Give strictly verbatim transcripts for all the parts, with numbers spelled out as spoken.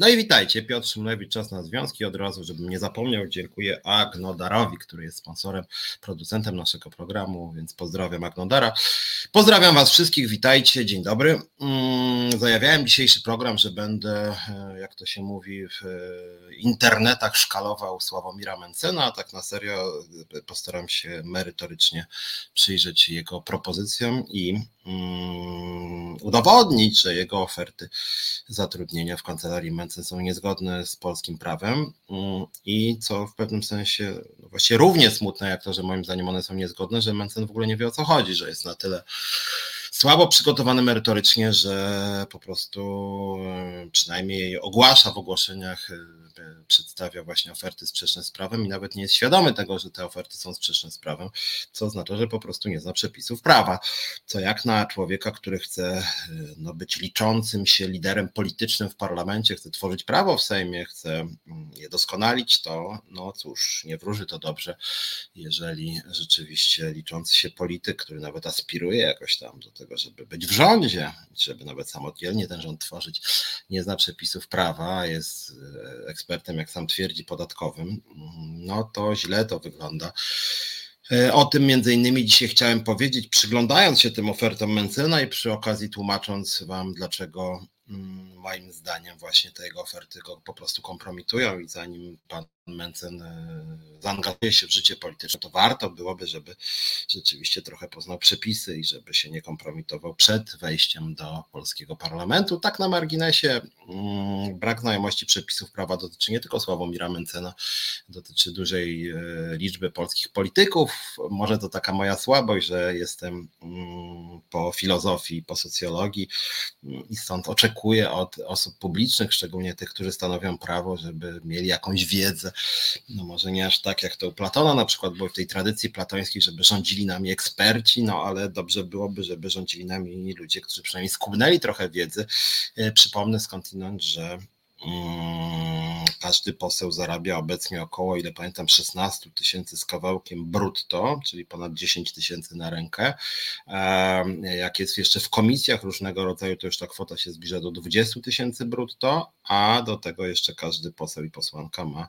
No i witajcie, Piotr Szumlewicz, Czas na Związki. Od razu, żebym nie zapomniał, dziękuję Agnodarowi, który jest sponsorem, producentem naszego programu, więc pozdrawiam Agnodara. Pozdrawiam Was wszystkich, witajcie, dzień dobry. Zajawiałem dzisiejszy program, że będę, jak to się mówi, w internetach szkalował Sławomira Mentzena, a tak na serio postaram się merytorycznie przyjrzeć jego propozycjom i udowodnić, że jego oferty zatrudnienia w Kancelarii Mentzen są niezgodne z polskim prawem i co w pewnym sensie właśnie równie smutne jak to, że moim zdaniem one są niezgodne, że Mentzen w ogóle nie wie, o co chodzi, że jest na tyle słabo przygotowany merytorycznie, że po prostu przynajmniej ogłasza w ogłoszeniach, przedstawia właśnie oferty sprzeczne z prawem i nawet nie jest świadomy tego, że te oferty są sprzeczne z prawem, co oznacza, że po prostu nie zna przepisów prawa, co jak na człowieka, który chce no, być liczącym się liderem politycznym w parlamencie, chce tworzyć prawo w Sejmie, chce je doskonalić, to no cóż, nie wróży to dobrze, jeżeli rzeczywiście liczący się polityk, który nawet aspiruje jakoś tam do tego, żeby być w rządzie, żeby nawet samodzielnie ten rząd tworzyć, nie zna przepisów prawa, jest ekspertem, jak sam twierdzi, podatkowym, no to źle to wygląda. O tym między innymi dzisiaj chciałem powiedzieć, przyglądając się tym ofertom Mentzena i przy okazji tłumacząc Wam, dlaczego moim zdaniem właśnie te jego oferty go po prostu kompromitują i zanim pan Mentzen zaangażuje się w życie polityczne, to warto byłoby, żeby rzeczywiście trochę poznał przepisy i żeby się nie kompromitował przed wejściem do polskiego parlamentu. Tak na marginesie, brak znajomości przepisów prawa dotyczy nie tylko Sławomira Mentzena, dotyczy dużej liczby polskich polityków. Może to taka moja słabość, że jestem po filozofii, po socjologii i stąd oczekuję od osób publicznych, szczególnie tych, którzy stanowią prawo, żeby mieli jakąś wiedzę. No może nie aż tak jak to u Platona na przykład, bo w tej tradycji platońskiej, żeby rządzili nami eksperci, no ale dobrze byłoby, żeby rządzili nami ludzie, którzy przynajmniej skubnęli trochę wiedzy. Przypomnę skądinąd, że Hmm, każdy poseł zarabia obecnie około, ile pamiętam, szesnaście tysięcy z kawałkiem brutto, czyli ponad dziesięć tysięcy na rękę. Jak jest jeszcze w komisjach różnego rodzaju, to już ta kwota się zbliża do dwadzieścia tysięcy brutto, a do tego jeszcze każdy poseł i posłanka ma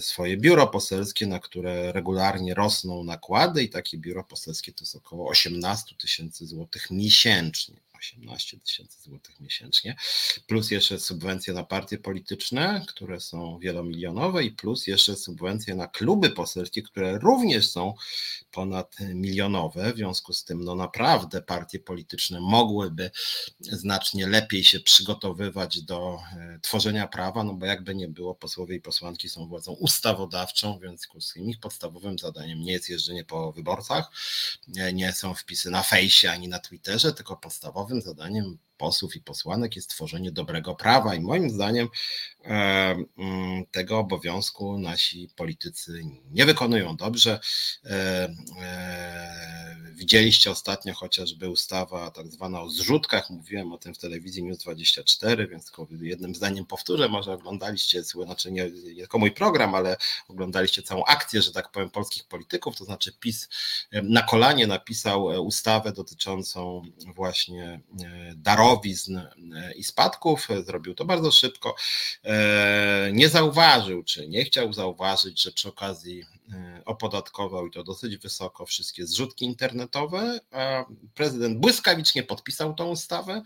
swoje biuro poselskie, na które regularnie rosną nakłady i takie biuro poselskie to jest około osiemnaście tysięcy złotych miesięcznie. osiemnaście tysięcy złotych miesięcznie, plus jeszcze subwencje na partie polityczne, które są wielomilionowe i plus jeszcze subwencje na kluby poselskie, które również są ponad milionowe, w związku z tym no naprawdę partie polityczne mogłyby znacznie lepiej się przygotowywać do tworzenia prawa, no bo jakby nie było, posłowie i posłanki są władzą ustawodawczą, w związku z tym ich podstawowym zadaniem nie jest jeżdżenie po wyborcach, nie są wpisy na fejsie ani na Twitterze, tylko podstawowym zadaniem posłów i posłanek jest tworzenie dobrego prawa i moim zdaniem e, tego obowiązku nasi politycy nie wykonują dobrze. E, e, widzieliście ostatnio chociażby ustawa tak zwana o zrzutkach, mówiłem o tym w telewizji News dwadzieścia cztery, więc tylko jednym zdaniem powtórzę, może oglądaliście, znaczy nie, nie tylko mój program, ale oglądaliście całą akcję, że tak powiem, polskich polityków, to znaczy PiS na kolanie napisał ustawę dotyczącą właśnie darowizn i spadków, zrobił to bardzo szybko, nie zauważył, czy nie chciał zauważyć, że przy okazji opodatkował i to dosyć wysoko wszystkie zrzutki internetowe. Prezydent błyskawicznie podpisał tą ustawę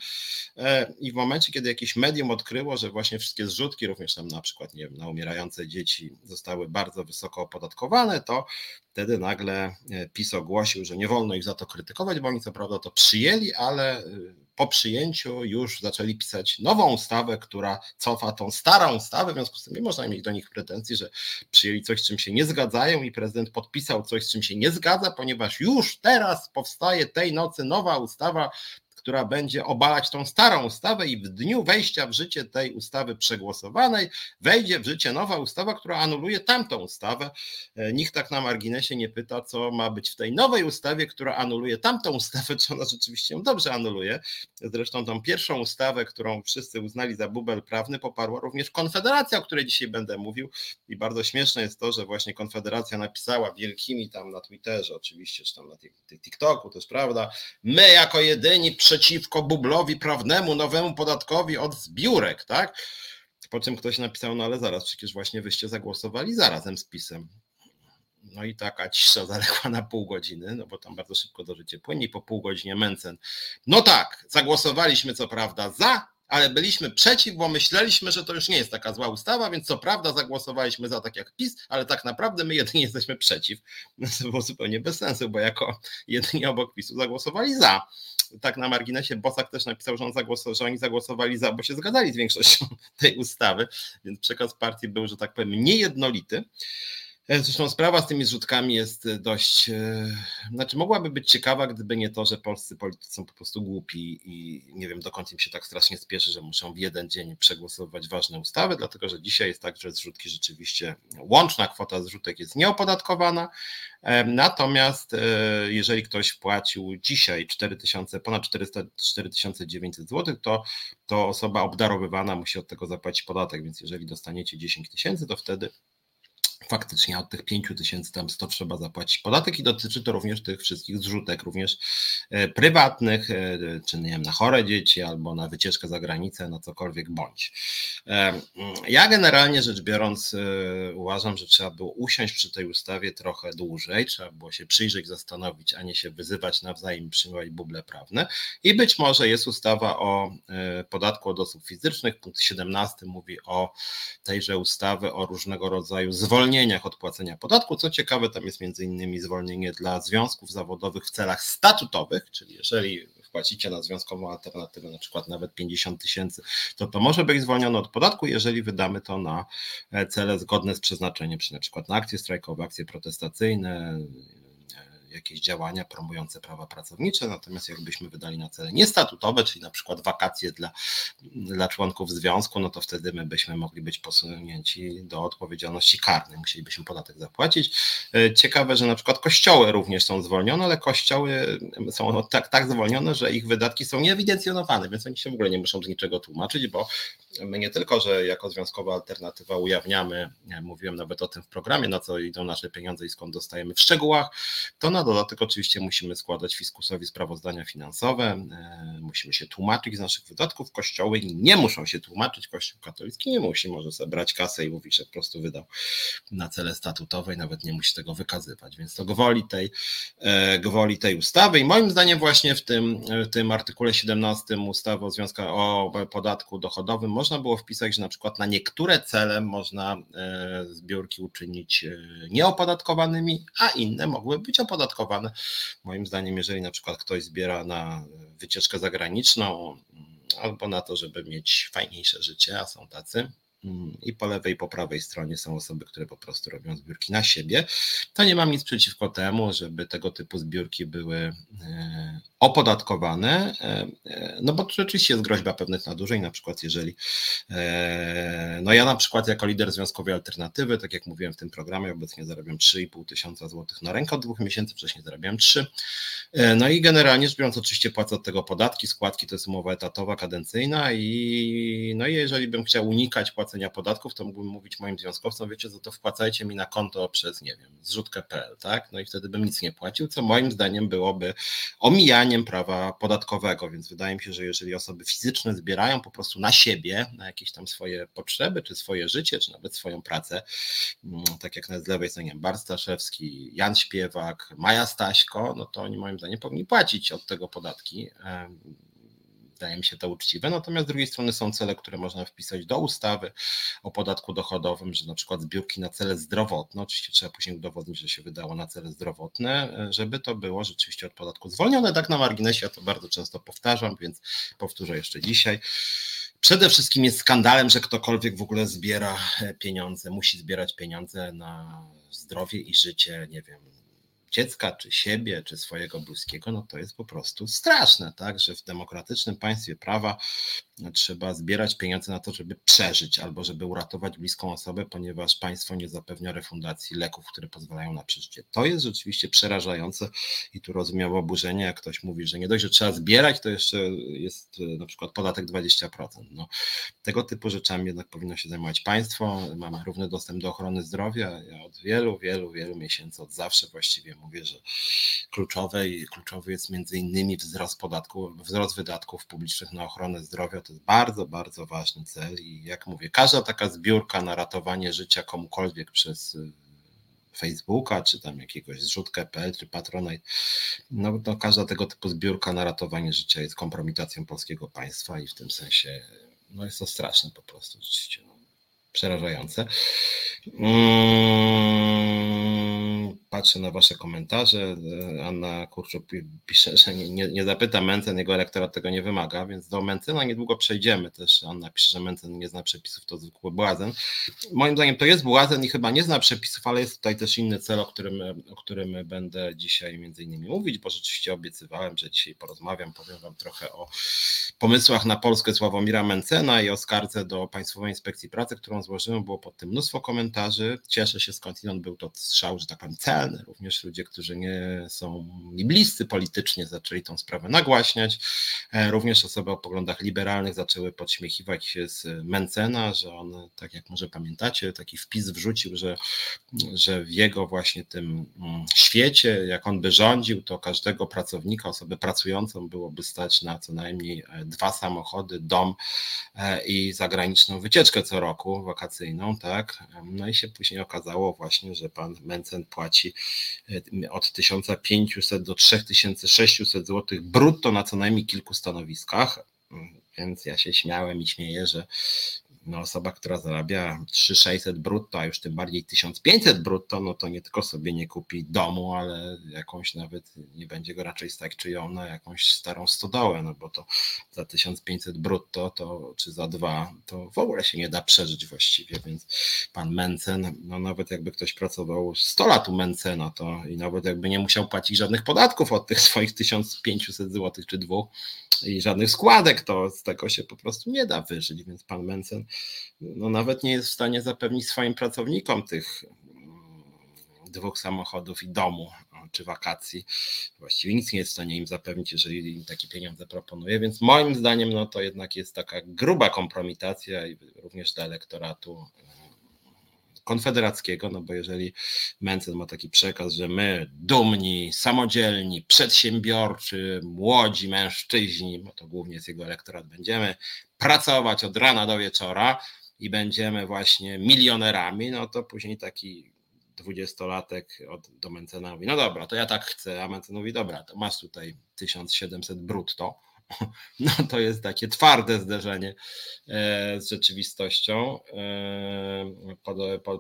i w momencie, kiedy jakieś medium odkryło, że właśnie wszystkie zrzutki, również tam na przykład nie wiem, na umierające dzieci zostały bardzo wysoko opodatkowane, to wtedy nagle PiS ogłosił, że nie wolno ich za to krytykować, bo oni co prawda to przyjęli, ale po przyjęciu już zaczęli pisać nową ustawę, która cofa tą starą ustawę, w związku z tym nie można mieć do nich pretensji, że przyjęli coś, z czym się nie zgadzają i prezydent podpisał coś, z czym się nie zgadza, ponieważ już teraz powstaje tej nocy nowa ustawa, która będzie obalać tą starą ustawę i w dniu wejścia w życie tej ustawy przegłosowanej wejdzie w życie nowa ustawa, która anuluje tamtą ustawę. Nikt tak na marginesie nie pyta, co ma być w tej nowej ustawie, która anuluje tamtą ustawę, czy ona rzeczywiście ją dobrze anuluje. Zresztą tą pierwszą ustawę, którą wszyscy uznali za bubel prawny, poparła również Konfederacja, o której dzisiaj będę mówił i bardzo śmieszne jest to, że właśnie Konfederacja napisała wielkimi tam na Twitterze, oczywiście, czy tam na TikToku, to jest prawda, my jako jedyni przy przeciwko bublowi prawnemu, nowemu podatkowi od zbiórek, tak? Po czym ktoś napisał, no ale zaraz, przecież właśnie wyście zagłosowali zarazem z PiS-em. No i taka cisza zaległa na pół godziny, no bo tam bardzo szybko do życia płynie i po pół godzinie Mentzen. No tak, zagłosowaliśmy co prawda za, ale byliśmy przeciw, bo myśleliśmy, że to już nie jest taka zła ustawa, więc co prawda zagłosowaliśmy za tak jak PiS, ale tak naprawdę my jedynie jesteśmy przeciw. No to było zupełnie bez sensu, bo jako jedyni obok PiS-u zagłosowali za. Tak na marginesie Bosak też napisał, że, on zagłosował, że oni zagłosowali za, bo się zgadzali z większością tej ustawy, więc przekaz partii był, że tak powiem, niejednolity. Zresztą sprawa z tymi zrzutkami jest dość, znaczy mogłaby być ciekawa, gdyby nie to, że polscy politycy są po prostu głupi i nie wiem dokąd im się tak strasznie spieszy, że muszą w jeden dzień przegłosować ważne ustawy, dlatego że dzisiaj jest tak, że zrzutki rzeczywiście, łączna kwota zrzutek jest nieopodatkowana, natomiast jeżeli ktoś wpłacił dzisiaj cztery tysiące, ponad czterysta, cztery tysiące dziewięćset złotych, to, to osoba obdarowywana musi od tego zapłacić podatek, więc jeżeli dostaniecie dziesięć tysięcy, to wtedy faktycznie od tych pięć tysięcy tam sto trzeba zapłacić podatek i dotyczy to również tych wszystkich zrzutek, również prywatnych, czy nie wiem, na chore dzieci albo na wycieczkę za granicę, na cokolwiek bądź. Ja generalnie rzecz biorąc uważam, że trzeba było usiąść przy tej ustawie trochę dłużej, trzeba było się przyjrzeć, zastanowić, a nie się wyzywać nawzajem, przyjmować buble prawne i być może jest ustawa o podatku od osób fizycznych, punkt siedemnasty mówi o tejże ustawy o różnego rodzaju zwolnieniach od płacenia podatku. Co ciekawe, tam jest między innymi zwolnienie dla związków zawodowych w celach statutowych, czyli jeżeli wpłacicie na związkową alternatywę na przykład nawet pięćdziesiąt tysięcy, to to może być zwolnione od podatku, jeżeli wydamy to na cele zgodne z przeznaczeniem, czyli na przykład na akcje strajkowe, akcje protestacyjne, jakieś działania promujące prawa pracownicze, natomiast jakbyśmy wydali na cele niestatutowe, czyli na przykład wakacje dla, dla członków związku, no to wtedy my byśmy mogli być posunięci do odpowiedzialności karnej, musielibyśmy podatek zapłacić. Ciekawe, że na przykład kościoły również są zwolnione, ale kościoły są tak, tak zwolnione, że ich wydatki są nieewidencjonowane, więc oni się w ogóle nie muszą z niczego tłumaczyć, bo my nie tylko, że jako Związkowa Alternatywa ujawniamy, mówiłem nawet o tym w programie, na co idą nasze pieniądze i skąd dostajemy w szczegółach, to na dodatek oczywiście musimy składać fiskusowi sprawozdania finansowe, musimy się tłumaczyć z naszych wydatków, kościoły nie muszą się tłumaczyć, kościół katolicki nie musi, może sobie brać kasę i mówić, że po prostu wydał na cele statutowe i nawet nie musi tego wykazywać, więc to gwoli tej, gwoli tej ustawy i moim zdaniem właśnie w tym, w tym artykule siedemnastym ustawy o związkach o podatku dochodowym można było wpisać, że na przykład na niektóre cele można zbiórki uczynić nieopodatkowanymi, a inne mogły być opodatkowane. Moim zdaniem, jeżeli na przykład ktoś zbiera na wycieczkę zagraniczną albo na to, żeby mieć fajniejsze życie, a są tacy, i po lewej, i po prawej stronie są osoby, które po prostu robią zbiórki na siebie, to nie mam nic przeciwko temu, żeby tego typu zbiórki były opodatkowane, no bo rzeczywiście jest groźba pewnych nadużeń, na przykład jeżeli, no ja na przykład jako lider Związkowej Alternatywy, tak jak mówiłem w tym programie, obecnie zarabiam trzy i pół tysiąca złotych na rękę od dwóch miesięcy, wcześniej zarabiam trzy, no i generalnie rzecz biorąc oczywiście płacę od tego podatki, składki, to jest umowa etatowa, kadencyjna i no i jeżeli bym chciał unikać płacenia podatków, to mógłbym mówić moim związkowcom, wiecie co, to wpłacajcie mi na konto przez, nie wiem, zrzutka kropka pe el, tak? No i wtedy bym nic nie płacił, co moim zdaniem byłoby omijaniem prawa podatkowego, więc wydaje mi się, że jeżeli osoby fizyczne zbierają po prostu na siebie, na jakieś tam swoje potrzeby, czy swoje życie, czy nawet swoją pracę, tak jak na z lewej stronie Bart Staszewski, Jan Śpiewak, Maja Staśko, no to oni moim zdaniem powinni płacić od tego podatki. Wydaje mi się to uczciwe, natomiast z drugiej strony są cele, które można wpisać do ustawy o podatku dochodowym, że na przykład zbiórki na cele zdrowotne, oczywiście trzeba później udowodnić, że się wydało na cele zdrowotne, żeby to było rzeczywiście od podatku zwolnione, tak na marginesie, ja to bardzo często powtarzam, więc powtórzę jeszcze dzisiaj. Przede wszystkim jest skandalem, że ktokolwiek w ogóle zbiera pieniądze, musi zbierać pieniądze na zdrowie i życie, nie wiem, dziecka, czy siebie, czy swojego bliskiego, no to jest po prostu straszne, tak, że w demokratycznym państwie prawa trzeba zbierać pieniądze na to, żeby przeżyć albo żeby uratować bliską osobę, ponieważ państwo nie zapewnia refundacji leków, które pozwalają na przeżycie. To jest rzeczywiście przerażające i tu rozumiem oburzenie, jak ktoś mówi, że nie dość, że trzeba zbierać, to jeszcze jest na przykład podatek dwadzieścia procent. No, tego typu rzeczami jednak powinno się zajmować państwo. Mamy równy dostęp do ochrony zdrowia. Ja od wielu, wielu, wielu miesięcy, od zawsze właściwie mówię, że kluczowe i kluczowy jest między innymi wzrost podatku, wzrost wydatków publicznych na ochronę zdrowia. To jest bardzo, bardzo ważny cel i jak mówię, każda taka zbiórka na ratowanie życia komukolwiek przez Facebooka, czy tam jakiegoś zrzutka kropka pe el, czy Patronite, no to każda tego typu zbiórka na ratowanie życia jest kompromitacją polskiego państwa i w tym sensie no jest to straszne po prostu, rzeczywiście no, przerażające. Mm, patrzę na wasze komentarze. Anna Kurczuk pisze, że nie, nie zapyta Mentzen, jego elektorat tego nie wymaga, więc do Mentzena niedługo przejdziemy też. Anna pisze, że Mentzen nie zna przepisów, to zwykły błazen. Moim zdaniem to jest błazen i chyba nie zna przepisów, ale jest tutaj też inny cel, o którym, o którym będę dzisiaj między innymi mówić, bo rzeczywiście obiecywałem, że dzisiaj porozmawiam, powiem wam trochę o pomysłach na Polskę Sławomira Mentzena i o skarce do Państwowej Inspekcji Pracy, którą złożyłem, było pod tym mnóstwo komentarzy. Cieszę się, skądinąd był to strzał, że tak powiem, celny. Również ludzie, którzy nie są mi bliscy politycznie, zaczęli tą sprawę nagłaśniać. Również osoby o poglądach liberalnych zaczęły podśmiechiwać się z Mentzena, że on, tak jak może pamiętacie, taki wpis wrzucił, że, że w jego właśnie tym świecie, jak on by rządził, to każdego pracownika, osobę pracującą byłoby stać na co najmniej dwa samochody, dom i zagraniczną wycieczkę co roku, wakacyjną, tak, no i się później okazało właśnie, że pan Mentzen płaci od tysiąc pięćset do trzy tysiące sześćset zł brutto na co najmniej kilku stanowiskach, więc ja się śmiałem i śmieję, że no osoba, która zarabia trzy tysiące sześćset brutto, a już tym bardziej tysiąc pięćset brutto, no to nie tylko sobie nie kupi domu, ale jakąś nawet nie będzie go raczej stać czy ją na jakąś starą stodołę, no bo to za tysiąc pięćset brutto to, czy za dwa, to w ogóle się nie da przeżyć właściwie, więc pan Mentzen, no nawet jakby ktoś pracował sto lat u Mentzena, to i nawet jakby nie musiał płacić żadnych podatków od tych swoich tysiąc pięćset zł czy dwóch i żadnych składek, to z tego się po prostu nie da wyżyć, więc pan Mentzen no nawet nie jest w stanie zapewnić swoim pracownikom tych dwóch samochodów i domu czy wakacji. Właściwie nic nie jest w stanie im zapewnić, jeżeli im takie pieniądze proponuje, więc moim zdaniem no to jednak jest taka gruba kompromitacja i również dla elektoratu konfederackiego, no bo jeżeli Mentzen ma taki przekaz, że my dumni, samodzielni, przedsiębiorczy, młodzi mężczyźni, bo to głównie z jego elektorat, będziemy pracować od rana do wieczora i będziemy właśnie milionerami, no to później taki dwudziestolatek od, do Mentzena mówi, no dobra, to ja tak chcę, a Mentzen mówi, dobra, to masz tutaj tysiąc siedemset brutto. No to jest takie twarde zderzenie z rzeczywistością.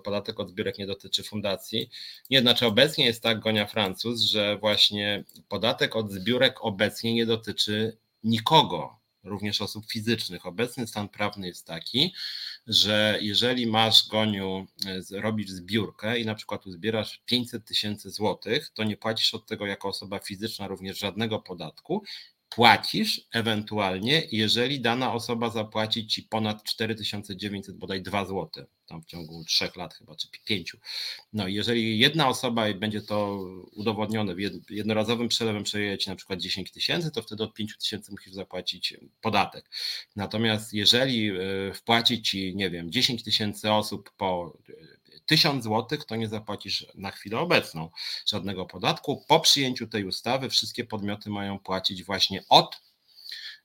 Podatek od zbiórek nie dotyczy fundacji. Nie, znaczy obecnie jest tak, Gonia Francuz, że właśnie podatek od zbiórek obecnie nie dotyczy nikogo, również osób fizycznych. Obecny stan prawny jest taki, że jeżeli masz, Goniu, robisz zbiórkę i na przykład uzbierasz pięćset tysięcy złotych, to nie płacisz od tego jako osoba fizyczna również żadnego podatku. Płacisz ewentualnie, jeżeli dana osoba zapłaci ci ponad cztery tysiące dziewięćset bodaj dwa złote, tam w ciągu trzech lat chyba, czy pięciu. No i jeżeli jedna osoba i będzie to udowodnione jednorazowym przelewem, przejęje ci na przykład dziesięć tysięcy, to wtedy od pięć tysięcy musisz zapłacić podatek. Natomiast jeżeli wpłaci ci, nie wiem, dziesięć tysięcy osób po tysiąc złotych, to nie zapłacisz na chwilę obecną żadnego podatku. Po przyjęciu tej ustawy wszystkie podmioty mają płacić właśnie od,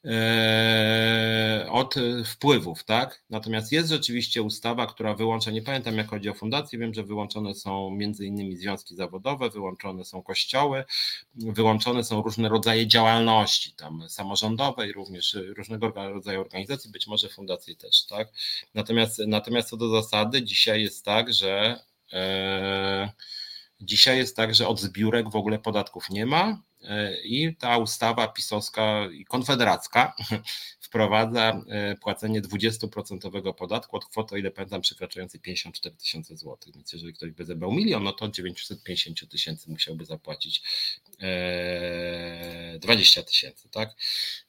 e, od wpływów, tak? Natomiast jest rzeczywiście ustawa, która wyłącza, nie pamiętam jak chodzi o fundacje, wiem, że wyłączone są między innymi związki zawodowe, wyłączone są kościoły, wyłączone są różne rodzaje działalności tam samorządowej, również różnego rodzaju organizacji, być może fundacje też, tak? Natomiast, natomiast co do zasady, dzisiaj jest tak, że e, dzisiaj jest tak, że od zbiórek w ogóle podatków nie ma. I ta ustawa pisowska i konfederacka wprowadza płacenie dwudziestoprocentowego podatku od kwoty, o ile pamiętam, przekraczającej pięćdziesiąt cztery tysiące złotych. Więc jeżeli ktoś by zebrał milion, no to od dziewięćset pięćdziesiąt tysięcy musiałby zapłacić dwadzieścia tysięcy, tak?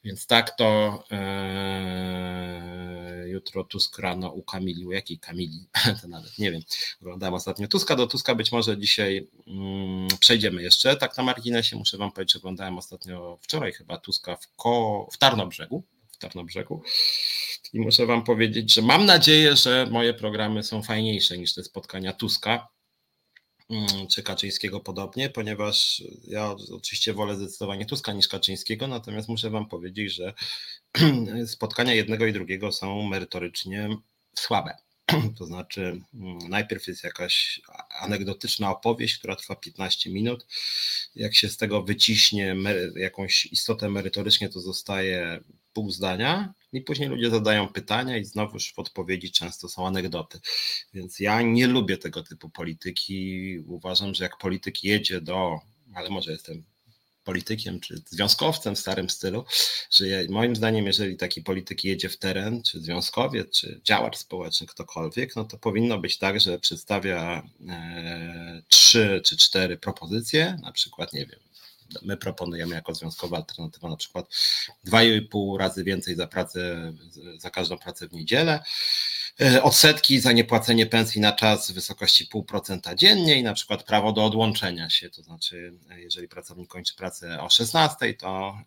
Więc tak to e, jutro Tusk rano u Kamili, u jakiej Kamili, to nawet nie wiem, oglądałem ostatnio Tuska, do Tuska być może dzisiaj mm, przejdziemy jeszcze, tak na marginesie muszę wam powiedzieć, że oglądałem ostatnio wczoraj chyba Tuska w, Ko- w Tarnobrzegu, w Tarnobrzegu. I muszę wam powiedzieć, że mam nadzieję, że moje programy są fajniejsze niż te spotkania Tuska czy Kaczyńskiego podobnie, ponieważ ja oczywiście wolę zdecydowanie Tuska niż Kaczyńskiego, natomiast muszę wam powiedzieć, że spotkania jednego i drugiego są merytorycznie słabe. To znaczy najpierw jest jakaś anegdotyczna opowieść, która trwa piętnaście minut. Jak się z tego wyciśnie jakąś istotę merytorycznie, to zostaje pół zdania i później ludzie zadają pytania i znowuż w odpowiedzi często są anegdoty. Więc ja nie lubię tego typu polityki. Uważam, że jak polityk jedzie do, ale może jestem politykiem czy związkowcem w starym stylu, że ja, moim zdaniem, jeżeli taki polityk jedzie w teren, czy związkowiec, czy działacz społeczny, ktokolwiek, no to powinno być tak, że przedstawia e, trzy czy cztery propozycje, na przykład, nie wiem, my proponujemy jako Związkowa Alternatywa na przykład dwa i pół razy więcej za pracę, za każdą pracę w niedzielę, odsetki za niepłacenie pensji na czas w wysokości zero przecinek pięć procent dziennie i na przykład prawo do odłączenia się, to znaczy jeżeli pracownik kończy pracę o szesnastej, to,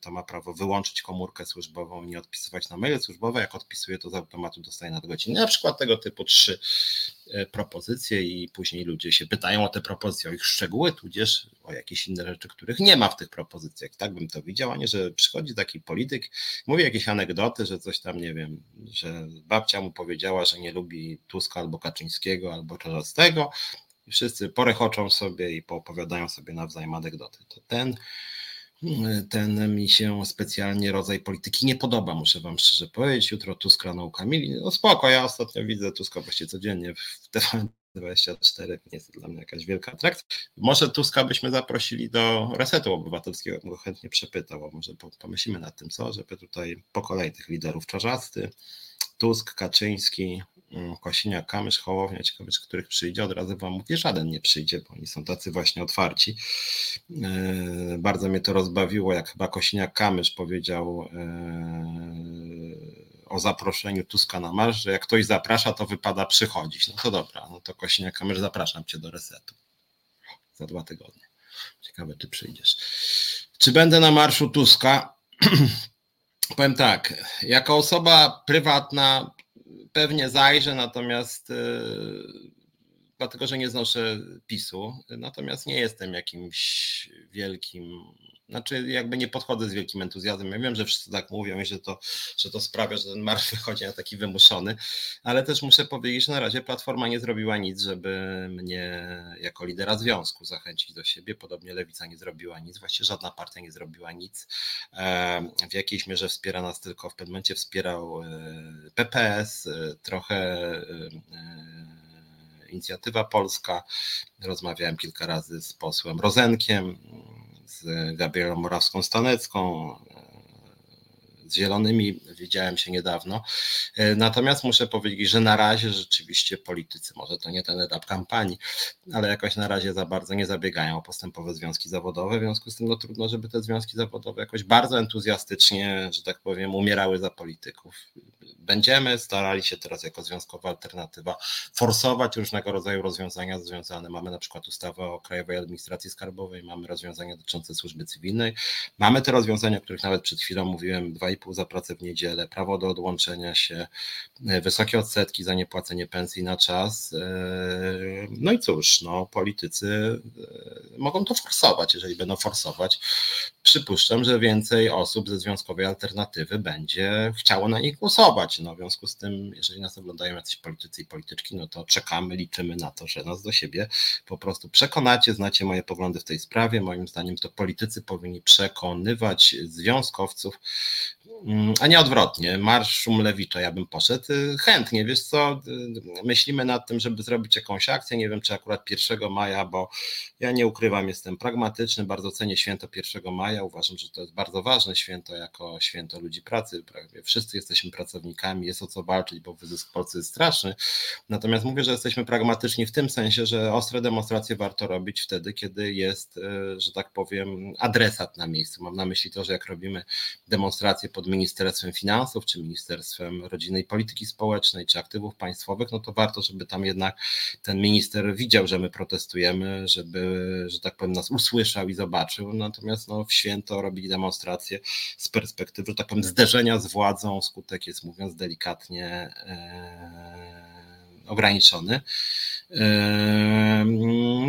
to ma prawo wyłączyć komórkę służbową, nie odpisywać na maile służbowe, jak odpisuje to z automatu dostaje nadgodziny, na przykład tego typu trzy propozycje i później ludzie się pytają o te propozycje, o ich szczegóły, tudzież o jakieś inne rzeczy, których nie ma w tych propozycjach. Tak bym to widział, a nie, że przychodzi taki polityk, mówi jakieś anegdoty, że coś tam, nie wiem, że babcia mu powiedziała, że nie lubi Tuska albo Kaczyńskiego albo Czarzastego i wszyscy porechoczą sobie i poopowiadają sobie nawzajem anegdoty. To ten Ten mi się specjalnie rodzaj polityki nie podoba, muszę wam szczerze powiedzieć. Jutro Tusk rano u Kamili, no spoko, ja ostatnio widzę Tuska właściwie codziennie w T V N dwadzieścia cztery, nie jest to dla mnie jakaś wielka atrakcja. Może Tuska byśmy zaprosili do Resetu Obywatelskiego, bym go chętnie przepytał, może pomyślimy nad tym, co, żeby tutaj po kolei tych liderów Czarzasty, Tusk, Kaczyński, Kosiniak-Kamysz, Hołownia, ciekawe, czy których przyjdzie, od razu wam mówię, żaden nie przyjdzie, bo oni są tacy właśnie otwarci. Yy, bardzo mnie to rozbawiło, jak chyba Kosiniak-Kamysz powiedział yy, o zaproszeniu Tuska na marsz, że jak ktoś zaprasza, to wypada przychodzić. No to dobra, no to Kosiniak-Kamysz, zapraszam cię do Resetu za dwa tygodnie. Ciekawe, czy przyjdziesz. Czy będę na marszu Tuska? Powiem tak, jako osoba prywatna pewnie zajrzę, natomiast yy, dlatego, że nie znoszę PiSu, natomiast nie jestem jakimś wielkim, znaczy jakby nie podchodzę z wielkim entuzjazmem. Ja wiem, że wszyscy tak mówią i że to, że to sprawia, że ten marsz wychodzi na taki wymuszony, ale też muszę powiedzieć, że na razie Platforma nie zrobiła nic, żeby mnie jako lidera związku zachęcić do siebie. Podobnie Lewica nie zrobiła nic, właściwie żadna partia nie zrobiła nic. W jakiejś mierze wspiera nas tylko, w pewnym momencie wspierał P P S, trochę Inicjatywa Polska. Rozmawiałem kilka razy z posłem Rozenkiem, z Gabrielą Morawską-Stanecką, z Zielonymi widziałem się niedawno. Natomiast muszę powiedzieć, że na razie rzeczywiście politycy, może to nie ten etap kampanii, ale jakoś na razie za bardzo nie zabiegają o postępowe związki zawodowe, w związku z tym no, trudno, żeby te związki zawodowe jakoś bardzo entuzjastycznie, że tak powiem, umierały za polityków. Będziemy starali się teraz jako Związkowa Alternatywa forsować różnego rodzaju rozwiązania związane. Mamy na przykład ustawę o Krajowej Administracji Skarbowej, mamy rozwiązania dotyczące służby cywilnej, mamy te rozwiązania, o których nawet przed chwilą mówiłem, dwa i pół za pracę w niedzielę, prawo do odłączenia się, wysokie odsetki za niepłacenie pensji na czas. No i cóż, no politycy mogą to forsować, jeżeli będą forsować. Przypuszczam, że więcej osób ze Związkowej Alternatywy będzie chciało na nich głosować. No w związku z tym, jeżeli nas oglądają jacyś politycy i polityczki, no to czekamy, liczymy na to, że nas do siebie po prostu przekonacie, znacie moje poglądy w tej sprawie. Moim zdaniem to politycy powinni przekonywać związkowców a nie odwrotnie, marsz Szumlewicza ja bym poszedł chętnie, wiesz co, myślimy nad tym, żeby zrobić jakąś akcję, nie wiem czy akurat pierwszego maja, bo ja nie ukrywam, jestem pragmatyczny, bardzo cenię święto pierwszego maja, uważam, że to jest bardzo ważne święto jako święto ludzi pracy, prawie wszyscy jesteśmy pracownikami, jest o co walczyć, bo wyzysk pracy jest straszny, natomiast mówię, że jesteśmy pragmatyczni w tym sensie, że ostre demonstracje warto robić wtedy, kiedy jest, że tak powiem, adresat na miejscu, mam na myśli to, że jak robimy demonstracje pod Ministerstwem Finansów, czy Ministerstwem Rodziny i Polityki Społecznej, czy Aktywów Państwowych, no to warto, żeby tam jednak ten minister widział, że my protestujemy, żeby, że tak powiem, nas usłyszał i zobaczył, natomiast no, w święto robili demonstracje z perspektywy, że tak powiem, zderzenia z władzą, skutek jest, mówiąc delikatnie, ee, ograniczony.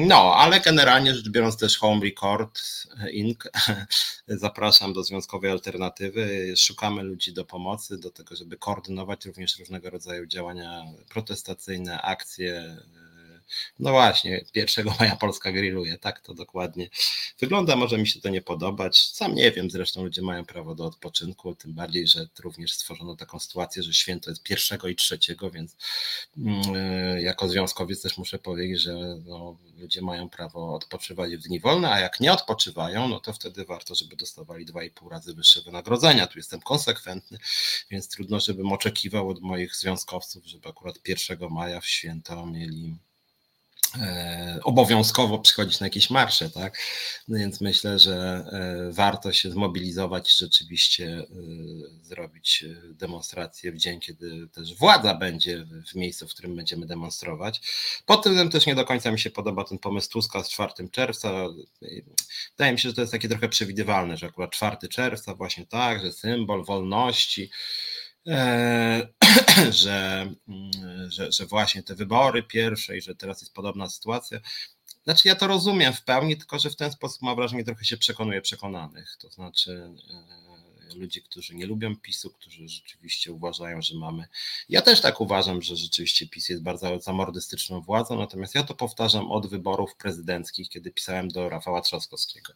No, ale generalnie rzecz biorąc też Home Record Incorporated zapraszam do Związkowej Alternatywy, szukamy ludzi do pomocy, do tego, żeby koordynować również różnego rodzaju działania protestacyjne, akcje. No właśnie, pierwszego maja Polska grilluje, tak to dokładnie wygląda, może mi się to nie podobać, sam nie wiem, zresztą ludzie mają prawo do odpoczynku, tym bardziej, że również stworzono taką sytuację, że święto jest pierwszego i trzeciego, więc yy, jako związkowiec też muszę powiedzieć, że no, ludzie mają prawo odpoczywać w dni wolne, a jak nie odpoczywają, no to wtedy warto, żeby dostawali dwa i pół razy wyższe wynagrodzenia, tu jestem konsekwentny, więc trudno, żebym oczekiwał od moich związkowców, żeby akurat pierwszego maja w święto mieli obowiązkowo przychodzić na jakieś marsze, tak? No więc myślę, że warto się zmobilizować i rzeczywiście zrobić demonstrację w dzień, kiedy też władza będzie w miejscu, w którym będziemy demonstrować. Pod tym też nie do końca mi się podoba ten pomysł Tuska z czwartego czerwca. Wydaje mi się, że to jest takie trochę przewidywalne, że akurat czwartego czerwca właśnie tak, że symbol wolności, Eee, że, że, że właśnie te wybory pierwsze i że teraz jest podobna sytuacja. Znaczy ja to rozumiem w pełni, tylko że w ten sposób mam wrażenie trochę się przekonuje przekonanych, to znaczy e, ludzi, którzy nie lubią PiSu, którzy rzeczywiście uważają, że mamy, ja też tak uważam, że rzeczywiście PiS jest bardzo zamordystyczną władzą, natomiast ja to powtarzam od wyborów prezydenckich, kiedy pisałem do Rafała Trzaskowskiego.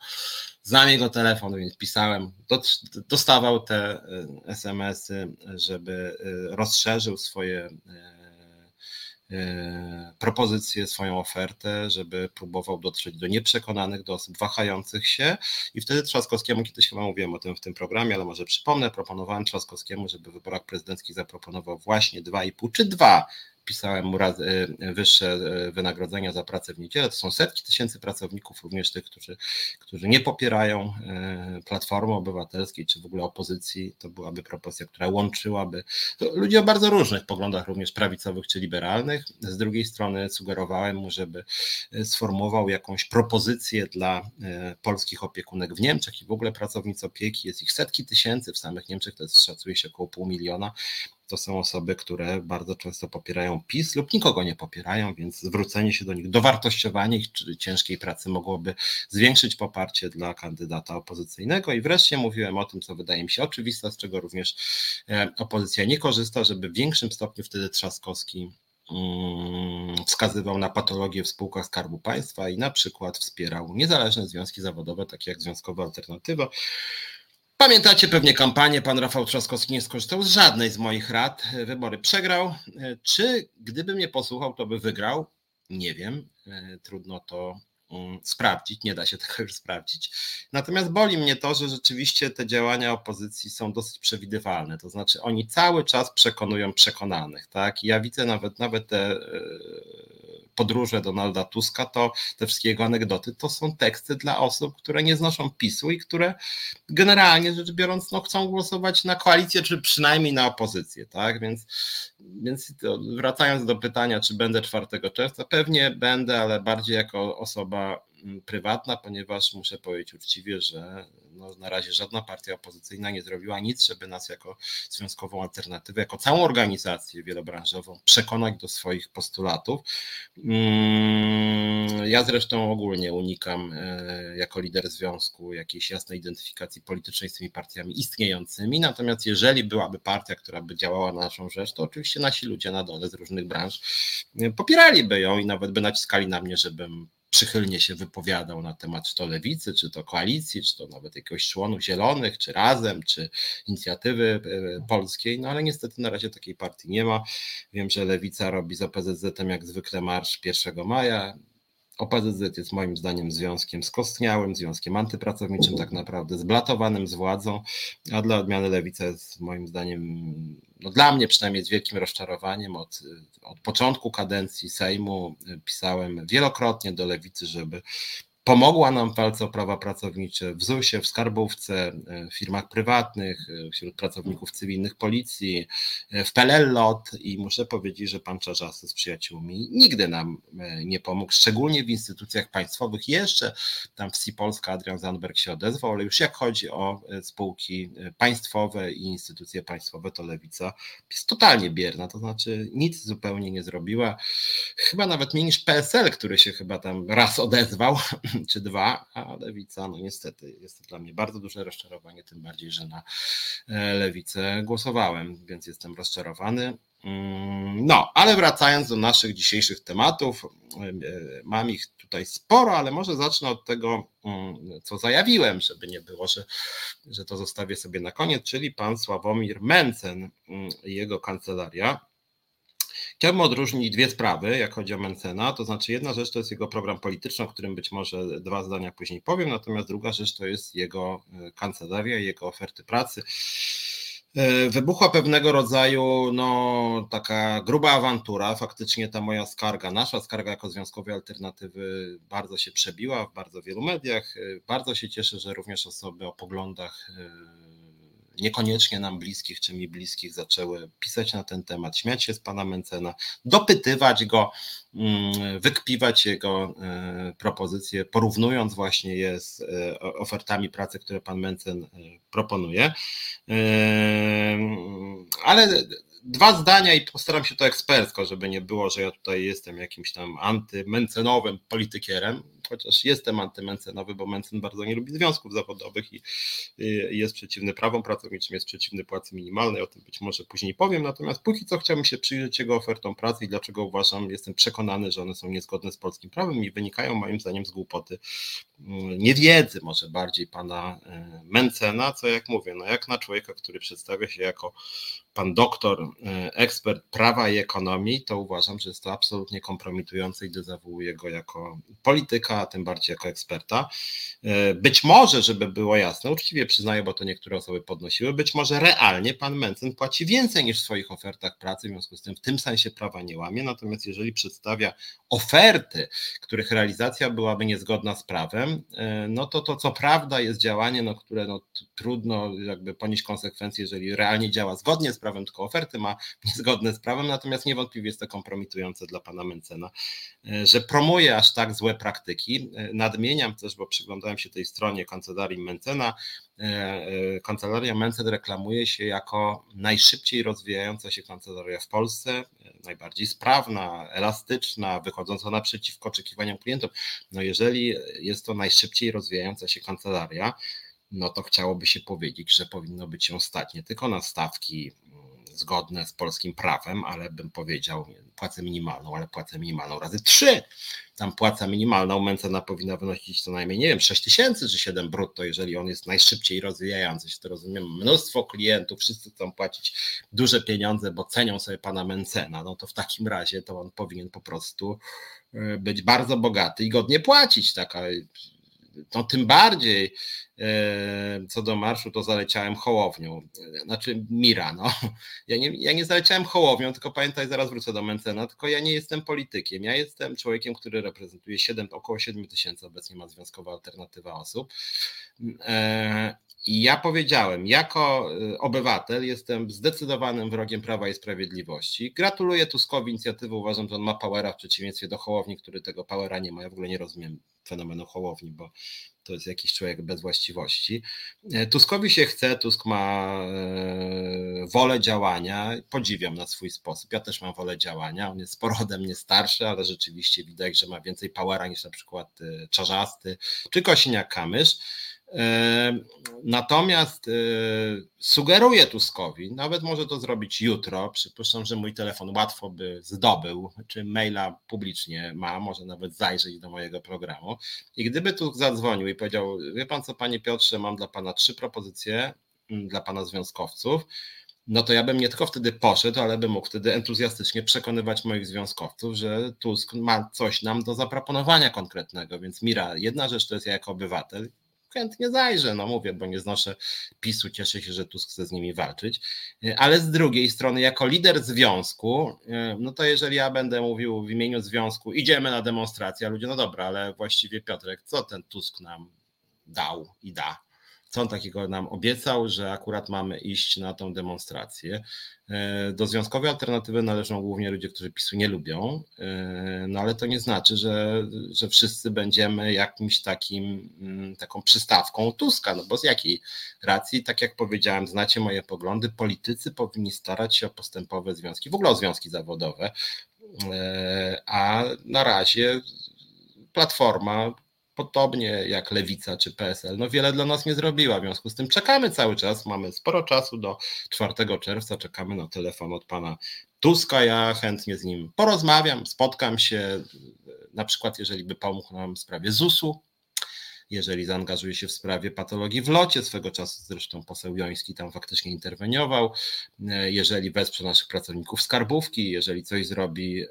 Znam jego telefon, więc pisałem, dostawał te es em esy, żeby rozszerzył swoje propozycję, swoją ofertę, żeby próbował dotrzeć do nieprzekonanych, do osób wahających się i wtedy Trzaskowskiemu, kiedyś chyba mówiłem o tym w tym programie, ale może przypomnę, proponowałem Trzaskowskiemu, żeby w wyborach prezydenckich zaproponował właśnie dwa i pół czy dwa. Pisałem mu raz, wyższe wynagrodzenia za pracę w niedzielę. To są setki tysięcy pracowników, również tych, którzy, którzy nie popierają Platformy Obywatelskiej czy w ogóle opozycji. To byłaby propozycja, która łączyłaby ludzi o bardzo różnych poglądach, również prawicowych czy liberalnych. Z drugiej strony sugerowałem mu, żeby sformułował jakąś propozycję dla polskich opiekunek w Niemczech i w ogóle pracownic opieki. Jest ich setki tysięcy, w samych Niemczech to jest, szacuje się około pół miliona. To są osoby, które bardzo często popierają PiS lub nikogo nie popierają, więc zwrócenie się do nich, dowartościowanie ich czy ciężkiej pracy mogłoby zwiększyć poparcie dla kandydata opozycyjnego. I wreszcie mówiłem o tym, co wydaje mi się oczywiste, z czego również opozycja nie korzysta, żeby w większym stopniu wtedy Trzaskowski wskazywał na patologię w spółkach Skarbu Państwa i na przykład wspierał niezależne związki zawodowe, takie jak Związkowa Alternatywa. Pamiętacie pewnie kampanię, pan Rafał Trzaskowski nie skorzystał z żadnej z moich rad, wybory przegrał. Czy gdyby mnie posłuchał, to by wygrał? Nie wiem, trudno to sprawdzić, nie da się tego już sprawdzić. Natomiast boli mnie to, że rzeczywiście te działania opozycji są dosyć przewidywalne, to znaczy oni cały czas przekonują przekonanych, tak? Ja widzę nawet, nawet te podróże Donalda Tuska, to te wszystkie jego anegdoty, to są teksty dla osób, które nie znoszą PiSu i które generalnie rzecz biorąc no, chcą głosować na koalicję, czy przynajmniej na opozycję, tak? Więc, więc wracając do pytania, czy będę czwartego czerwca, pewnie będę, ale bardziej jako osoba prywatna, ponieważ muszę powiedzieć uczciwie, że no na razie żadna partia opozycyjna nie zrobiła nic, żeby nas jako Związkową Alternatywę, jako całą organizację wielobranżową przekonać do swoich postulatów. Ja zresztą ogólnie unikam jako lider związku jakiejś jasnej identyfikacji politycznej z tymi partiami istniejącymi, natomiast jeżeli byłaby partia, która by działała na naszą rzecz, to oczywiście nasi ludzie na dole z różnych branż popieraliby ją i nawet by naciskali na mnie, żebym przychylnie się wypowiadał na temat czy to Lewicy, czy to Koalicji, czy to nawet jakiegoś członów Zielonych, czy Razem, czy Inicjatywy Polskiej, no ale niestety na razie takiej partii nie ma. Wiem, że Lewica robi za P Z Z-em jak zwykle marsz pierwszego maja. O P Z Z jest moim zdaniem związkiem skostniałym, związkiem antypracowniczym tak naprawdę, zblatowanym z władzą, a dla odmiany Lewica jest moim zdaniem, no dla mnie przynajmniej z wielkim rozczarowaniem. Od, od początku kadencji Sejmu pisałem wielokrotnie do Lewicy, żeby pomogła nam w walce o prawa pracownicze w zusie, w skarbówce, w firmach prywatnych, wśród pracowników cywilnych policji, w P L L L O T i muszę powiedzieć, że pan Czarzasy z przyjaciółmi nigdy nam nie pomógł, szczególnie w instytucjach państwowych. Jeszcze tam w C I Polska Adrian Zandberg się odezwał, ale już jak chodzi o spółki państwowe i instytucje państwowe, to Lewica jest totalnie bierna, to znaczy nic zupełnie nie zrobiła. Chyba nawet mniej niż P S L, który się chyba tam raz odezwał, czy dwa, a Lewica, no niestety jest to dla mnie bardzo duże rozczarowanie, tym bardziej, że na Lewicę głosowałem, więc jestem rozczarowany. No, ale wracając do naszych dzisiejszych tematów, mam ich tutaj sporo, ale może zacznę od tego, co zajawiłem, żeby nie było, że, że to zostawię sobie na koniec, czyli pan Sławomir Mentzen i jego kancelaria. Chciałbym odróżnić dwie sprawy, jak chodzi o Mentzena, to znaczy jedna rzecz to jest jego program polityczny, o którym być może dwa zdania później powiem, natomiast druga rzecz to jest jego kancelaria, jego oferty pracy. Wybuchła pewnego rodzaju no, taka gruba awantura, faktycznie ta moja skarga, nasza skarga jako Związkowej Alternatywy bardzo się przebiła w bardzo wielu mediach, bardzo się cieszę, że również osoby o poglądach niekoniecznie nam bliskich czy mi bliskich zaczęły pisać na ten temat, śmiać się z pana Mentzena, dopytywać go, wykpiwać jego propozycje, porównując właśnie je z ofertami pracy, które pan Mentzen proponuje. Ale dwa zdania i postaram się to ekspercko, żeby nie było, że ja tutaj jestem jakimś tam antymencenowym politykierem, chociaż jestem antymencenowy, bo Mentzen bardzo nie lubi związków zawodowych i jest przeciwny prawom pracowniczym, jest przeciwny płacy minimalnej, o tym być może później powiem, natomiast póki co chciałbym się przyjrzeć jego ofertom pracy i dlaczego uważam, jestem przekonany, że one są niezgodne z polskim prawem i wynikają moim zdaniem z głupoty, niewiedzy może bardziej pana Mentzena, co jak mówię, no jak na człowieka, który przedstawia się jako pan doktor, ekspert prawa i ekonomii, to uważam, że jest to absolutnie kompromitujące i dezawuuje go jako polityka, a tym bardziej jako eksperta. Być może, żeby było jasne, uczciwie przyznaję, bo to niektóre osoby podnosiły, być może realnie pan Mentzen płaci więcej niż w swoich ofertach pracy, w związku z tym w tym sensie prawa nie łamie, natomiast jeżeli przedstawia oferty, których realizacja byłaby niezgodna z prawem, no to to co prawda jest działanie, no, które no, trudno jakby ponieść konsekwencje, jeżeli realnie działa zgodnie z prawem, tylko oferty ma niezgodne z prawem, natomiast niewątpliwie jest to kompromitujące dla pana Mentzena, że promuje aż tak złe praktyki. Nadmieniam też, bo przyglądałem się tej stronie kancelarii Mentzena. Kancelaria Mentzen reklamuje się jako najszybciej rozwijająca się kancelaria w Polsce, najbardziej sprawna, elastyczna, wychodząca naprzeciw oczekiwaniom klientów. No jeżeli jest to najszybciej rozwijająca się kancelaria, no to chciałoby się powiedzieć, że powinno być ją stać nie tylko na stawki zgodne z polskim prawem, ale bym powiedział płacę minimalną, ale płacę minimalną razy trzy. Tam płaca minimalna u Mentzena powinna wynosić co najmniej, nie wiem, sześć tysięcy czy siedem brutto, jeżeli on jest najszybciej rozwijający się, to rozumiem, mnóstwo klientów, wszyscy chcą płacić duże pieniądze, bo cenią sobie pana Mentzena, no to w takim razie to on powinien po prostu być bardzo bogaty i godnie płacić, taka no tym bardziej co do marszu, to zaleciałem Hołownią, znaczy Mira, no. Ja nie, ja nie zaleciałem Hołownią, tylko pamiętaj, zaraz wrócę do Mentzena, tylko ja nie jestem politykiem, ja jestem człowiekiem, który reprezentuje siedem, około siedem tysięcy, obecnie ma Związkowa Alternatywa osób i ja powiedziałem, jako obywatel jestem zdecydowanym wrogiem Prawa i Sprawiedliwości, gratuluję Tuskowi inicjatywy, uważam, że on ma powera w przeciwieństwie do Hołowni, który tego powera nie ma, ja w ogóle nie rozumiem fenomenu Hołowni, bo to jest jakiś człowiek bez właściwości. Tuskowi się chce, Tusk ma wolę działania, podziwiam na swój sposób, ja też mam wolę działania, on jest sporo ode mnie starszy, ale rzeczywiście widać, że ma więcej powera niż na przykład Czarzasty czy Kosiniak-Kamysz. Natomiast sugeruję Tuskowi, nawet może to zrobić jutro, przypuszczam, że mój telefon łatwo by zdobył, czy maila publicznie ma, może nawet zajrzeć do mojego programu. I gdyby Tusk zadzwonił i powiedział: wie pan co, panie Piotrze, mam dla pana trzy propozycje dla pana związkowców, no to ja bym nie tylko wtedy poszedł, ale bym mógł wtedy entuzjastycznie przekonywać moich związkowców, że Tusk ma coś nam do zaproponowania konkretnego. Więc mira, jedna rzecz to jest, ja jako obywatel chętnie zajrzę, no mówię, bo nie znoszę PiSu, cieszę się, że Tusk chce z nimi walczyć, ale z drugiej strony jako lider związku, no to jeżeli ja będę mówił w imieniu związku, idziemy na demonstrację, a ludzie, no dobra, ale właściwie Piotrek, co ten Tusk nam dał i da? Co on takiego nam obiecał, że akurat mamy iść na tą demonstrację? Do Związkowej Alternatywy należą głównie ludzie, którzy PiSu nie lubią, no ale to nie znaczy, że, że wszyscy będziemy jakimś takim, taką przystawką Tuska, no bo z jakiej racji, tak jak powiedziałem, znacie moje poglądy, politycy powinni starać się o postępowe związki, w ogóle o związki zawodowe, a na razie Platforma, podobnie jak Lewica czy P S L, no wiele dla nas nie zrobiła, w związku z tym czekamy cały czas, mamy sporo czasu do czwartego czerwca, czekamy na telefon od pana Tuska, ja chętnie z nim porozmawiam, spotkam się, na przykład jeżeli by pomógł nam w sprawie zusu, jeżeli zaangażuje się w sprawie patologii w locie, swego czasu zresztą poseł Joński tam faktycznie interweniował, jeżeli wesprze naszych pracowników skarbówki, jeżeli coś zrobi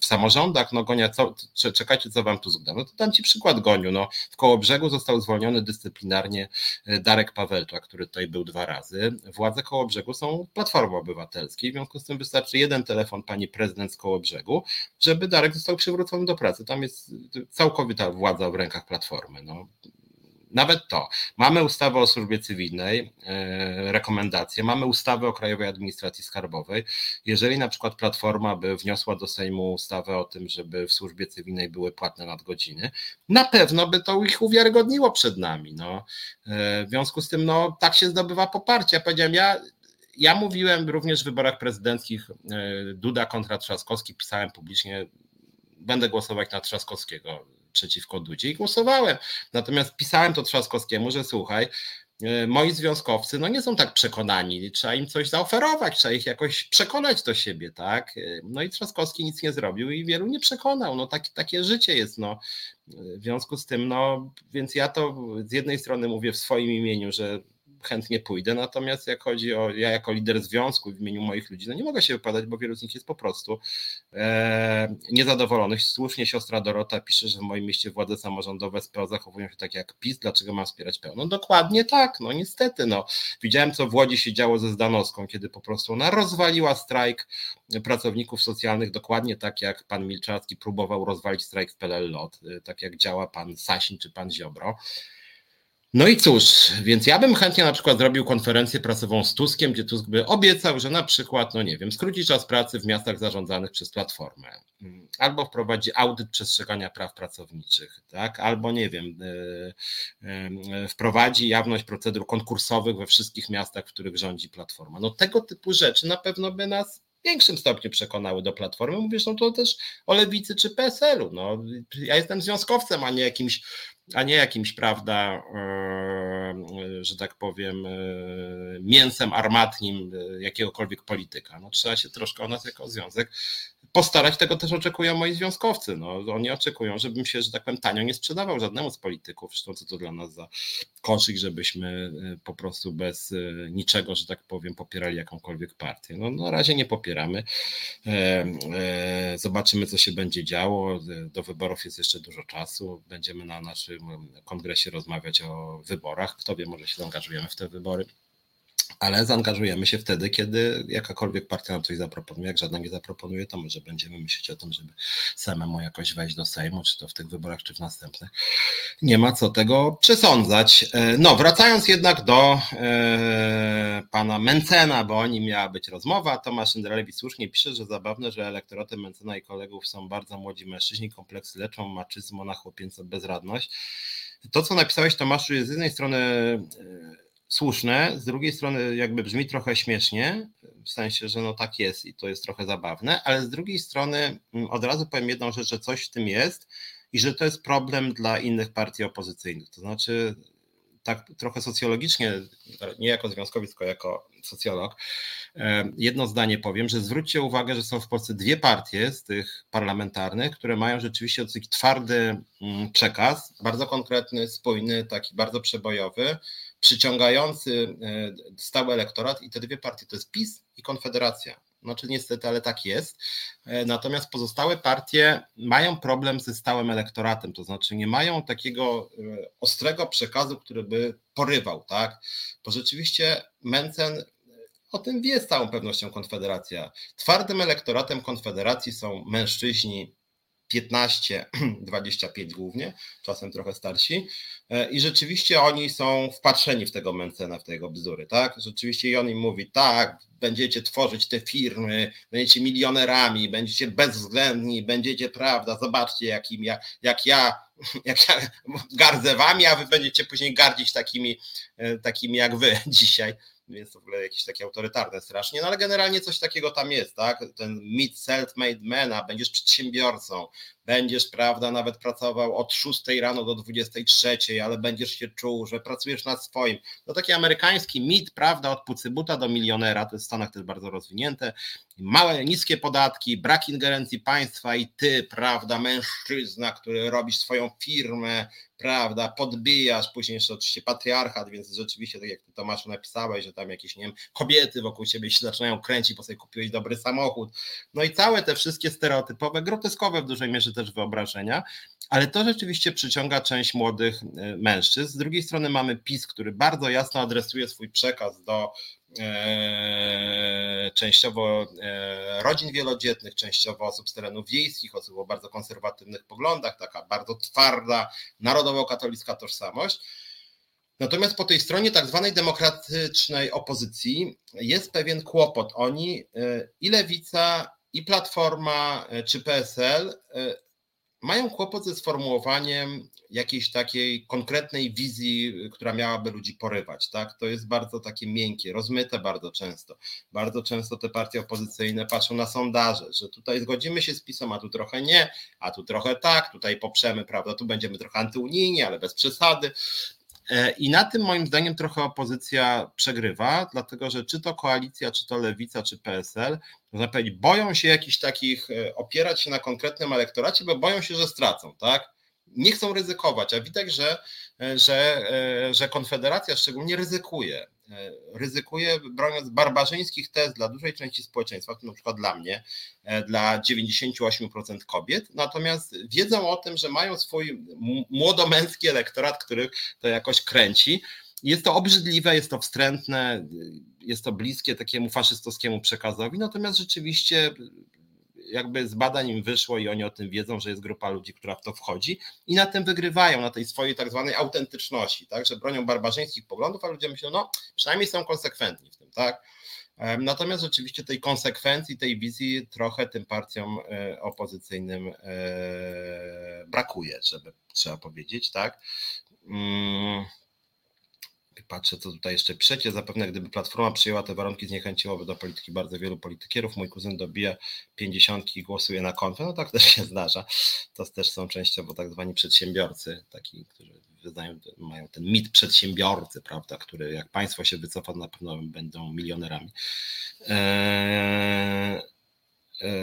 w samorządach, no Gonia, co, czekajcie, co wam tu zda. No to dam ci przykład, Goniu, no w Kołobrzegu został zwolniony dyscyplinarnie Darek Pawełczak, który tutaj był dwa razy. Władze Kołobrzegu są Platformy Obywatelskiej, w związku z tym wystarczy jeden telefon pani prezydent z Kołobrzegu, żeby Darek został przywrócony do pracy. Tam jest całkowita władza w rękach Platformy. No, nawet to. Mamy ustawę o służbie cywilnej, yy, rekomendacje, mamy ustawę o Krajowej Administracji Skarbowej. Jeżeli na przykład Platforma by wniosła do Sejmu ustawę o tym, żeby w służbie cywilnej były płatne nadgodziny, na pewno by to ich uwiarygodniło przed nami. No. Yy, w związku z tym no, tak się zdobywa poparcie. Ja powiedziałem, ja ja mówiłem również w wyborach prezydenckich yy, Duda kontra Trzaskowski, pisałem publicznie, będę głosować na Trzaskowskiego przeciwko Dudzie i głosowałem. Natomiast pisałem to Trzaskowskiemu, że słuchaj, moi związkowcy no nie są tak przekonani, trzeba im coś zaoferować, trzeba ich jakoś przekonać do siebie, tak? No i Trzaskowski nic nie zrobił i wielu nie przekonał, no tak, takie życie jest, no. W związku z tym, no, więc ja to z jednej strony mówię w swoim imieniu, że chętnie pójdę, natomiast jak chodzi o, ja jako lider związku w imieniu moich ludzi, no nie mogę się wypowiadać, bo wielu z nich jest po prostu e, niezadowolonych. Słusznie siostra Dorota pisze, że w moim mieście władze samorządowe z P O zachowują się tak jak PiS, dlaczego mam wspierać P O? No dokładnie tak, no niestety, no. Widziałem, co w Łodzi się działo ze Zdanowską, kiedy po prostu ona rozwaliła strajk pracowników socjalnych, dokładnie tak jak pan Milczarski próbował rozwalić strajk w P L L LOT, tak jak działa pan Sasin czy pan Ziobro. No i cóż, więc ja bym chętnie na przykład zrobił konferencję prasową z Tuskiem, gdzie Tusk by obiecał, że na przykład, no nie wiem, skróci czas pracy w miastach zarządzanych przez Platformę, albo wprowadzi audyt przestrzegania praw pracowniczych, tak, albo nie wiem, yy, yy, wprowadzi jawność procedur konkursowych we wszystkich miastach, w których rządzi Platforma. No tego typu rzeczy na pewno by nas w większym stopniu przekonały do Platformy. Mówisz, no to też o Lewicy czy P S L u. No, ja jestem związkowcem, a nie jakimś, a nie jakimś, prawda, yy, że tak powiem, yy, mięsem armatnim jakiegokolwiek polityka. No, trzeba się troszkę o nas jako związek postarać, tego też oczekują moi związkowcy. No, oni oczekują, żebym się, że tak powiem, tanio nie sprzedawał żadnemu z polityków. Zresztą co to dla nas za koszyk, żebyśmy po prostu bez niczego, że tak powiem, popierali jakąkolwiek partię. No, na razie nie popieramy. E, e, zobaczymy, co się będzie działo. Do wyborów jest jeszcze dużo czasu. Będziemy na naszym kongresie rozmawiać o wyborach. Kto wie, może się zaangażujemy w te wybory. Ale zaangażujemy się wtedy, kiedy jakakolwiek partia nam coś zaproponuje. Jak żadna nie zaproponuje, to może będziemy myśleć o tym, żeby samemu jakoś wejść do Sejmu, czy to w tych wyborach, czy w następnych. Nie ma co tego przesądzać. No, wracając jednak do e, pana Mentzena, bo o nim miała być rozmowa. Tomasz Indralewicz słusznie pisze, że zabawne, że elektoratem Mentzena i kolegów są bardzo młodzi mężczyźni, kompleksy leczą, maczyzmo na chłopięcą bezradność. To, co napisałeś, Tomaszu, jest z jednej strony E, słuszne, z drugiej strony jakby brzmi trochę śmiesznie, w sensie, że no tak jest i to jest trochę zabawne, ale z drugiej strony od razu powiem jedną rzecz, że coś w tym jest i że to jest problem dla innych partii opozycyjnych. To znaczy, tak trochę socjologicznie, nie jako związkowiec, tylko jako socjolog, jedno zdanie powiem, że zwróćcie uwagę, że są w Polsce dwie partie z tych parlamentarnych, które mają rzeczywiście taki twardy przekaz, bardzo konkretny, spójny, taki bardzo przebojowy, przyciągający stały elektorat, i te dwie partie to jest PiS i Konfederacja. Znaczy niestety, ale tak jest. Natomiast pozostałe partie mają problem ze stałym elektoratem, to znaczy nie mają takiego ostrego przekazu, który by porywał, tak? Bo rzeczywiście Mentzen o tym wie z całą pewnością Konfederacja. Twardym elektoratem Konfederacji są mężczyźni piętnaście dwadzieścia pięć głównie, czasem trochę starsi, i rzeczywiście oni są wpatrzeni w tego Mentzena, w tego bzdury, tak? Rzeczywiście i on im mówi, tak, będziecie tworzyć te firmy, będziecie milionerami, będziecie bezwzględni, będziecie, prawda, zobaczcie jak, im ja, jak, ja, jak ja gardzę wami, a wy będziecie później gardzić takimi, takimi jak wy dzisiaj. Jest to w ogóle jakieś takie autorytarne strasznie, no ale generalnie coś takiego tam jest, tak? Ten mit self-made mana, będziesz przedsiębiorcą, będziesz, prawda, nawet pracował od szóstej rano do dwudziestej trzeciej, ale będziesz się czuł, że pracujesz nad swoim. No taki amerykański mit, prawda, od pucybuta do milionera, to jest w Stanach też bardzo rozwinięte, małe, niskie podatki, brak ingerencji państwa i ty, prawda, mężczyzna, który robisz swoją firmę, prawda, podbijasz, później jeszcze oczywiście patriarchat, więc rzeczywiście, tak jak ty, Tomaszu, napisałeś, że tam jakieś, nie wiem, kobiety wokół ciebie się zaczynają kręcić, bo sobie kupiłeś dobry samochód. No i całe te wszystkie stereotypowe, groteskowe w dużej mierze też wyobrażenia, ale to rzeczywiście przyciąga część młodych mężczyzn. Z drugiej strony mamy PiS, który bardzo jasno adresuje swój przekaz do e, częściowo e, rodzin wielodzietnych, częściowo osób z terenów wiejskich, osób o bardzo konserwatywnych poglądach, taka bardzo twarda, narodowo-katolicka tożsamość. Natomiast po tej stronie tak zwanej demokratycznej opozycji jest pewien kłopot. Oni, i Lewica, i Platforma, czy P S L, mają kłopot ze sformułowaniem jakiejś takiej konkretnej wizji, która miałaby ludzi porywać, tak? To jest bardzo takie miękkie, rozmyte bardzo często. Bardzo często te partie opozycyjne patrzą na sondaże, że tutaj zgodzimy się z PiS-em, a tu trochę nie, a tu trochę tak, tutaj poprzemy, prawda? Tu będziemy trochę antyunijni, ale bez przesady. I na tym moim zdaniem trochę opozycja przegrywa, dlatego że czy to koalicja, czy to Lewica, czy P S L, można powiedzieć, boją się jakichś takich, opierać się na konkretnym elektoracie, bo boją się, że stracą, tak? Nie chcą ryzykować, a widać, że, że, że Konfederacja szczególnie ryzykuje. Ryzykuje, broniąc barbarzyńskich tez dla dużej części społeczeństwa, na przykład dla mnie, dla dziewięćdziesiąt osiem procent kobiet, natomiast wiedzą o tym, że mają swój młodomęski elektorat, który to jakoś kręci. Jest to obrzydliwe, jest to wstrętne, jest to bliskie takiemu faszystowskiemu przekazowi, natomiast rzeczywiście jakby z badań im wyszło i oni o tym wiedzą, że jest grupa ludzi, która w to wchodzi i na tym wygrywają, na tej swojej tak zwanej autentyczności, tak, że bronią barbarzyńskich poglądów, a ludzie myślą, no przynajmniej są konsekwentni w tym, tak. Natomiast rzeczywiście tej konsekwencji, tej wizji trochę tym partiom opozycyjnym brakuje, żeby trzeba powiedzieć, tak. Patrzę, co tutaj jeszcze piszecie. Zapewne gdyby Platforma przyjęła te warunki, zniechęciłoby do polityki bardzo wielu politykierów. Mój kuzyn dobija pięćdziesiątki i głosuje na konfę. No tak też się zdarza. To też są częściowo tak zwani przedsiębiorcy, taki, którzy wyznają, mają ten mit przedsiębiorcy, prawda, który jak państwo się wycofa, na pewno będą milionerami. Eee...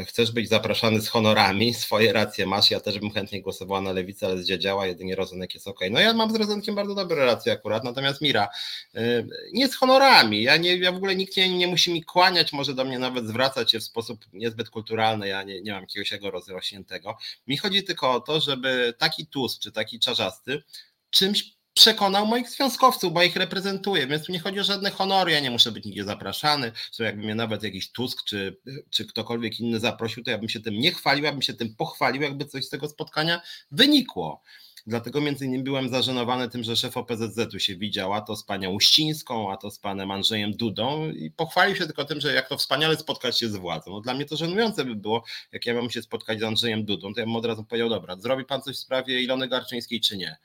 Chcesz być zapraszany z honorami, swoje racje masz, ja też bym chętnie głosowała na Lewicę, ale zdziadziała, jedynie Rozenek jest okej. Okay. No ja mam z Rozenkiem bardzo dobre racje akurat, natomiast Mira, nie z honorami, ja, nie, ja w ogóle nikt nie, nie musi mi kłaniać, może do mnie nawet zwracać się w sposób niezbyt kulturalny, ja nie, nie mam jakiegoś jego rozrośniętego. Mi chodzi tylko o to, żeby taki Tusk czy taki Czarzasty czymś przekonał moich związkowców, bo ich reprezentuję, więc tu nie chodzi o żadne honory, ja nie muszę być nigdzie zapraszany, że jakby mnie nawet jakiś Tusk czy, czy ktokolwiek inny zaprosił, to ja bym się tym nie chwalił, ja bym się tym pochwalił, jakby coś z tego spotkania wynikło. Dlatego między innymi byłem zażenowany tym, że szef O P Z Z u się widział, a to z panią Uścińską, a to z panem Andrzejem Dudą i pochwalił się tylko tym, że jak to wspaniale spotkać się z władzą. No dla mnie to żenujące by było, jak ja mam się spotkać z Andrzejem Dudą, to ja bym od razu powiedział, dobra, zrobi pan coś w sprawie Ilony Garczyńskiej czy nie?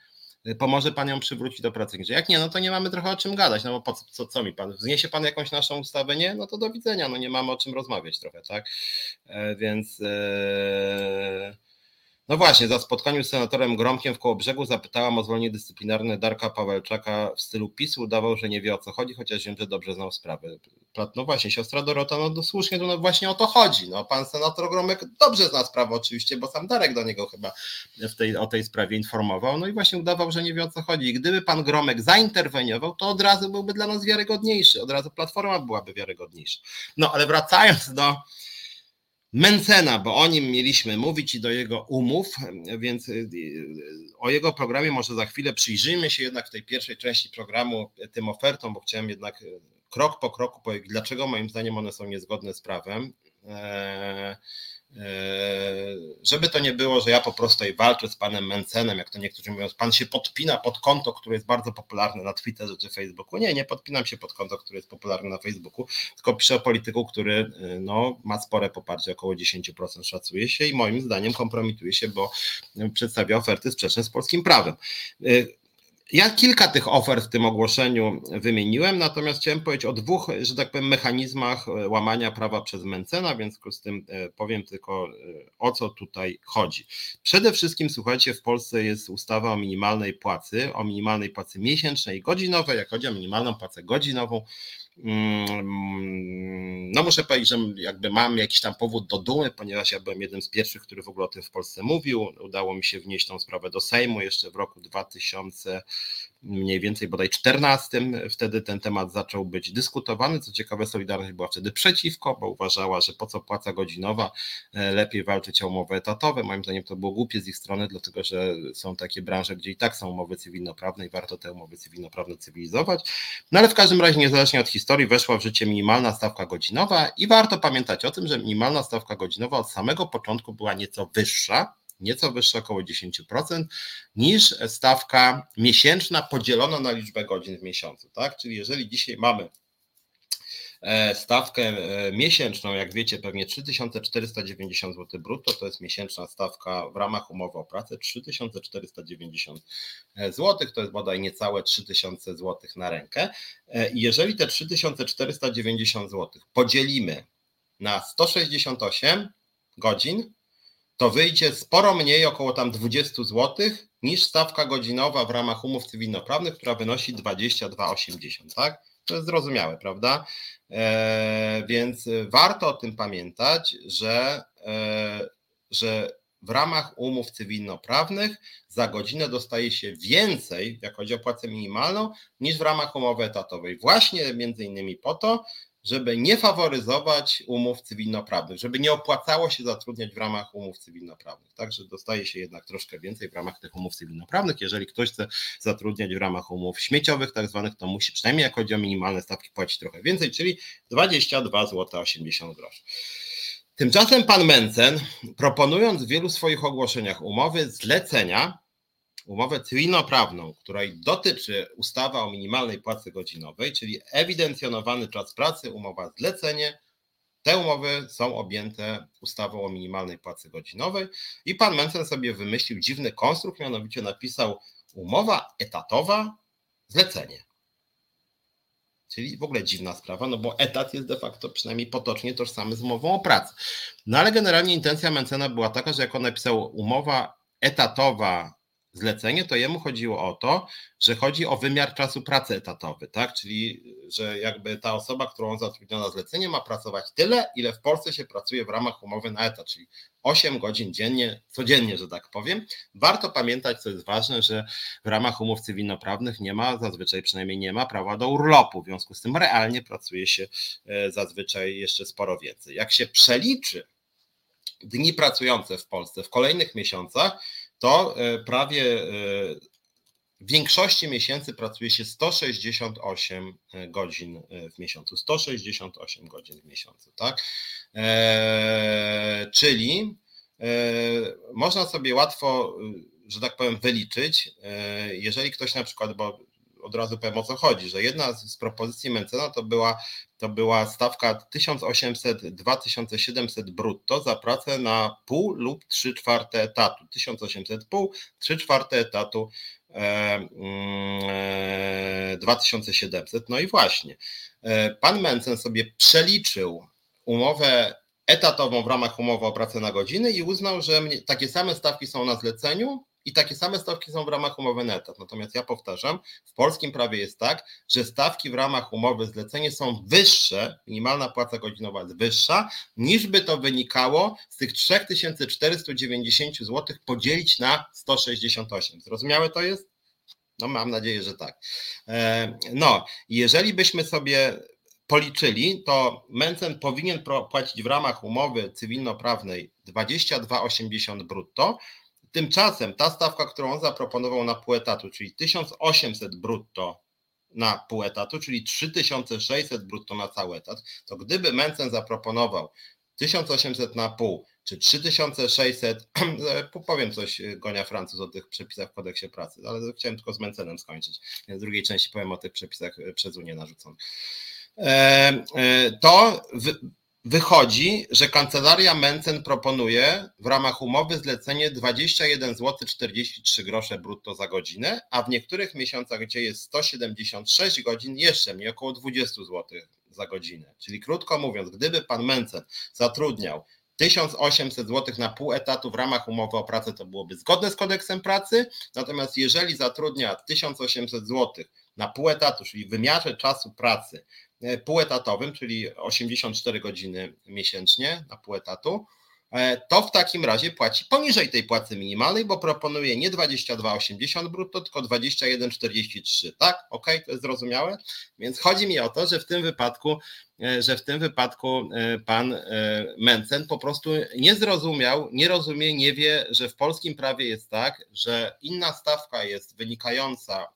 Pomoże pan ją przywrócić do pracy. Jak nie, no to nie mamy trochę o czym gadać, no bo po co, co, co mi pan, wzniesie pan jakąś naszą ustawę? Nie, no to do widzenia, no nie mamy o czym rozmawiać trochę, tak? Więc... Yy... No właśnie, za spotkaniem z senatorem Gromkiem w Kołobrzegu zapytałam o zwolnienie dyscyplinarne Darka Pawełczaka w stylu PiS-u. Udawał, że nie wie o co chodzi, chociaż wiem, że dobrze znał sprawę. No właśnie, siostra Dorota, no, no słusznie, to no właśnie o to chodzi. No, pan senator Gromek dobrze zna sprawę oczywiście, bo sam Darek do niego chyba w tej, o tej sprawie informował. No i właśnie udawał, że nie wie o co chodzi. I gdyby pan Gromek zainterweniował, to od razu byłby dla nas wiarygodniejszy. Od razu Platforma byłaby wiarygodniejsza. No ale wracając do Mentzena, bo o nim mieliśmy mówić i do jego umów, więc o jego programie może za chwilę przyjrzyjmy się jednak w tej pierwszej części programu tym ofertom, bo chciałem jednak krok po kroku powiedzieć, dlaczego moim zdaniem one są niezgodne z prawem. Eee, eee, żeby to nie było, że ja po prostu i walczę z panem Mentzenem, jak to niektórzy mówią, pan się podpina pod konto, które jest bardzo popularne na Twitterze czy Facebooku. Nie, nie podpinam się pod konto, które jest popularne na Facebooku, tylko piszę o polityku, który no, ma spore poparcie, około dziesięć procent szacuje się i moim zdaniem kompromituje się, bo przedstawia oferty sprzeczne z polskim prawem. Eee, Ja kilka tych ofert w tym ogłoszeniu wymieniłem, natomiast chciałem powiedzieć o dwóch, że tak powiem, mechanizmach łamania prawa przez Mentzena, więc z tym powiem tylko, o co tutaj chodzi. Przede wszystkim, słuchajcie, w Polsce jest ustawa o minimalnej płacy, o minimalnej płacy miesięcznej i godzinowej. Jak chodzi o minimalną płacę godzinową, no muszę powiedzieć, że jakby mam jakiś tam powód do dumy, ponieważ ja byłem jednym z pierwszych, który w ogóle o tym w Polsce mówił. Udało mi się wnieść tą sprawę do Sejmu jeszcze w roku dwa tysiące, mniej więcej bodaj czternastym. Wtedy ten temat zaczął być dyskutowany. Co ciekawe, Solidarność była wtedy przeciwko, bo uważała, że po co płaca godzinowa, lepiej walczyć o umowy etatowe. Moim zdaniem to było głupie z ich strony, dlatego że są takie branże, gdzie i tak są umowy cywilnoprawne i warto te umowy cywilnoprawne cywilizować. No ale w każdym razie niezależnie od historii, historii weszła w życie minimalna stawka godzinowa i warto pamiętać o tym, że minimalna stawka godzinowa od samego początku była nieco wyższa, nieco wyższa około dziesięć procent niż stawka miesięczna podzielona na liczbę godzin w miesiącu, tak? Czyli jeżeli dzisiaj mamy stawkę miesięczną, jak wiecie, pewnie trzy tysiące czterysta dziewięćdziesiąt złotych brutto, to jest miesięczna stawka w ramach umowy o pracę trzy tysiące czterysta dziewięćdziesiąt złotych, to jest bodaj niecałe trzy tysiące złotych na rękę. I jeżeli te trzy tysiące czterysta dziewięćdziesiąt złotych podzielimy na sto sześćdziesiąt osiem godzin, to wyjdzie sporo mniej, około tam dwadzieścia złotych, niż stawka godzinowa w ramach umów cywilnoprawnych, która wynosi dwadzieścia dwa osiemdziesiąt, tak? To jest zrozumiałe, prawda? E, więc warto o tym pamiętać, że, e, że w ramach umów cywilnoprawnych za godzinę dostaje się więcej, jak chodzi o płacę minimalną, niż w ramach umowy etatowej. Właśnie między innymi po to, żeby nie faworyzować umów cywilnoprawnych, żeby nie opłacało się zatrudniać w ramach umów cywilnoprawnych. Także dostaje się jednak troszkę więcej w ramach tych umów cywilnoprawnych. Jeżeli ktoś chce zatrudniać w ramach umów śmieciowych tak zwanych, to musi przynajmniej jak chodzi o minimalne stawki płacić trochę więcej, czyli dwadzieścia dwa złote osiemdziesiąt groszy. Tymczasem pan Mentzen, proponując w wielu swoich ogłoszeniach umowy zlecenia, umowę cywilnoprawną, której dotyczy ustawa o minimalnej płacy godzinowej, czyli ewidencjonowany czas pracy, umowa zlecenie, te umowy są objęte ustawą o minimalnej płacy godzinowej i pan Mentzen sobie wymyślił dziwny konstrukt, mianowicie napisał umowa etatowa, zlecenie. Czyli w ogóle dziwna sprawa, no bo etat jest de facto przynajmniej potocznie tożsamy z umową o pracę. No ale generalnie intencja Mentzena była taka, że jak on napisał umowa etatowa, zlecenie, to jemu chodziło o to, że chodzi o wymiar czasu pracy etatowy, tak? Czyli, że jakby ta osoba, którą on zatrudnia na zlecenie, ma pracować tyle, ile w Polsce się pracuje w ramach umowy na etat, czyli osiem godzin dziennie, codziennie, że tak powiem. Warto pamiętać, co jest ważne, że w ramach umów cywilnoprawnych nie ma, zazwyczaj przynajmniej nie ma prawa do urlopu, w związku z tym realnie pracuje się zazwyczaj jeszcze sporo więcej. Jak się przeliczy dni pracujące w Polsce w kolejnych miesiącach, to prawie w większości miesięcy pracuje się sto sześćdziesiąt osiem godzin w miesiącu. sto sześćdziesiąt osiem godzin w miesiącu, tak? Eee, czyli e, można sobie łatwo, że tak powiem, wyliczyć, e, jeżeli ktoś na przykład, bo od razu powiem o co chodzi, że jedna z propozycji Mentzena to była, to była stawka tysiąc osiemset do dwa tysiące siedemset brutto za pracę na pół lub trzy czwarte etatu. tysiąc osiemset pół, trzy czwarte etatu e, e, dwa tysiące siedemset. No i właśnie, e, pan Mentzen sobie przeliczył umowę etatową w ramach umowy o pracę na godziny i uznał, że takie same stawki są na zleceniu i takie same stawki są w ramach umowy na etat. Natomiast ja powtarzam, w polskim prawie jest tak, że stawki w ramach umowy zlecenie są wyższe, minimalna płaca godzinowa jest wyższa, niż by to wynikało z tych trzy tysiące czterysta dziewięćdziesiąt złotych podzielić na sto sześćdziesiąt osiem. Zrozumiałe to jest? No mam nadzieję, że tak. No, jeżeli byśmy sobie policzyli, to Mentzen powinien płacić w ramach umowy cywilnoprawnej dwadzieścia dwa osiemdziesiąt brutto. Tymczasem ta stawka, którą on zaproponował na pół etatu, czyli tysiąc osiemset brutto na pół etatu, czyli trzy tysiące sześćset brutto na cały etat, to gdyby Mentzen zaproponował tysiąc osiemset na pół, czy trzy tysiące sześćset, powiem coś Gonia Francuz o tych przepisach w kodeksie pracy, ale chciałem tylko z Mentzenem skończyć, więc w drugiej części powiem o tych przepisach przez Unię narzuconych. To wychodzi, że Kancelaria Mentzen proponuje w ramach umowy zlecenie dwadzieścia jeden złotych czterdzieści trzy grosze brutto za godzinę, a w niektórych miesiącach, gdzie jest sto siedemdziesiąt sześć godzin, jeszcze mniej, około dwadzieścia złotych za godzinę. Czyli krótko mówiąc, gdyby pan Mentzen zatrudniał tysiąc osiemset złotych na pół etatu w ramach umowy o pracę, to byłoby zgodne z kodeksem pracy, natomiast jeżeli zatrudnia tysiąc osiemset złotych na pół etatu, czyli w wymiarze czasu pracy półetatowym, czyli osiemdziesiąt cztery godziny miesięcznie na pół etatu, to w takim razie płaci poniżej tej płacy minimalnej, bo proponuje nie dwadzieścia dwa osiemdziesiąt brutto, tylko dwadzieścia jeden czterdzieści trzy, tak? Okej, okay, to jest zrozumiałe? Więc chodzi mi o to, że w tym wypadku, że w tym wypadku pan Mentzen po prostu nie zrozumiał, nie rozumie, nie wie, że w polskim prawie jest tak, że inna stawka jest wynikająca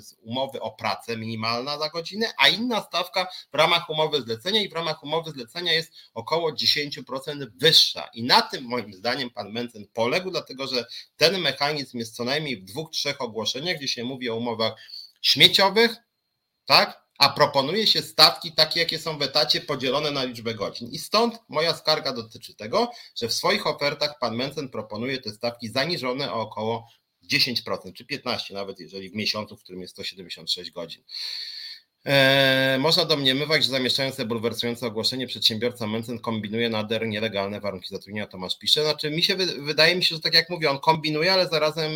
z umowy o pracę minimalna za godzinę, a inna stawka w ramach umowy zlecenia i w ramach umowy zlecenia jest około dziesięć procent wyższa. I na tym moim zdaniem pan Mentzen poległ, dlatego że ten mechanizm jest co najmniej w dwóch, trzech ogłoszeniach, gdzie się mówi o umowach śmieciowych, tak? A proponuje się stawki takie, jakie są w etacie, podzielone na liczbę godzin. I stąd moja skarga dotyczy tego, że w swoich ofertach pan Mentzen proponuje te stawki zaniżone o około dziesięć procent czy piętnaście procent, nawet jeżeli w miesiącu, w którym jest sto siedemdziesiąt sześć godzin. Eee, można domniemywać, że zamieszczające bulwersujące ogłoszenie przedsiębiorca Mentzen kombinuje nader nielegalne warunki zatrudnienia, Tomasz pisze. Znaczy, mi się wydaje mi się, że tak jak mówię, on kombinuje, ale zarazem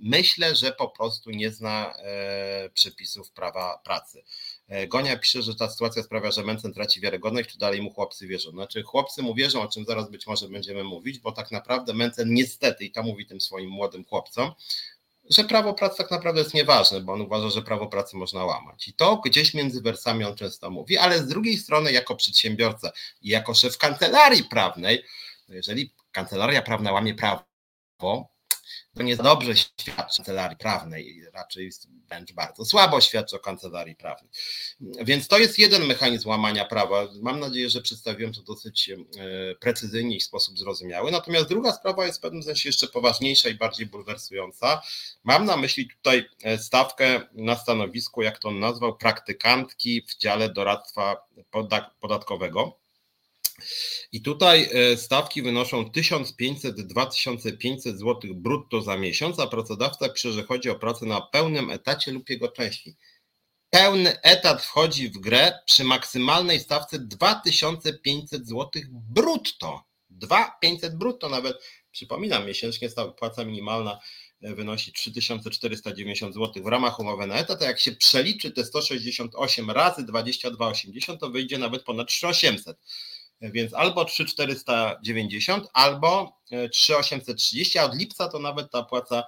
myślę, że po prostu nie zna e, przepisów prawa pracy. E, Gonia pisze, że ta sytuacja sprawia, że Mentzen traci wiarygodność, czy dalej mu chłopcy wierzą. Znaczy, chłopcy mu wierzą, o czym zaraz być może będziemy mówić, bo tak naprawdę Mentzen niestety, i to mówi tym swoim młodym chłopcom, że prawo pracy tak naprawdę jest nieważne, bo on uważa, że prawo pracy można łamać. I to gdzieś między wersami on często mówi, ale z drugiej strony jako przedsiębiorca i jako szef kancelarii prawnej, jeżeli kancelaria prawna łamie prawo, to nie dobrze świadczy o kancelarii prawnej, raczej wręcz bardzo słabo świadczy o kancelarii prawnej. Więc to jest jeden mechanizm łamania prawa. Mam nadzieję, że przedstawiłem to dosyć precyzyjnie i w sposób zrozumiały. Natomiast druga sprawa jest w pewnym sensie jeszcze poważniejsza i bardziej bulwersująca. Mam na myśli tutaj stawkę na stanowisku, jak to on nazwał, praktykantki w dziale doradztwa podatkowego. I tutaj stawki wynoszą tysiąc pięćset do dwa tysiące pięćset złotych brutto za miesiąc, a pracodawca pisze, że chodzi o pracę na pełnym etacie lub jego części. Pełny etat wchodzi w grę przy maksymalnej stawce dwa tysiące pięćset złotych brutto. dwa tysiące pięćset brutto nawet, przypominam, miesięcznie płaca minimalna wynosi trzy tysiące czterysta dziewięćdziesiąt złotych w ramach umowy na etat, a jak się przeliczy te sto sześćdziesiąt osiem razy dwadzieścia dwa osiemdziesiąt, to wyjdzie nawet ponad trzy tysiące osiemset. Więc albo trzy tysiące czterysta dziewięćdziesiąt, albo trzy tysiące osiemset trzydzieści, a od lipca to nawet ta płaca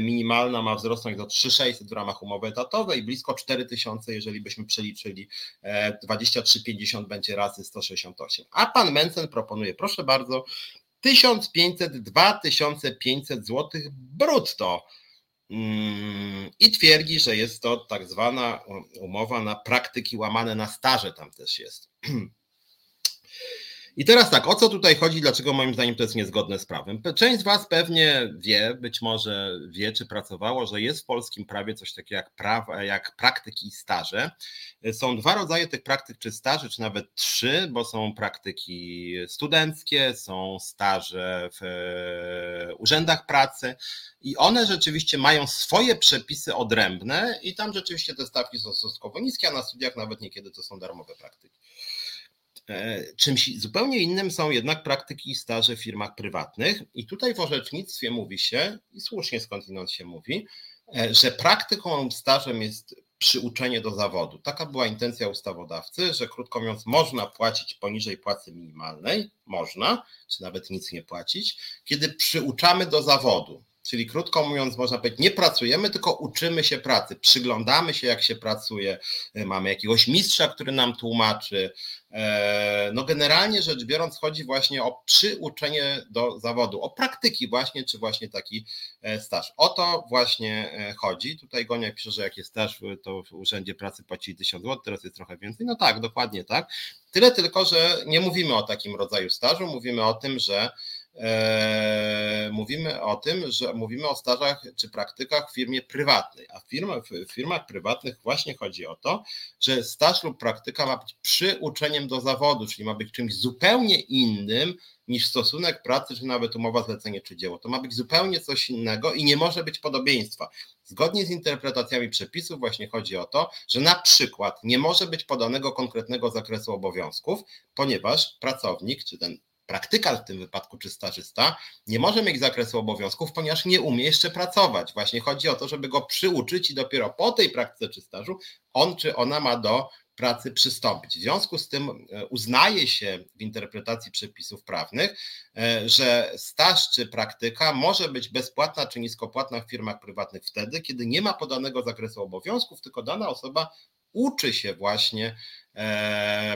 minimalna ma wzrosnąć do trzy tysiące sześćset w ramach umowy etatowej, blisko cztery tysiące, jeżeli byśmy przeliczyli dwadzieścia trzy pięćdziesiąt będzie razy sto sześćdziesiąt osiem. A pan Mentzen proponuje, proszę bardzo, tysiąc pięćset do dwa tysiące pięćset złotych brutto. I twierdzi, że jest to tak zwana umowa na praktyki łamane na staże, tam też jest. I teraz tak, o co tutaj chodzi, dlaczego moim zdaniem to jest niezgodne z prawem? Część z Was pewnie wie, być może wie, czy pracowało, że jest w polskim prawie coś takiego jak, prawa, jak praktyki i staże. Są dwa rodzaje tych praktyk, czy staży, czy nawet trzy, bo są praktyki studenckie, są staże w urzędach pracy i one rzeczywiście mają swoje przepisy odrębne i tam rzeczywiście te stawki są stosunkowo niskie, a na studiach nawet niekiedy to są darmowe praktyki. Czymś zupełnie innym są jednak praktyki staży w firmach prywatnych i tutaj w orzecznictwie mówi się, i słusznie skądinąd się mówi, że praktyką stażem jest przyuczenie do zawodu. Taka była intencja ustawodawcy, że krótko mówiąc można płacić poniżej płacy minimalnej, można, czy nawet nic nie płacić, kiedy przyuczamy do zawodu. Czyli krótko mówiąc można powiedzieć, nie pracujemy, tylko uczymy się pracy, przyglądamy się jak się pracuje, mamy jakiegoś mistrza, który nam tłumaczy. No generalnie rzecz biorąc chodzi właśnie o przyuczenie do zawodu, o praktyki właśnie, czy właśnie taki staż. O to właśnie chodzi. Tutaj Gonia pisze, że jak jest staż, to w Urzędzie Pracy płacili tysiąc złotych, teraz jest trochę więcej. No tak, dokładnie tak. Tyle tylko, że nie mówimy o takim rodzaju stażu, mówimy o tym, że Mówimy o tym, że mówimy o stażach czy praktykach w firmie prywatnej, a w firmach, w firmach prywatnych właśnie chodzi o to, że staż lub praktyka ma być przyuczeniem do zawodu, czyli ma być czymś zupełnie innym niż stosunek pracy, czy nawet umowa, zlecenie czy dzieło. To ma być zupełnie coś innego i nie może być podobieństwa. Zgodnie z interpretacjami przepisów właśnie chodzi o to, że na przykład nie może być podanego konkretnego zakresu obowiązków, ponieważ pracownik czy ten praktykal w tym wypadku, czy stażysta, nie może mieć zakresu obowiązków, ponieważ nie umie jeszcze pracować. Właśnie chodzi o to, żeby go przyuczyć i dopiero po tej praktyce czy stażu on czy ona ma do pracy przystąpić. W związku z tym uznaje się w interpretacji przepisów prawnych, że staż czy praktyka może być bezpłatna czy niskopłatna w firmach prywatnych wtedy, kiedy nie ma podanego zakresu obowiązków, tylko dana osoba uczy się właśnie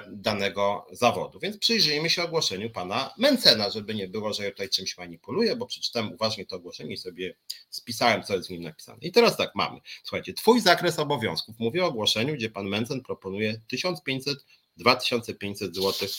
danego zawodu. Więc przyjrzyjmy się ogłoszeniu pana Mentzena, żeby nie było, że ja tutaj czymś manipuluję, bo przeczytałem uważnie to ogłoszenie i sobie spisałem, co jest w nim napisane. I teraz tak mamy. Słuchajcie, twój zakres obowiązków. Mówię o ogłoszeniu, gdzie pan Mentzen proponuje tysiąc pięćset do dwa tysiące pięćset złotych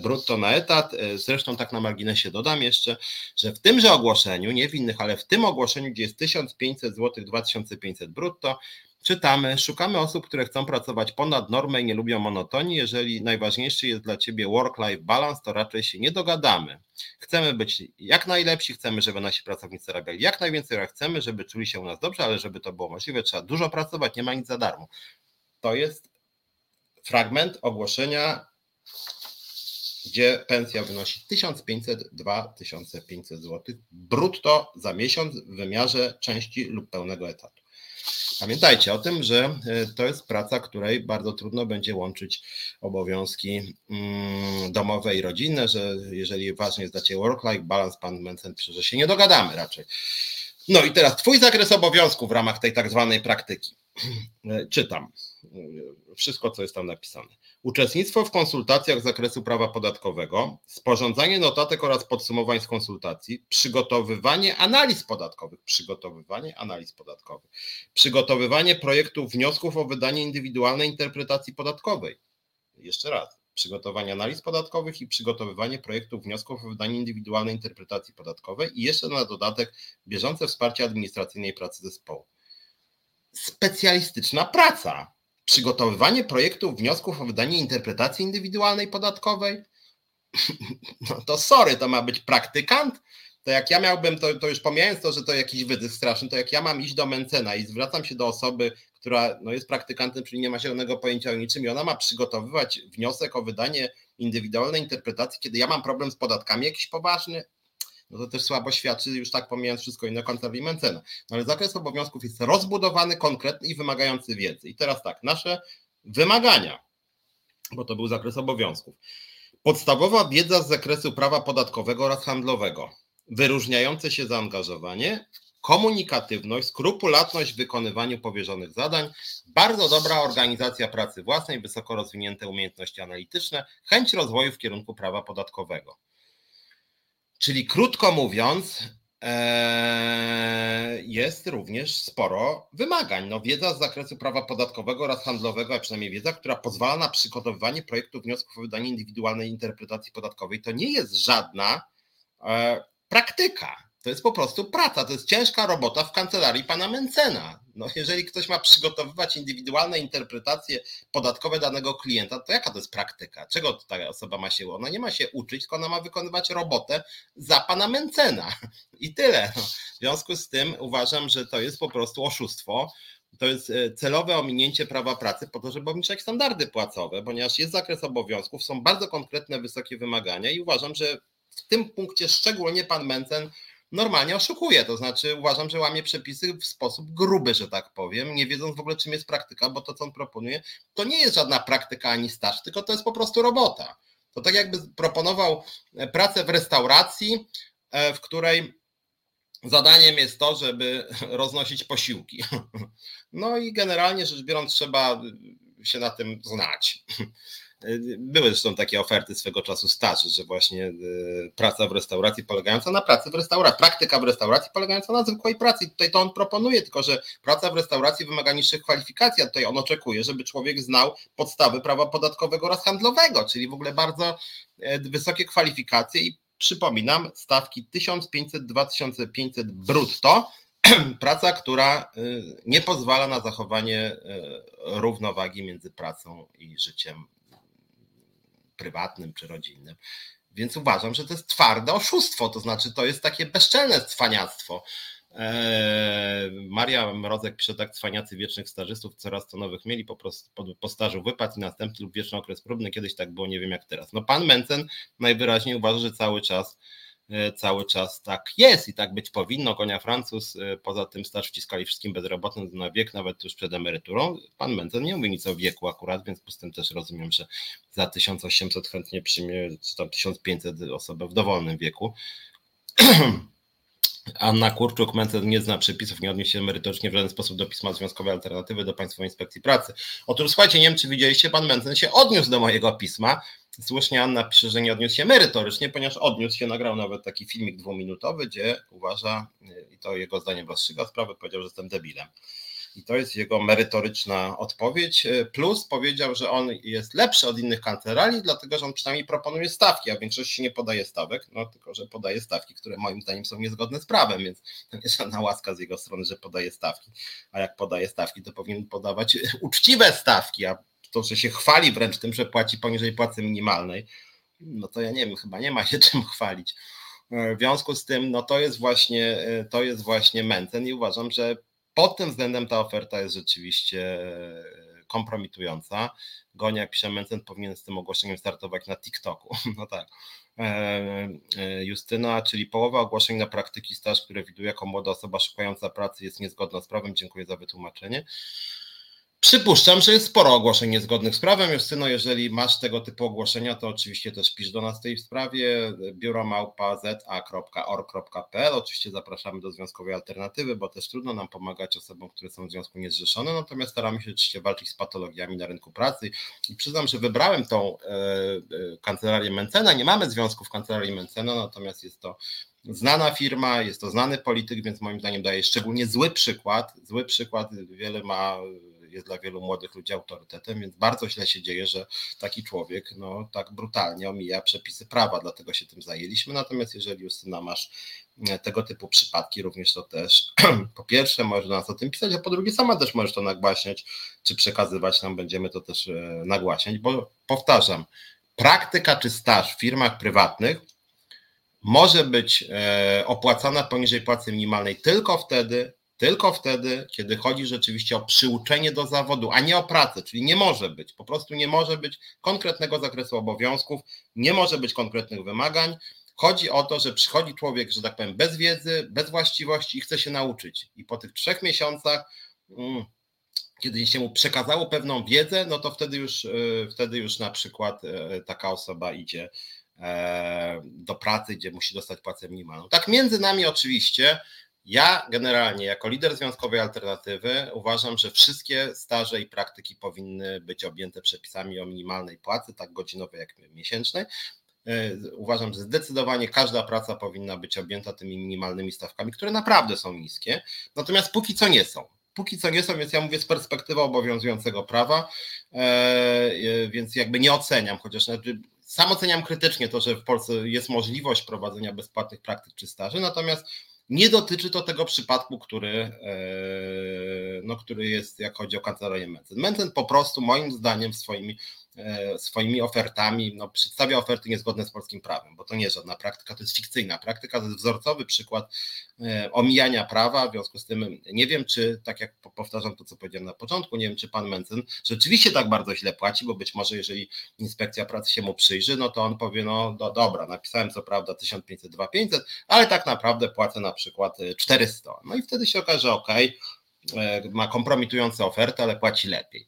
brutto na etat. Zresztą tak na marginesie dodam jeszcze, że w tymże ogłoszeniu, nie w innych, ale w tym ogłoszeniu, gdzie jest tysiąc pięćset złotych do dwa tysiące pięćset brutto, czytamy, szukamy osób, które chcą pracować ponad normę i nie lubią monotonii. Jeżeli najważniejszy jest dla ciebie work-life balance, to raczej się nie dogadamy. Chcemy być jak najlepsi, chcemy, żeby nasi pracownicy zarabiali jak najwięcej, a chcemy, żeby czuli się u nas dobrze, ale żeby to było możliwe, trzeba dużo pracować, nie ma nic za darmo. To jest fragment ogłoszenia, gdzie pensja wynosi tysiąc pięćset do dwa tysiące pięćset złotych brutto za miesiąc w wymiarze części lub pełnego etatu. Pamiętajcie o tym, że to jest praca, której bardzo trudno będzie łączyć obowiązki domowe i rodzinne, że jeżeli ważny jest dla ciebie work-life balance, pan Mentzen pisze, że się nie dogadamy raczej. No i teraz twój zakres obowiązków w ramach tej tak zwanej praktyki. Czytam wszystko, co jest tam napisane. Uczestnictwo w konsultacjach z zakresu prawa podatkowego, sporządzanie notatek oraz podsumowań z konsultacji, przygotowywanie analiz podatkowych, przygotowywanie analiz podatkowych, przygotowywanie projektów wniosków o wydanie indywidualnej interpretacji podatkowej. Jeszcze raz. Przygotowanie analiz podatkowych i przygotowywanie projektów wniosków o wydanie indywidualnej interpretacji podatkowej i jeszcze na dodatek bieżące wsparcie administracyjnej pracy zespołu. Specjalistyczna praca. Przygotowywanie projektów wniosków o wydanie interpretacji indywidualnej podatkowej? No to sorry, to ma być praktykant? To jak ja miałbym, to, to już pomijając to, że to jakiś wyzysk straszny, to jak ja mam iść do Mentzena i zwracam się do osoby, która no, jest praktykantem, czyli nie ma zielonego pojęcia o niczym i ona ma przygotowywać wniosek o wydanie indywidualnej interpretacji, kiedy ja mam problem z podatkami jakiś poważny, no to też słabo świadczy, już tak pomijając wszystko inne, Kancelarii Mentzena. No ale zakres obowiązków jest rozbudowany, konkretny i wymagający wiedzy. I teraz tak, nasze wymagania, bo to był zakres obowiązków. Podstawowa wiedza z zakresu prawa podatkowego oraz handlowego, wyróżniające się zaangażowanie, komunikatywność, skrupulatność w wykonywaniu powierzonych zadań, bardzo dobra organizacja pracy własnej, wysoko rozwinięte umiejętności analityczne, chęć rozwoju w kierunku prawa podatkowego. Czyli krótko mówiąc, jest również sporo wymagań. No, wiedza z zakresu prawa podatkowego oraz handlowego, a przynajmniej wiedza, która pozwala na przygotowywanie projektu wniosków o wydanie indywidualnej interpretacji podatkowej, to nie jest żadna praktyka. To jest po prostu praca, to jest ciężka robota w kancelarii pana Mentzena. No, jeżeli ktoś ma przygotowywać indywidualne interpretacje podatkowe danego klienta, to jaka to jest praktyka? Czego ta osoba ma się? Ona nie ma się uczyć, tylko ona ma wykonywać robotę za pana Mentzena. I tyle. No, w związku z tym uważam, że to jest po prostu oszustwo. to jest celowe ominięcie prawa pracy po to, żeby obniżać standardy płacowe, ponieważ jest zakres obowiązków, są bardzo konkretne, wysokie wymagania i uważam, że w tym punkcie szczególnie pan Mentzen normalnie oszukuje, to znaczy uważam, że łamie przepisy w sposób gruby, że tak powiem, nie wiedząc w ogóle czym jest praktyka, bo to co on proponuje to nie jest żadna praktyka ani staż, tylko to jest po prostu robota. To tak jakby proponował pracę w restauracji, w której zadaniem jest to, żeby roznosić posiłki. No i generalnie rzecz biorąc trzeba się na tym znać. Były zresztą takie oferty swego czasu staży, że właśnie praca w restauracji polegająca na pracy w restauracji, praktyka w restauracji polegająca na zwykłej pracy. I tutaj to on proponuje, tylko że praca w restauracji wymaga niższych kwalifikacji, a tutaj on oczekuje, żeby człowiek znał podstawy prawa podatkowego oraz handlowego, czyli w ogóle bardzo wysokie kwalifikacje i przypominam stawki tysiąc pięćset do dwa tysiące pięćset brutto, praca, która nie pozwala na zachowanie równowagi między pracą i życiem prywatnym czy rodzinnym. Więc uważam, że to jest twarde oszustwo, to znaczy to jest takie bezczelne cwaniactwo. Eee, Maria Mrozek pisze tak, cwaniacy wiecznych stażystów coraz to nowych mieli, po prostu po, po stażu wypad i następny lub wieczny okres próbny, kiedyś tak było, nie wiem jak teraz. No pan Mentzen najwyraźniej uważa, że cały czas Cały czas tak jest i tak być powinno. Konia Francuz, poza tym staż wciskali wszystkim bezrobotnym na wiek, nawet tuż przed emeryturą. Pan Mentzen nie mówi nic o wieku akurat, więc po tym też rozumiem, że za tysiąc osiemset chętnie przyjmie, czy tam tysiąc pięćset osobę w dowolnym wieku. Anna Kurczuk, Mentzen nie zna przepisów, nie odniósł się merytorycznie w żaden sposób do pisma Związkowej Alternatywy do Państwowej Inspekcji Pracy. Otóż słuchajcie, nie wiem czy widzieliście, pan Mentzen się odniósł do mojego pisma. Słusznie Anna pisze, że nie odniósł się merytorycznie, ponieważ odniósł się, nagrał nawet taki filmik dwuminutowy, gdzie uważa, i to jego zdaniem rozstrzyga sprawę, powiedział, że jestem debilem. I to jest jego merytoryczna odpowiedź, plus powiedział, że on jest lepszy od innych kancelarii, dlatego że on przynajmniej proponuje stawki, a w większości nie podaje stawek, no tylko że podaje stawki, które moim zdaniem są niezgodne z prawem, więc to nie jest żadna łaska z jego strony, że podaje stawki, a jak podaje stawki, to powinien podawać uczciwe stawki, a to, że się chwali wręcz tym, że płaci poniżej płacy minimalnej, no to ja nie wiem, chyba nie ma się czym chwalić. W związku z tym, no to jest właśnie, to jest właśnie Mentzen i uważam, że pod tym względem ta oferta jest rzeczywiście kompromitująca. Gonia pisze, Mentzen powinien z tym ogłoszeniem startować na TikToku. No tak. Justyna, czyli połowa ogłoszeń na praktyki staż, które widuje jako młoda osoba szukająca pracy jest niezgodna z prawem. Dziękuję za wytłumaczenie. Przypuszczam, że jest sporo ogłoszeń niezgodnych z prawem. Justyno, jeżeli masz tego typu ogłoszenia, to oczywiście też pisz do nas w tej sprawie. biuro małpa zet a kropka org kropka pe el. Oczywiście zapraszamy do Związkowej Alternatywy, bo też trudno nam pomagać osobom, które są w związku niezrzeszone. Natomiast staramy się oczywiście walczyć z patologiami na rynku pracy. I przyznam, że wybrałem tą e, e, Kancelarię Mentzena. Nie mamy związków w Kancelarii Mentzena, natomiast jest to znana firma, jest to znany polityk, więc moim zdaniem daje szczególnie zły przykład. Zły przykład wiele ma... jest dla wielu młodych ludzi autorytetem, więc bardzo źle się dzieje, że taki człowiek no, tak brutalnie omija przepisy prawa, dlatego się tym zajęliśmy. Natomiast jeżeli Justyna masz tego typu przypadki, również to też po pierwsze możesz do nas o tym pisać, a po drugie sama też możesz to nagłaśniać, czy przekazywać nam, będziemy to też nagłaśniać, bo powtarzam, praktyka czy staż w firmach prywatnych może być opłacana poniżej płacy minimalnej tylko wtedy, Tylko wtedy, kiedy chodzi rzeczywiście o przyuczenie do zawodu, a nie o pracę, czyli nie może być, po prostu nie może być konkretnego zakresu obowiązków, nie może być konkretnych wymagań. Chodzi o to, że przychodzi człowiek, że tak powiem, bez wiedzy, bez właściwości i chce się nauczyć. I po tych trzech miesiącach, kiedy się mu przekazało pewną wiedzę, no to wtedy już, wtedy już na przykład taka osoba idzie do pracy, gdzie musi dostać płacę minimalną. Tak między nami oczywiście. Ja generalnie jako lider Związkowej Alternatywy uważam, że wszystkie staże i praktyki powinny być objęte przepisami o minimalnej płacy, tak godzinowej jak miesięcznej. Uważam, że zdecydowanie każda praca powinna być objęta tymi minimalnymi stawkami, które naprawdę są niskie, natomiast póki co nie są. Póki co nie są, więc ja mówię z perspektywy obowiązującego prawa, więc jakby nie oceniam, chociaż sam oceniam krytycznie to, że w Polsce jest możliwość prowadzenia bezpłatnych praktyk czy staży, natomiast nie dotyczy to tego przypadku, który, no, który jest, jak chodzi o Kancelarię Mentzen. Mentzen po prostu moim zdaniem w swoim swoimi ofertami, no, przedstawia oferty niezgodne z polskim prawem, bo to nie jest żadna praktyka, to jest fikcyjna praktyka, to jest wzorcowy przykład omijania prawa, w związku z tym nie wiem, czy, tak jak powtarzam to, co powiedziałem na początku, nie wiem, czy pan Mentzen rzeczywiście tak bardzo źle płaci, bo być może jeżeli Inspekcja Pracy się mu przyjrzy, no to on powie, no do, dobra, napisałem co prawda tysiąc pięćset, dwa tysiące pięćset, ale tak naprawdę płacę na przykład czterysta. No i wtedy się okaże, okej, okay, ma kompromitujące oferty, ale płaci lepiej.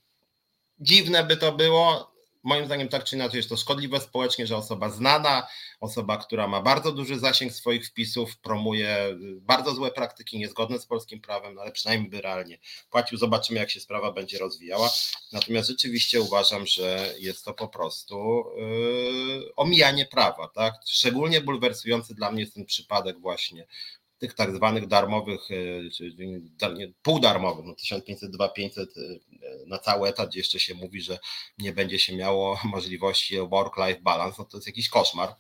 Dziwne by to było. Moim zdaniem tak czy inaczej jest to szkodliwe społecznie, że osoba znana, osoba, która ma bardzo duży zasięg swoich wpisów, promuje bardzo złe praktyki, niezgodne z polskim prawem, no ale przynajmniej by realnie płacił. Zobaczymy, jak się sprawa będzie rozwijała. Natomiast rzeczywiście uważam, że jest to po prostu yy, omijanie prawa, tak? Szczególnie bulwersujący dla mnie jest ten przypadek właśnie tych tak zwanych darmowych, czyli półdarmowych, no tysiąc pięćset, dwa tysiące pięćset na cały etat, gdzie jeszcze się mówi, że nie będzie się miało możliwości work-life balance, no to jest jakiś koszmar.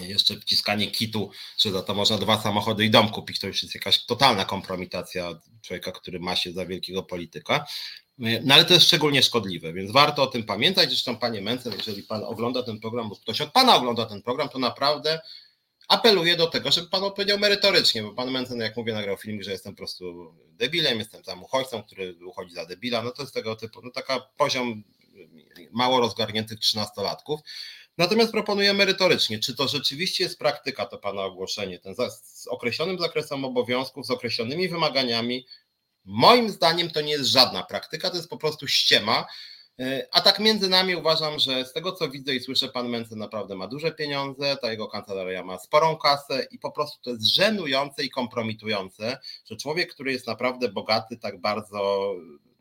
Jeszcze wciskanie kitu, że za to można dwa samochody i dom kupić, to już jest jakaś totalna kompromitacja człowieka, który ma się za wielkiego polityka. No ale to jest szczególnie szkodliwe, więc warto o tym pamiętać. Zresztą panie Mentzen, jeżeli pan ogląda ten program, bo ktoś od pana ogląda ten program, to naprawdę apeluję do tego, żeby pan odpowiedział merytorycznie, bo pan Mentzen, jak mówię, nagrał filmik, że jestem po prostu debilem, jestem tam uchodźcą, który uchodzi za debila, no to jest tego typu, no taka poziom mało rozgarniętych trzynastolatków. Natomiast proponuję merytorycznie, czy to rzeczywiście jest praktyka, to pana ogłoszenie, ten z określonym zakresem obowiązków, z określonymi wymaganiami. Moim zdaniem to nie jest żadna praktyka, to jest po prostu ściema. A tak między nami uważam, że z tego co widzę i słyszę, pan Mentzen naprawdę ma duże pieniądze, ta jego kancelaria ma sporą kasę i po prostu to jest żenujące i kompromitujące, że człowiek, który jest naprawdę bogaty, tak bardzo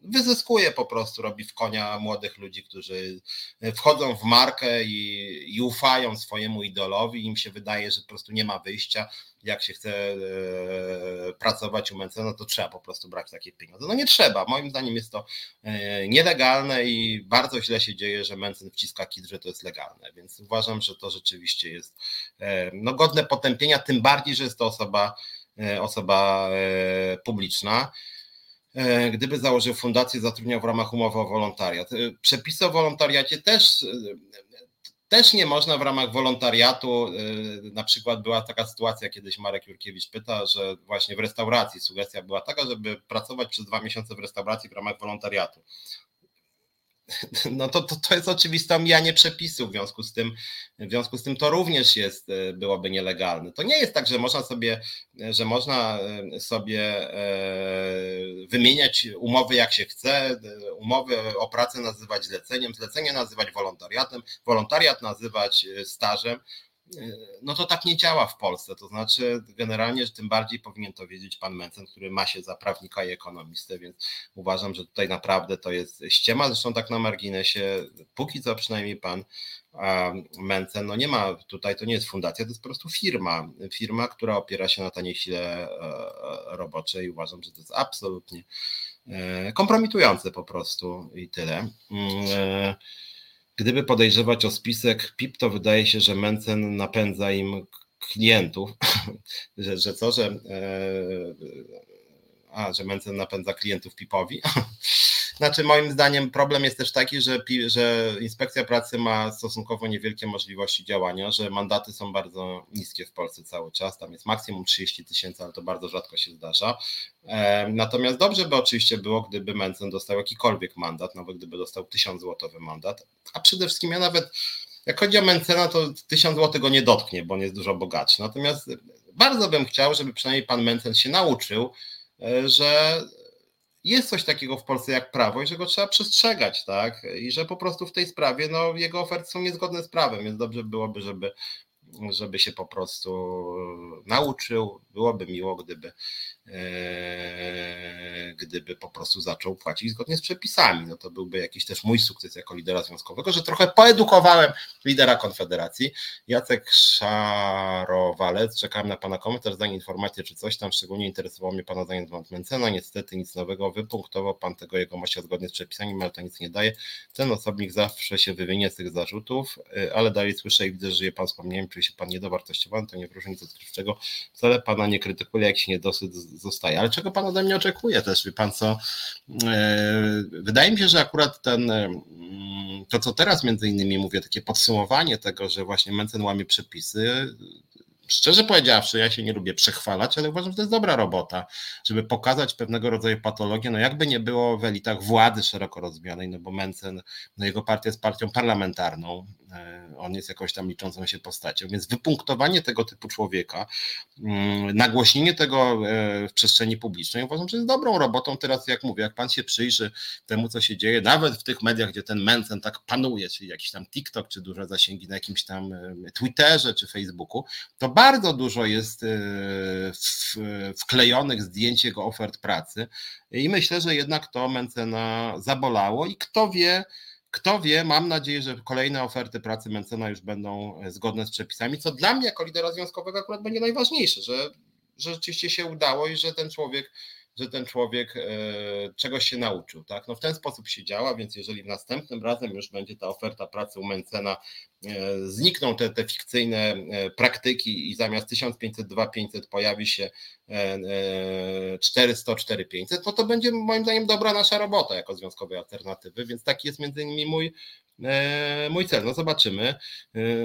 wyzyskuje po prostu, robi w konia młodych ludzi, którzy wchodzą w markę i, i ufają swojemu idolowi, im się wydaje, że po prostu nie ma wyjścia, jak się chce e, pracować u Mentzena, to trzeba po prostu brać takie pieniądze. No nie trzeba, moim zdaniem jest to e, nielegalne i bardzo źle się dzieje, że Mentzen wciska kit, że to jest legalne, więc uważam, że to rzeczywiście jest e, no, godne potępienia, tym bardziej, że jest to osoba, e, osoba e, publiczna. Gdyby założył fundację, zatrudniał w ramach umowy o wolontariat. Przepisy o wolontariacie też, też nie można w ramach wolontariatu, na przykład była taka sytuacja, kiedyś Marek Jurkiewicz pyta, że właśnie w restauracji sugestia była taka, żeby pracować przez dwa miesiące w restauracji w ramach wolontariatu. No to, to, to jest oczywiste omijanie przepisów, w związku z tym, w związku z tym to również jest, byłoby nielegalne. To nie jest tak, że można sobie, że można sobie wymieniać umowy jak się chce, umowy o pracę nazywać zleceniem, zlecenie nazywać wolontariatem, wolontariat nazywać stażem. No to tak nie działa w Polsce, to znaczy generalnie, że tym bardziej powinien to wiedzieć pan Mentzen, który ma się za prawnika i ekonomistę, więc uważam, że tutaj naprawdę to jest ściema, zresztą tak na marginesie, póki co przynajmniej pan Mentzen, no nie ma tutaj, to nie jest fundacja, to jest po prostu firma, firma, która opiera się na taniej sile roboczej, uważam, że to jest absolutnie kompromitujące po prostu i tyle. Gdyby podejrzewać o spisek P I P, to wydaje się, że Mentzen napędza im klientów, że, że co, że, a, że Mentzen napędza klientów P I P-owi. Znaczy moim zdaniem problem jest też taki, że, że Inspekcja Pracy ma stosunkowo niewielkie możliwości działania, że mandaty są bardzo niskie w Polsce cały czas, tam jest maksimum trzydzieści tysięcy, ale to bardzo rzadko się zdarza. E, natomiast dobrze by oczywiście było, gdyby Mentzen dostał jakikolwiek mandat, nawet gdyby dostał tysiąc złotowy mandat, a przede wszystkim ja nawet, jak chodzi o Mentzena, to tysiąc złotych go nie dotknie, bo on jest dużo bogatszy. Natomiast bardzo bym chciał, żeby przynajmniej pan Mentzen się nauczył, że jest coś takiego w Polsce jak prawo i że go trzeba przestrzegać, tak? I że po prostu w tej sprawie no, jego oferty są niezgodne z prawem, więc dobrze byłoby, żeby, żeby się po prostu nauczył. Byłoby miło, gdyby, e, gdyby po prostu zaczął płacić zgodnie z przepisami. No to byłby jakiś też mój sukces jako lidera związkowego, że trochę poedukowałem lidera Konfederacji. Jacek Szarowalec, czekałem na pana komentarz, zdanie, informacje czy coś tam, szczególnie interesowało mnie pana zdanie na Mentzena. Niestety nic nowego, wypunktował pan tego jegomościa zgodnie z przepisami, ale to nic nie daje. Ten osobnik zawsze się wywinie z tych zarzutów, ale dalej słyszę i widzę, że żyje pan wspomnieniem, czyli się pan nie dowartościowany, to nie proszę nic odkrywczego, wcale pana nie krytykuje, jak się niedosyt zostaje. Ale czego pan ode mnie oczekuje też, wie pan co? Wydaje mi się, że akurat ten, to co teraz między innymi mówię, takie podsumowanie tego, że właśnie Mentzen łamie przepisy, szczerze powiedziawszy, ja się nie lubię przechwalać, ale uważam, że to jest dobra robota, żeby pokazać pewnego rodzaju patologię, no jakby nie było w elitach władzy szeroko rozumianej, no bo Mentzen, no jego partia jest partią parlamentarną, on jest jakąś tam liczącą się postacią, więc wypunktowanie tego typu człowieka, nagłośnienie tego w przestrzeni publicznej, uważam, że jest dobrą robotą. Teraz jak mówię, jak pan się przyjrzy temu, co się dzieje, nawet w tych mediach, gdzie ten Mentzen tak panuje, czyli jakiś tam TikTok, czy duże zasięgi na jakimś tam Twitterze, czy Facebooku, to bardzo dużo jest wklejonych zdjęć jego ofert pracy i myślę, że jednak to Mentzena zabolało i kto wie, Kto wie, mam nadzieję, że kolejne oferty pracy Mentzena już będą zgodne z przepisami, co dla mnie jako lidera związkowego akurat będzie najważniejsze, że, że rzeczywiście się udało i że ten człowiek, że ten człowiek czegoś się nauczył, tak? No w ten sposób się działa, więc jeżeli w następnym razem już będzie ta oferta pracy u Mentzena, znikną te, te fikcyjne praktyki i zamiast tysiąc pięćset dwa pięćset pojawi się czterysta cztery pięćset, no to będzie moim zdaniem dobra nasza robota jako Związkowej Alternatywy, więc taki jest między innymi mój Mój cel, no zobaczymy.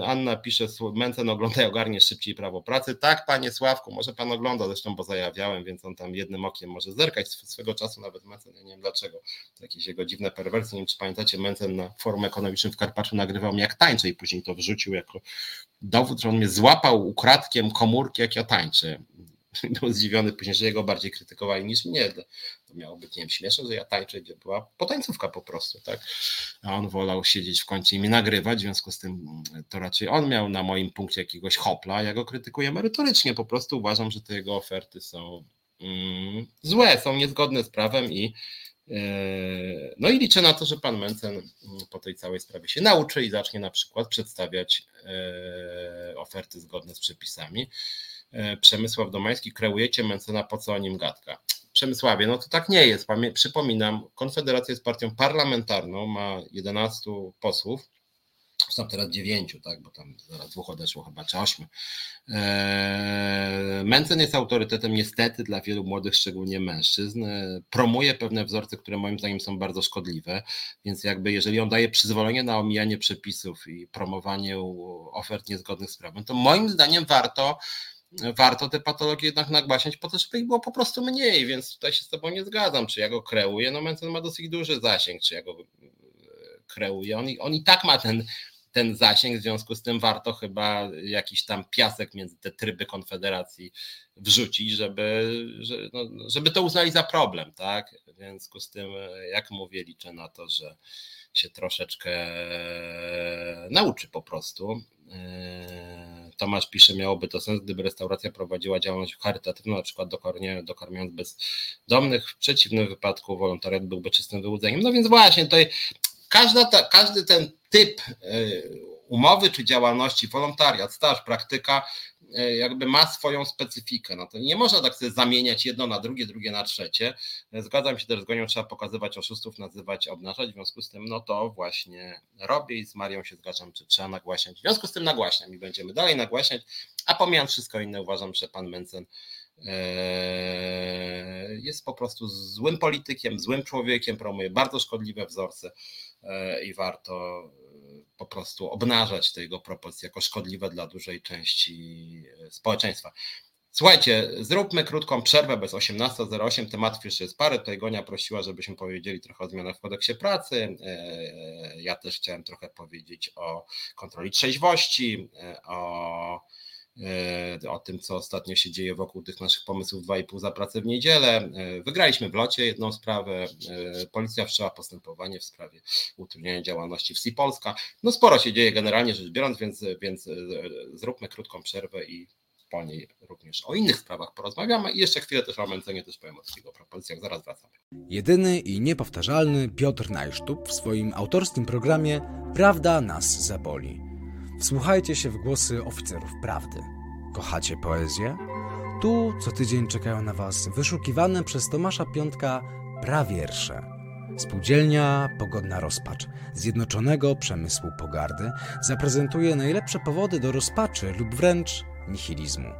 Anna pisze, Mentzen ogląda i ogarnie szybciej prawo pracy. Tak, panie Sławku, może pan ogląda zresztą, bo zajawiałem, więc on tam jednym okiem może zerkać swego czasu, nawet Mentzen, ja nie wiem dlaczego. Jakieś jego dziwne perwersje, nie wiem czy pamiętacie, Mentzen na forum ekonomicznym w Karpaczu nagrywał mnie jak tańczę i później to wrzucił jako dowód, że on mnie złapał ukradkiem komórki jak ja tańczę. Był zdziwiony później, że jego bardziej krytykowali niż mnie. To miało być, nie wiem, śmieszne, że ja tańczę, gdzie była potańcówka po prostu, tak? A on wolał siedzieć w kącie i mnie nagrywać, w związku z tym to raczej on miał na moim punkcie jakiegoś hopla, a ja go krytykuję merytorycznie, po prostu uważam, że te jego oferty są mm, złe, są niezgodne z prawem i yy, no i liczę na to, że pan Mentzen po tej całej sprawie się nauczy i zacznie na przykład przedstawiać yy, oferty zgodne z przepisami. Przemysław Domański, kreujecie Mentzena, po co o nim gadka? Przemysławie, no to tak nie jest. Przypominam, Konfederacja jest partią parlamentarną, ma jedenastu posłów, są teraz dziewięciu, tak, bo tam zaraz dwóch odeszło chyba, czy ośmiu. Eee, Mentzen jest autorytetem niestety dla wielu młodych, szczególnie mężczyzn. Eee, promuje pewne wzorce, które moim zdaniem są bardzo szkodliwe, więc jakby jeżeli on daje przyzwolenie na omijanie przepisów i promowanie ofert niezgodnych z prawem, to moim zdaniem warto Warto te patologie jednak nagłaśniać po to, żeby ich było po prostu mniej, więc tutaj się z tobą nie zgadzam, czy ja go kreuję, no Mentzen ma dosyć duży zasięg, czy ja go kreuję, on, on i tak ma ten, ten zasięg, w związku z tym warto chyba jakiś tam piasek między te tryby Konfederacji wrzucić, żeby, żeby, no, żeby to uznali za problem, tak, w związku z tym, jak mówię, liczę na to, że się troszeczkę nauczy po prostu. Tomasz pisze, miałoby to sens, gdyby restauracja prowadziła działalność charytatywną, na przykład dokarmiając bezdomnych, w przeciwnym wypadku wolontariat byłby czystym wyłudzeniem. No więc właśnie tutaj każda ta, każdy ten typ umowy czy działalności, wolontariat, staż, praktyka jakby ma swoją specyfikę, no to nie można tak sobie zamieniać jedno na drugie, drugie na trzecie. Zgadzam się też z Gonią, trzeba pokazywać oszustów, nazywać, obnażać, w związku z tym no to właśnie robię i z Marią się zgadzam, czy trzeba nagłaśniać, w związku z tym nagłaśniam i będziemy dalej nagłaśniać, a pomijając wszystko inne uważam, że pan Mentzen jest po prostu złym politykiem, złym człowiekiem, promuje bardzo szkodliwe wzorce i warto po prostu obnażać te jego propozycje jako szkodliwe dla dużej części społeczeństwa. Słuchajcie, zróbmy krótką przerwę, bez osiemnasta zero osiem, tematów jeszcze jest parę, tutaj Gonia prosiła, żebyśmy powiedzieli trochę o zmianach w kodeksie pracy, ja też chciałem trochę powiedzieć o kontroli trzeźwości, o... o tym, co ostatnio się dzieje wokół tych naszych pomysłów dwa i pół za pracę w niedzielę. Wygraliśmy w locie jedną sprawę, policja wszczęła postępowanie w sprawie utrudniania działalności w C I Polska. No sporo się dzieje generalnie rzecz biorąc, więc, więc zróbmy krótką przerwę i po niej również o innych sprawach porozmawiamy i jeszcze chwilę też o Mentzenie też powiem o tych jego propozycjach, zaraz wracamy. Jedyny i niepowtarzalny Piotr Najsztub w swoim autorskim programie Prawda nas zaboli. Wsłuchajcie się w głosy oficerów prawdy. Kochacie poezję? Tu co tydzień czekają na Was wyszukiwane przez Tomasza Piątka prawiersze. Spółdzielnia Pogodna Rozpacz Zjednoczonego Przemysłu Pogardy zaprezentuje najlepsze powody do rozpaczy lub wręcz nihilizmu.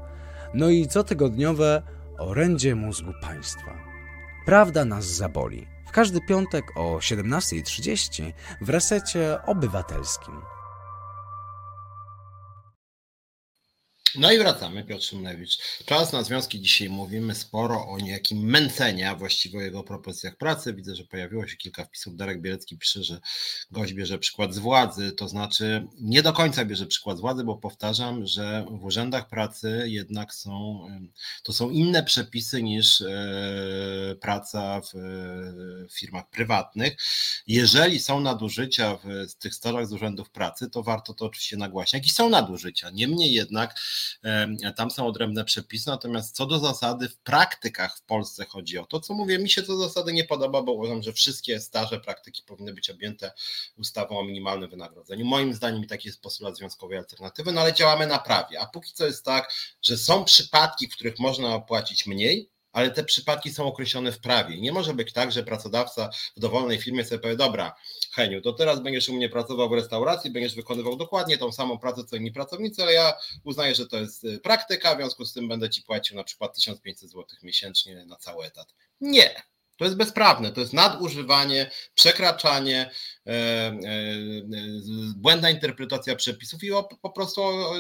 No i cotygodniowe orędzie mózgu państwa. Prawda nas zaboli. W każdy piątek o siedemnasta trzydzieści w Resecie Obywatelskim. No i wracamy, Piotr Szumlewicz. Czas na związki. Dzisiaj mówimy sporo o niejakim Mentzenie, a właściwie o jego propozycjach pracy. Widzę, że pojawiło się kilka wpisów. Darek Bielecki pisze, że gość bierze przykład z władzy, to znaczy nie do końca bierze przykład z władzy, bo powtarzam, że w urzędach pracy jednak są, to są inne przepisy niż praca w firmach prywatnych. Jeżeli są nadużycia w tych starach z urzędów pracy, to warto to oczywiście nagłaśniać i są nadużycia, niemniej jednak tam są odrębne przepisy, natomiast co do zasady w praktykach w Polsce chodzi o to, co mówię, mi się co do zasady nie podoba, bo uważam, że wszystkie staże praktyki powinny być objęte ustawą o minimalnym wynagrodzeniu. Moim zdaniem taki jest postulat Związkowej Alternatywy, no ale działamy na prawie, a póki co jest tak, że są przypadki, w których można płacić mniej, ale te przypadki są określone w prawie. Nie może być tak, że pracodawca w dowolnej firmie sobie powie, dobra Heniu, to teraz będziesz u mnie pracował w restauracji, będziesz wykonywał dokładnie tą samą pracę co inni pracownicy, ale ja uznaję, że to jest praktyka, w związku z tym będę ci płacił na przykład tysiąc pięćset złotych miesięcznie na cały etat. Nie, to jest bezprawne, to jest nadużywanie, przekraczanie, e, e, błędna interpretacja przepisów i op, po prostu... E,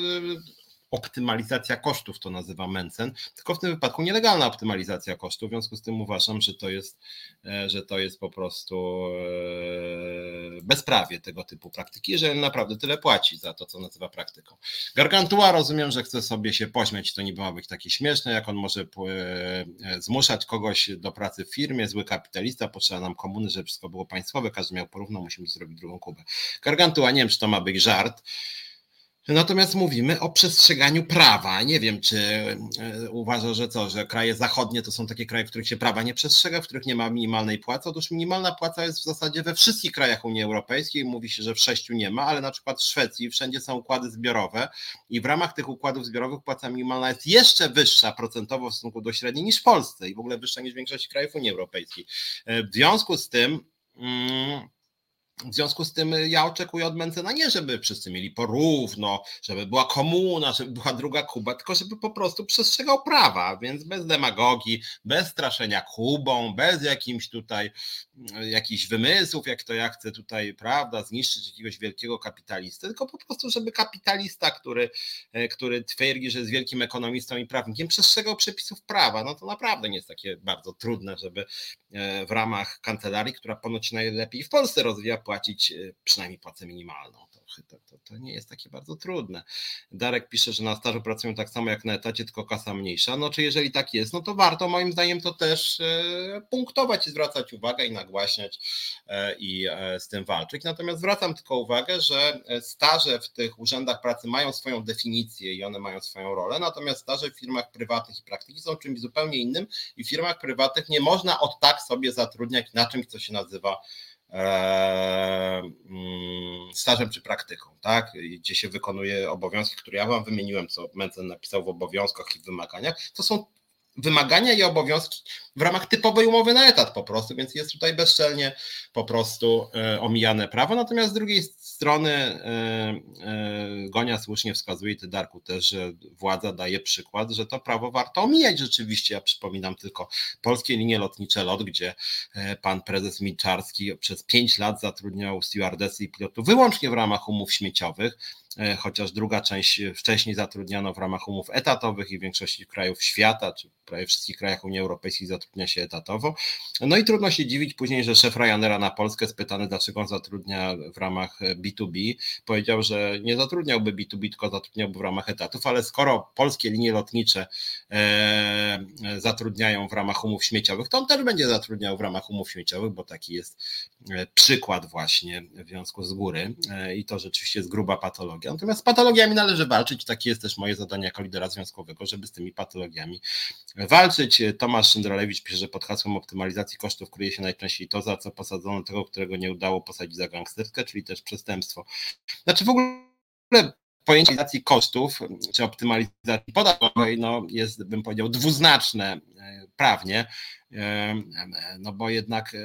optymalizacja kosztów, to nazywa Mentzen, tylko w tym wypadku nielegalna optymalizacja kosztów, w związku z tym uważam, że to jest, że to jest po prostu bezprawie tego typu praktyki, jeżeli naprawdę tyle płaci za to, co nazywa praktyką. Gargantua, rozumiem, że chce sobie się pośmiać, to niby ma być takie śmieszne, jak on może zmuszać kogoś do pracy w firmie, zły kapitalista, potrzeba nam komuny, żeby wszystko było państwowe, każdy miał porówno, musimy zrobić drugą Kubę. Gargantua, nie wiem, czy to ma być żart, natomiast mówimy o przestrzeganiu prawa. Nie wiem, czy uważa, że co, że kraje zachodnie to są takie kraje, w których się prawa nie przestrzega, w których nie ma minimalnej płacy. Otóż minimalna płaca jest w zasadzie we wszystkich krajach Unii Europejskiej. Mówi się, że w sześciu nie ma, ale na przykład w Szwecji wszędzie są układy zbiorowe i w ramach tych układów zbiorowych płaca minimalna jest jeszcze wyższa procentowo w stosunku do średniej niż w Polsce i w ogóle wyższa niż w większości krajów Unii Europejskiej. W związku z tym... Mm, W związku z tym ja oczekuję od Mentzena nie, żeby wszyscy mieli porówno, żeby była komuna, żeby była druga Kuba, tylko żeby po prostu przestrzegał prawa, więc bez demagogii, bez straszenia Kubą, bez jakimś tutaj jakichś wymysłów, jak to ja chcę tutaj, prawda, zniszczyć jakiegoś wielkiego kapitalistę, tylko po prostu, żeby kapitalista, który, który twierdzi, że jest wielkim ekonomistą i prawnikiem, przestrzegał przepisów prawa. No to naprawdę nie jest takie bardzo trudne, żeby w ramach kancelarii, która ponoć najlepiej w Polsce rozwija, płacić przynajmniej płacę minimalną. To, to, to nie jest takie bardzo trudne. Darek pisze, że na stażu pracują tak samo jak na etacie, tylko kasa mniejsza. No czy jeżeli tak jest, no to warto moim zdaniem to też punktować i zwracać uwagę i nagłaśniać i z tym walczyć. Natomiast zwracam tylko uwagę, że staże w tych urzędach pracy mają swoją definicję i one mają swoją rolę, natomiast staże w firmach prywatnych i praktyki są czymś zupełnie innym i w firmach prywatnych nie można od tak sobie zatrudniać na czymś, co się nazywa stażem czy praktyką, tak? Gdzie się wykonuje obowiązki, które ja wam wymieniłem, co Mentzen napisał w obowiązkach i wymaganiach, to są wymagania i obowiązki w ramach typowej umowy na etat po prostu, więc jest tutaj bezczelnie po prostu omijane prawo, natomiast z drugiej strony Gonia słusznie wskazuje, ty Darku też, że władza daje przykład, że to prawo warto omijać rzeczywiście. Ja przypominam tylko polskie linie lotnicze LOT, gdzie pan prezes Milczarski przez pięć lat zatrudniał stewardessy i pilotów wyłącznie w ramach umów śmieciowych, chociaż druga część wcześniej zatrudniano w ramach umów etatowych i w większości krajów świata, czy prawie wszystkich krajach Unii Europejskiej zatrudnia się etatowo. No i trudno się dziwić później, że szef Ryanaira na Polskę spytany, dlaczego on zatrudnia w ramach B dwa B, powiedział, że nie zatrudniałby B dwa B, tylko zatrudniałby w ramach etatów, ale skoro polskie linie lotnicze e, zatrudniają w ramach umów śmieciowych, to on też będzie zatrudniał w ramach umów śmieciowych, bo taki jest przykład właśnie w związku z góry e, i to rzeczywiście jest gruba patologia. Natomiast z patologiami należy walczyć. Takie jest też moje zadanie jako lidera związkowego, żeby z tymi patologiami walczyć. Tomasz Szyndralewicz pisze, że pod hasłem optymalizacji kosztów kryje się najczęściej to, za co posadzono tego, którego nie udało posadzić za gangsterkę, czyli też przestępstwo. Znaczy w ogóle pojęcie optymalizacji kosztów czy optymalizacji podatkowej no jest, bym powiedział, dwuznaczne prawnie, no bo jednak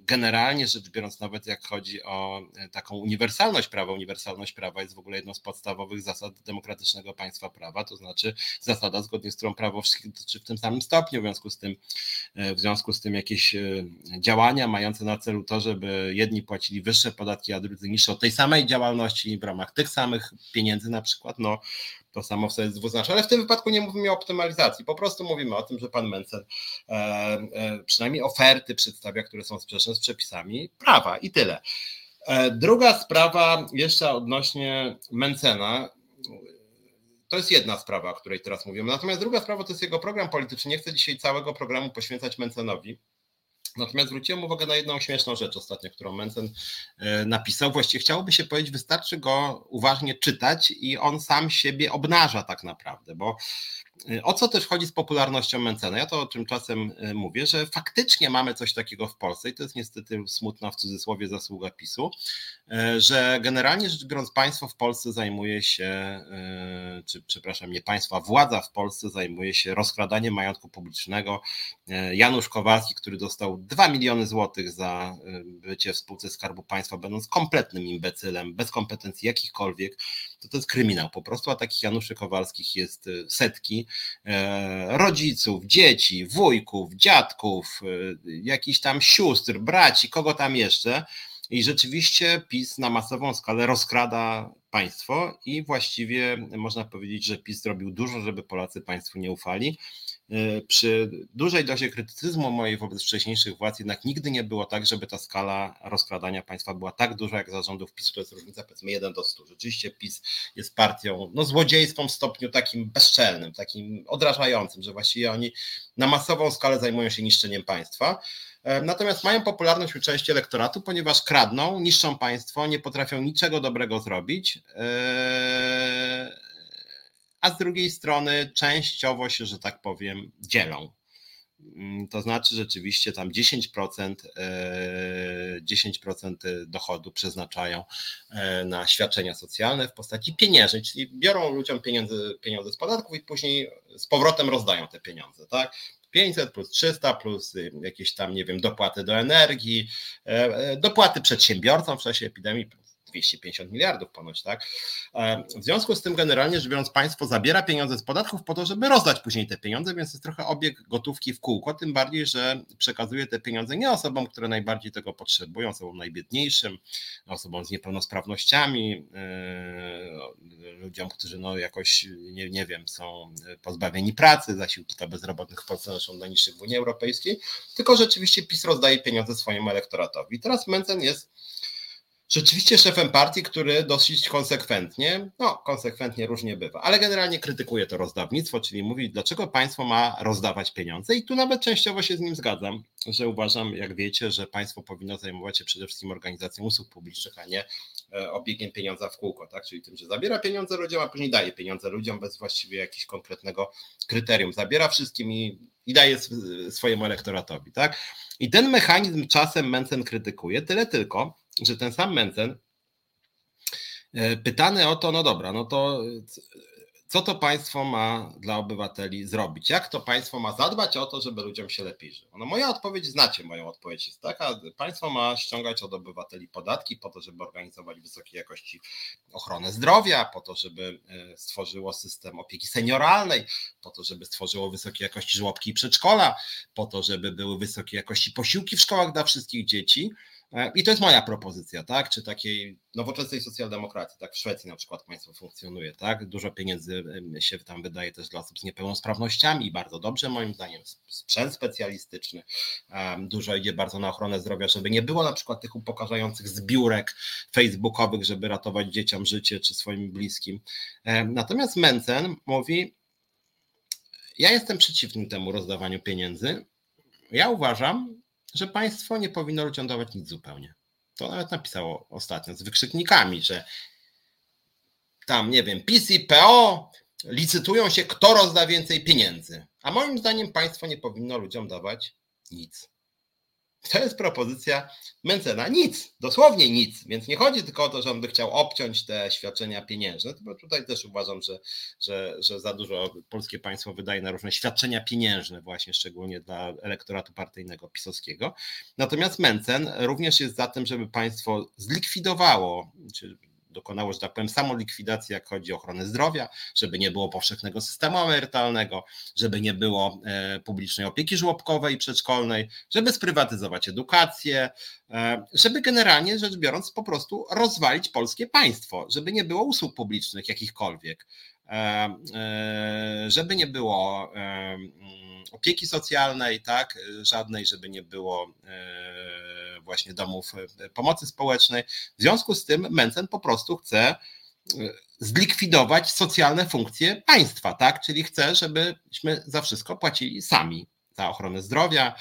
generalnie rzecz biorąc, nawet jak chodzi o taką uniwersalność prawa, uniwersalność prawa jest w ogóle jedną z podstawowych zasad demokratycznego państwa prawa, to znaczy zasada, zgodnie z którą prawo wszystkich dotyczy w tym samym stopniu, w związku z tym, w związku z tym jakieś działania mające na celu to, żeby jedni płacili wyższe podatki, a drudzy niższe od tej samej działalności w ramach tych samych pieniędzy na przykład, no to samo w sobie jest dwuznaczne, ale w tym wypadku nie mówimy o optymalizacji, po prostu mówimy o tym, że pan Mentzen e, e, przynajmniej oferty przedstawia, które są sprzeczne z przepisami prawa i tyle. E, druga sprawa jeszcze odnośnie Mentzena, to jest jedna sprawa, o której teraz mówimy, natomiast druga sprawa to jest jego program polityczny, nie chcę dzisiaj całego programu poświęcać Mentzenowi. Natomiast zwróciłem uwagę na jedną śmieszną rzecz ostatnio, którą Mentzen napisał. Właściwie chciałoby się powiedzieć, wystarczy go uważnie czytać i on sam siebie obnaża tak naprawdę, bo o co też chodzi z popularnością Mentzena? Ja to, o czym czasem mówię, że faktycznie mamy coś takiego w Polsce i to jest niestety smutna w cudzysłowie zasługa PiSu, że generalnie rzecz biorąc państwo w Polsce zajmuje się, czy przepraszam, nie państwo, a władza w Polsce zajmuje się rozkradaniem majątku publicznego. Janusz Kowalski, który dostał dwa miliony złotych za bycie w spółce Skarbu Państwa, będąc kompletnym imbecylem, bez kompetencji jakichkolwiek, to to jest kryminał po prostu, a takich Januszy Kowalskich jest setki. Rodziców, dzieci, wujków, dziadków, jakichś tam sióstr, braci, kogo tam jeszcze. I rzeczywiście PiS na masową skalę rozkrada państwo i właściwie można powiedzieć, że PiS zrobił dużo, żeby Polacy państwu nie ufali. Przy dużej dozie krytycyzmu mojej wobec wcześniejszych władz jednak nigdy nie było tak, żeby ta skala rozkradania państwa była tak duża jak za rządów PiSu, to jest różnica powiedzmy jeden do stu. Rzeczywiście PiS jest partią no, złodziejską w stopniu takim bezczelnym, takim odrażającym, że właściwie oni na masową skalę zajmują się niszczeniem państwa. Natomiast mają popularność u części elektoratu, ponieważ kradną, niszczą państwo, nie potrafią niczego dobrego zrobić, a z drugiej strony częściowo się, że tak powiem, dzielą. To znaczy rzeczywiście tam dziesięć procent, dziesięć procent dochodu przeznaczają na świadczenia socjalne w postaci pieniężnej, czyli biorą ludziom pieniądze, pieniądze z podatków i później z powrotem rozdają te pieniądze, tak? pięćset plus trzysta plus jakieś tam, nie wiem, dopłaty do energii, dopłaty przedsiębiorcom w czasie epidemii, dwieście pięćdziesiąt miliardów ponoć, tak? W związku z tym generalnie rzecz biorąc państwo zabiera pieniądze z podatków po to, żeby rozdać później te pieniądze, więc jest trochę obieg gotówki w kółko, tym bardziej, że przekazuje te pieniądze nie osobom, które najbardziej tego potrzebują, osobom najbiedniejszym, osobom z niepełnosprawnościami, yy, ludziom, którzy no jakoś, nie, nie wiem, są pozbawieni pracy, zasiłki dla bezrobotnych w Polsce są najniższych w Unii Europejskiej, tylko rzeczywiście PiS rozdaje pieniądze swojemu elektoratowi. I teraz Mentzen jest rzeczywiście szefem partii, który dosyć konsekwentnie, no konsekwentnie różnie bywa, ale generalnie krytykuje to rozdawnictwo, czyli mówi, dlaczego państwo ma rozdawać pieniądze i tu nawet częściowo się z nim zgadzam, że uważam, jak wiecie, że państwo powinno zajmować się przede wszystkim organizacją usług publicznych, a nie obiegiem pieniądza w kółko, tak? Czyli tym, że zabiera pieniądze ludziom, a później daje pieniądze ludziom bez właściwie jakiegoś konkretnego kryterium. Zabiera wszystkim i, i daje swojemu elektoratowi, tak? I ten mechanizm czasem Mentzen krytykuje, tyle tylko, że ten sam Mentzen pytany o to, no dobra, no to co to państwo ma dla obywateli zrobić? Jak to państwo ma zadbać o to, żeby ludziom się lepiej żyło? No moja odpowiedź, znacie moją odpowiedź, jest taka, państwo ma ściągać od obywateli podatki po to, żeby organizować wysokiej jakości ochronę zdrowia, po to, żeby stworzyło system opieki senioralnej, po to, żeby stworzyło wysokiej jakości żłobki i przedszkola, po to, żeby były wysokiej jakości posiłki w szkołach dla wszystkich dzieci. I to jest moja propozycja, tak? Czy takiej nowoczesnej socjaldemokracji, tak? W Szwecji na przykład państwo funkcjonuje, tak? Dużo pieniędzy się tam wydaje też dla osób z niepełnosprawnościami, bardzo dobrze moim zdaniem, sprzęt specjalistyczny, dużo idzie bardzo na ochronę zdrowia, żeby nie było na przykład tych upokarzających zbiórek facebookowych, żeby ratować dzieciom życie czy swoim bliskim. Natomiast Mentzen mówi, ja jestem przeciwny temu rozdawaniu pieniędzy, ja uważam, że państwo nie powinno ludziom dawać nic zupełnie. To nawet napisało ostatnio z wykrzyknikami, że tam, nie wiem, PiS i P O licytują się, kto rozda więcej pieniędzy. A moim zdaniem państwo nie powinno ludziom dawać nic. To jest propozycja Mentzena. Nic, dosłownie nic. Więc nie chodzi tylko o to, że on by chciał obciąć te świadczenia pieniężne, bo tutaj też uważam, że, że, że za dużo polskie państwo wydaje na różne świadczenia pieniężne właśnie, szczególnie dla elektoratu partyjnego pisowskiego. Natomiast Mentzen również jest za tym, żeby państwo zlikwidowało, czy dokonało, że tak powiem, samolikwidacji, jak chodzi o ochronę zdrowia, żeby nie było powszechnego systemu emerytalnego, żeby nie było publicznej opieki żłobkowej i przedszkolnej, żeby sprywatyzować edukację, żeby generalnie rzecz biorąc po prostu rozwalić polskie państwo, żeby nie było usług publicznych jakichkolwiek, żeby nie było opieki socjalnej, tak, żadnej, żeby nie było właśnie domów pomocy społecznej. W związku z tym Mentzen po prostu chce zlikwidować socjalne funkcje państwa, tak, czyli chce, żebyśmy za wszystko płacili sami, za ochronę zdrowia,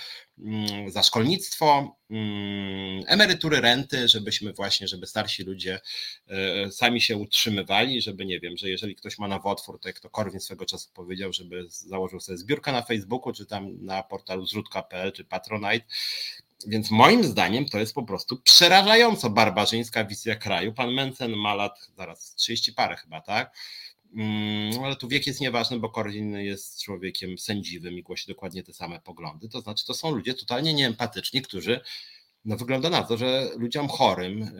za szkolnictwo, emerytury, renty, żebyśmy właśnie, żeby starsi ludzie sami się utrzymywali, żeby nie wiem, że jeżeli ktoś ma nowotwór, to jak to Korwin swego czasu powiedział, żeby założył sobie zbiórkę na Facebooku, czy tam na portalu zrzutka kropka pe el, czy Patronite. Więc moim zdaniem to jest po prostu przerażająco barbarzyńska wizja kraju. Pan Mentzen ma lat, zaraz trzydzieści parę chyba, tak? Ale tu wiek jest nieważny, bo Korwin jest człowiekiem sędziwym i głosi dokładnie te same poglądy. To znaczy, to są ludzie totalnie nieempatyczni, którzy, no wygląda na to, że ludziom chorym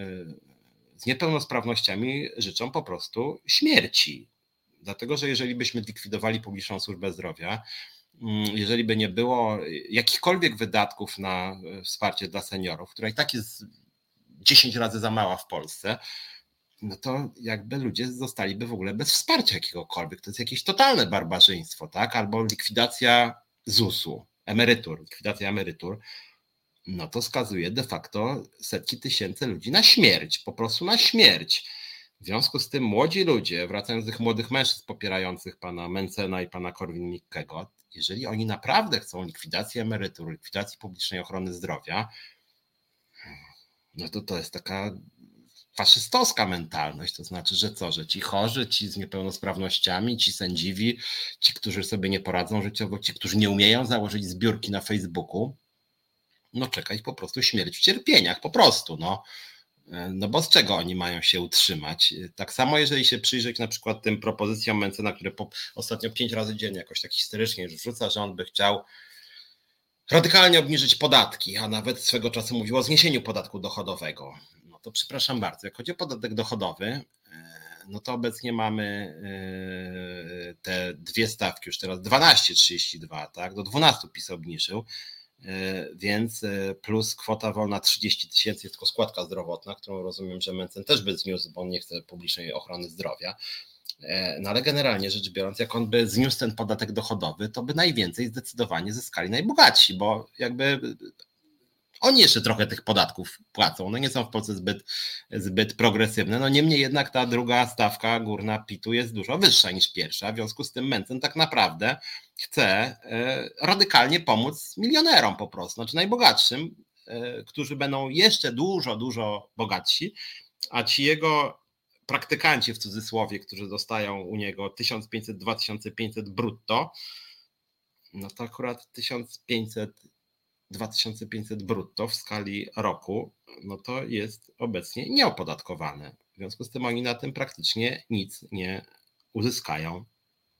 z niepełnosprawnościami życzą po prostu śmierci. Dlatego, że jeżeli byśmy likwidowali publiczną służbę zdrowia, jeżeli by nie było jakichkolwiek wydatków na wsparcie dla seniorów, która i tak jest dziesięć razy za mała w Polsce, no to jakby ludzie zostaliby w ogóle bez wsparcia jakiegokolwiek. To jest jakieś totalne barbarzyństwo, tak? Albo likwidacja zusu, emerytur, likwidacja emerytur, no to skazuje de facto setki tysięcy ludzi na śmierć, po prostu na śmierć. W związku z tym młodzi ludzie, wracając do tych młodych mężczyzn popierających pana Mentzena i pana Korwin-Mikkego, jeżeli oni naprawdę chcą likwidacji emerytur, likwidacji publicznej ochrony zdrowia, no to to jest taka faszystowska mentalność, to znaczy, że co, że ci chorzy, ci z niepełnosprawnościami, ci sędziwi, ci, którzy sobie nie poradzą życiowo, ci, którzy nie umieją założyć zbiórki na Facebooku, no czeka ich po prostu śmierć w cierpieniach, po prostu, no. No bo z czego oni mają się utrzymać? Tak samo jeżeli się przyjrzeć na przykład tym propozycjom Mentzena, które ostatnio pięć razy dziennie jakoś tak historycznie już rzuca, że on by chciał radykalnie obniżyć podatki, a nawet swego czasu mówił o zniesieniu podatku dochodowego. No to przepraszam bardzo, jak chodzi o podatek dochodowy, no to obecnie mamy te dwie stawki, już teraz dwanaście trzydzieści dwa, tak? Do dwunastu PiS obniżył. Więc plus kwota wolna trzydzieści tysięcy, tylko składka zdrowotna, którą rozumiem, że Mentzen też by zniósł, bo on nie chce publicznej ochrony zdrowia. No ale generalnie rzecz biorąc, jak on by zniósł ten podatek dochodowy, to by najwięcej zdecydowanie zyskali najbogatsi, bo jakby oni jeszcze trochę tych podatków płacą. One nie są w Polsce zbyt, zbyt progresywne. No niemniej jednak ta druga stawka górna PIT-u jest dużo wyższa niż pierwsza. W związku z tym Mentzen tak naprawdę chce radykalnie pomóc milionerom po prostu, znaczy najbogatszym, którzy będą jeszcze dużo, dużo bogatsi, a ci jego praktykanci w cudzysłowie, którzy dostają u niego tysiąc pięćset do dwa tysiące pięćset brutto, no to akurat tysiąc pięćset do dwa tysiące pięćset brutto w skali roku, no to jest obecnie nieopodatkowane. W związku z tym oni na tym praktycznie nic nie uzyskają.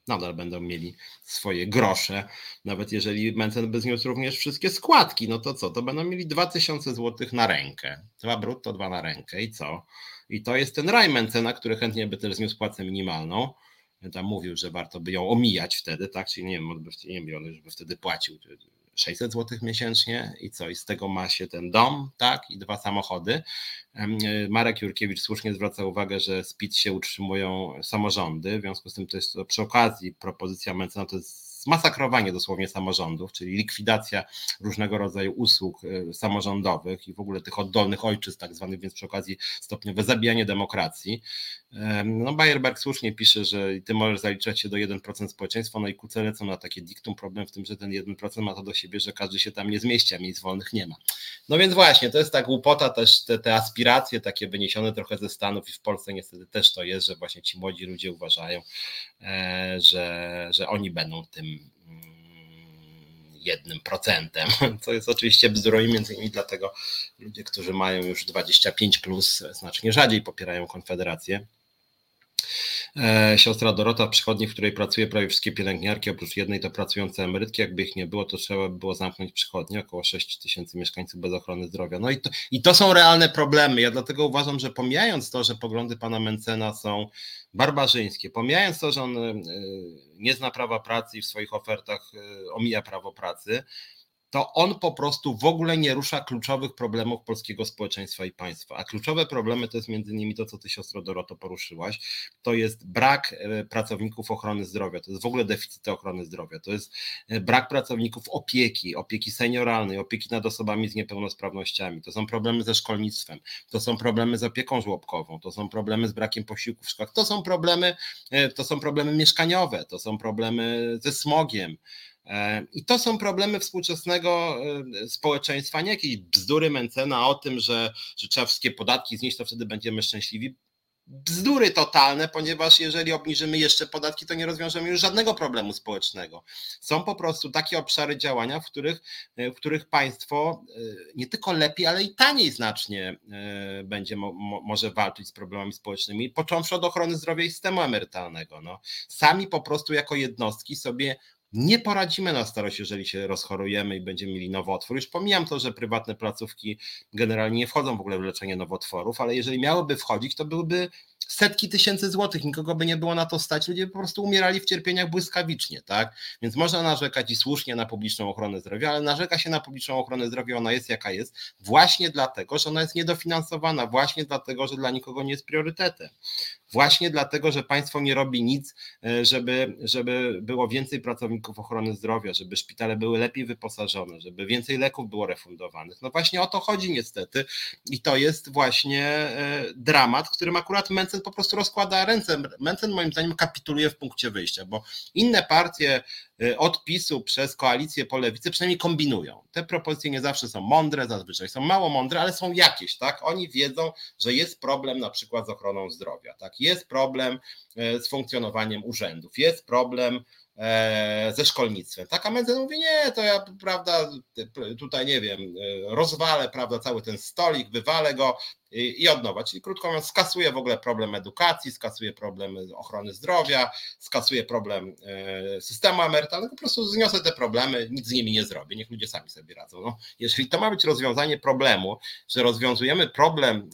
Nadal będą mieli swoje grosze. Nawet jeżeli Mentzen by zniósł również wszystkie składki, no to co? To będą mieli dwa tysiące złotych na rękę. Dwa brutto, dwa na rękę i co? I to jest ten raj Mentzena, który chętnie by też zniósł płacę minimalną. Tam mówił, że warto by ją omijać wtedy, tak? Czyli nie wiem, on by, nie wiem, on by wtedy płacił sześćset złotych miesięcznie i co? I z tego ma się ten dom, tak? I dwa samochody. Marek Jurkiewicz słusznie zwraca uwagę, że z PIT się utrzymują samorządy, w związku z tym to jest to przy okazji propozycja Mentzena, to jest zmasakrowanie dosłownie samorządów, czyli likwidacja różnego rodzaju usług samorządowych i w ogóle tych oddolnych ojczyzn tak zwanych, więc przy okazji stopniowe zabijanie demokracji. No Bayerberg słusznie pisze, że ty możesz zaliczać się do jeden procent społeczeństwa, no i kuce lecą na takie diktum. Problem w tym, że ten jeden procent ma to do siebie, że każdy się tam nie zmieści, a miejsc wolnych nie ma. No więc właśnie, to jest ta głupota też, te, te aspiracje takie wyniesione trochę ze Stanów i w Polsce niestety też to jest, że właśnie ci młodzi ludzie uważają, że, że oni będą tym jednym procentem, co jest oczywiście bzdurą i między innymi dlatego ludzie, którzy mają już dwadzieścia pięć plus, znacznie rzadziej popierają Konfederację. Siostra Dorota w przychodni, w której pracuje prawie wszystkie pielęgniarki, oprócz jednej to pracujące emerytki, jakby ich nie było, to trzeba by było zamknąć przychodnię, około sześć tysięcy mieszkańców bez ochrony zdrowia. No i to, i to są realne problemy. Ja dlatego uważam, że pomijając to, że poglądy pana Mentzena są barbarzyńskie, pomijając to, że on nie zna prawa pracy i w swoich ofertach omija prawo pracy, to on po prostu w ogóle nie rusza kluczowych problemów polskiego społeczeństwa i państwa. A kluczowe problemy to jest między innymi to, co ty, siostro Doroto, poruszyłaś. To jest brak pracowników ochrony zdrowia, to jest w ogóle deficyt ochrony zdrowia, to jest brak pracowników opieki, opieki senioralnej, opieki nad osobami z niepełnosprawnościami, to są problemy ze szkolnictwem, to są problemy z opieką żłobkową, to są problemy z brakiem posiłków w szkołach, to są problemy, to są problemy mieszkaniowe, to są problemy ze smogiem. I to są problemy współczesnego społeczeństwa, nie jakieś bzdury Mentzena o tym, że, że trzeba wszystkie podatki znieść, to wtedy będziemy szczęśliwi. Bzdury totalne, ponieważ jeżeli obniżymy jeszcze podatki, to nie rozwiążemy już żadnego problemu społecznego. Są po prostu takie obszary działania, w których, w których państwo nie tylko lepiej, ale i taniej znacznie będzie mo, może walczyć z problemami społecznymi, począwszy od ochrony zdrowia i systemu emerytalnego. No. Sami po prostu jako jednostki sobie nie poradzimy na starość, jeżeli się rozchorujemy i będziemy mieli nowotwór. Już pomijam to, że prywatne placówki generalnie nie wchodzą w ogóle w leczenie nowotworów, ale jeżeli miałyby wchodzić, to byłyby setki tysięcy złotych, nikogo by nie było na to stać, ludzie by po prostu umierali w cierpieniach błyskawicznie, tak? Więc można narzekać i słusznie na publiczną ochronę zdrowia, ale narzeka się na publiczną ochronę zdrowia, ona jest jaka jest, właśnie dlatego, że ona jest niedofinansowana, właśnie dlatego, że dla nikogo nie jest priorytetem, właśnie dlatego, że państwo nie robi nic, żeby, żeby było więcej pracowników ochrony zdrowia, żeby szpitale były lepiej wyposażone, żeby więcej leków było refundowanych. No właśnie o to chodzi niestety i to jest właśnie dramat, którym akurat Mentzen po prostu rozkłada ręce. Mentzen moim zdaniem kapituluje w punkcie wyjścia, bo inne partie od PiS-u przez koalicję po lewicy przynajmniej kombinują. Te propozycje nie zawsze są mądre, zazwyczaj są mało mądre, ale są jakieś, tak? Oni wiedzą, że jest problem na przykład z ochroną zdrowia, tak? Jest problem z funkcjonowaniem urzędów, jest problem ze szkolnictwem. Tak, a Mentzen mówi, nie, to ja, prawda, tutaj nie wiem, rozwalę, prawda, cały ten stolik, wywalę go i, i od nowa. Czyli krótko mówiąc, skasuje w ogóle problem edukacji, skasuje problem ochrony zdrowia, skasuje problem systemu emerytalnego, po prostu zniosę te problemy, nic z nimi nie zrobię, niech ludzie sami sobie radzą. No, jeżeli to ma być rozwiązanie problemu, że rozwiązujemy problem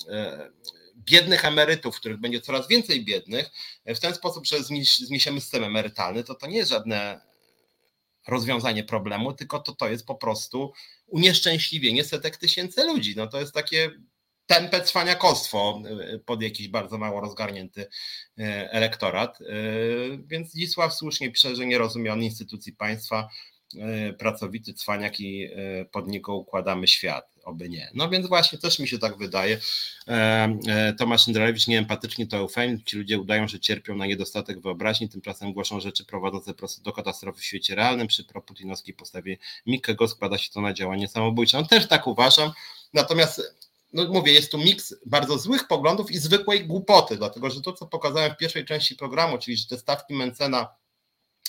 biednych emerytów, których będzie coraz więcej biednych, w ten sposób, że zniesiemy system emerytalny, to to nie jest żadne rozwiązanie problemu, tylko to, to jest po prostu unieszczęśliwienie setek tysięcy ludzi. No to jest takie tępe cwaniakostwo pod jakiś bardzo mało rozgarnięty elektorat. Więc Zdzisław słusznie pisze, że nie rozumie on instytucji państwa, pracowity cwaniak i pod niego układamy świat. Oby nie. No więc właśnie też mi się tak wydaje. Tomasz Indralewicz, nieempatycznie to eufemizm. Ci ludzie udają, że cierpią na niedostatek wyobraźni, tymczasem głoszą rzeczy prowadzące prosto do katastrofy w świecie realnym. Przy proputinowskiej postawie Mikkego składa się to na działanie samobójcze. No też tak uważam. Natomiast no mówię, jest tu miks bardzo złych poglądów i zwykłej głupoty, dlatego że to, co pokazałem w pierwszej części programu, czyli że te stawki Mentzena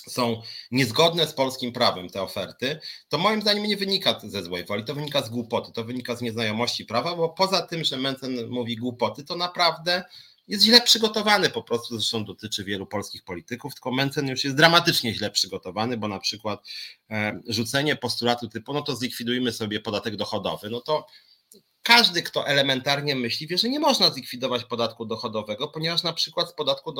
są niezgodne z polskim prawem, te oferty, to moim zdaniem nie wynika ze złej woli, to wynika z głupoty, to wynika z nieznajomości prawa, bo poza tym, że Mentzen mówi głupoty, to naprawdę jest źle przygotowany po prostu, zresztą dotyczy wielu polskich polityków, tylko Mentzen już jest dramatycznie źle przygotowany, bo na przykład rzucenie postulatu typu, no to zlikwidujmy sobie podatek dochodowy, no to każdy, kto elementarnie myśli, wie, że nie można zlikwidować podatku dochodowego, ponieważ na przykład z podatku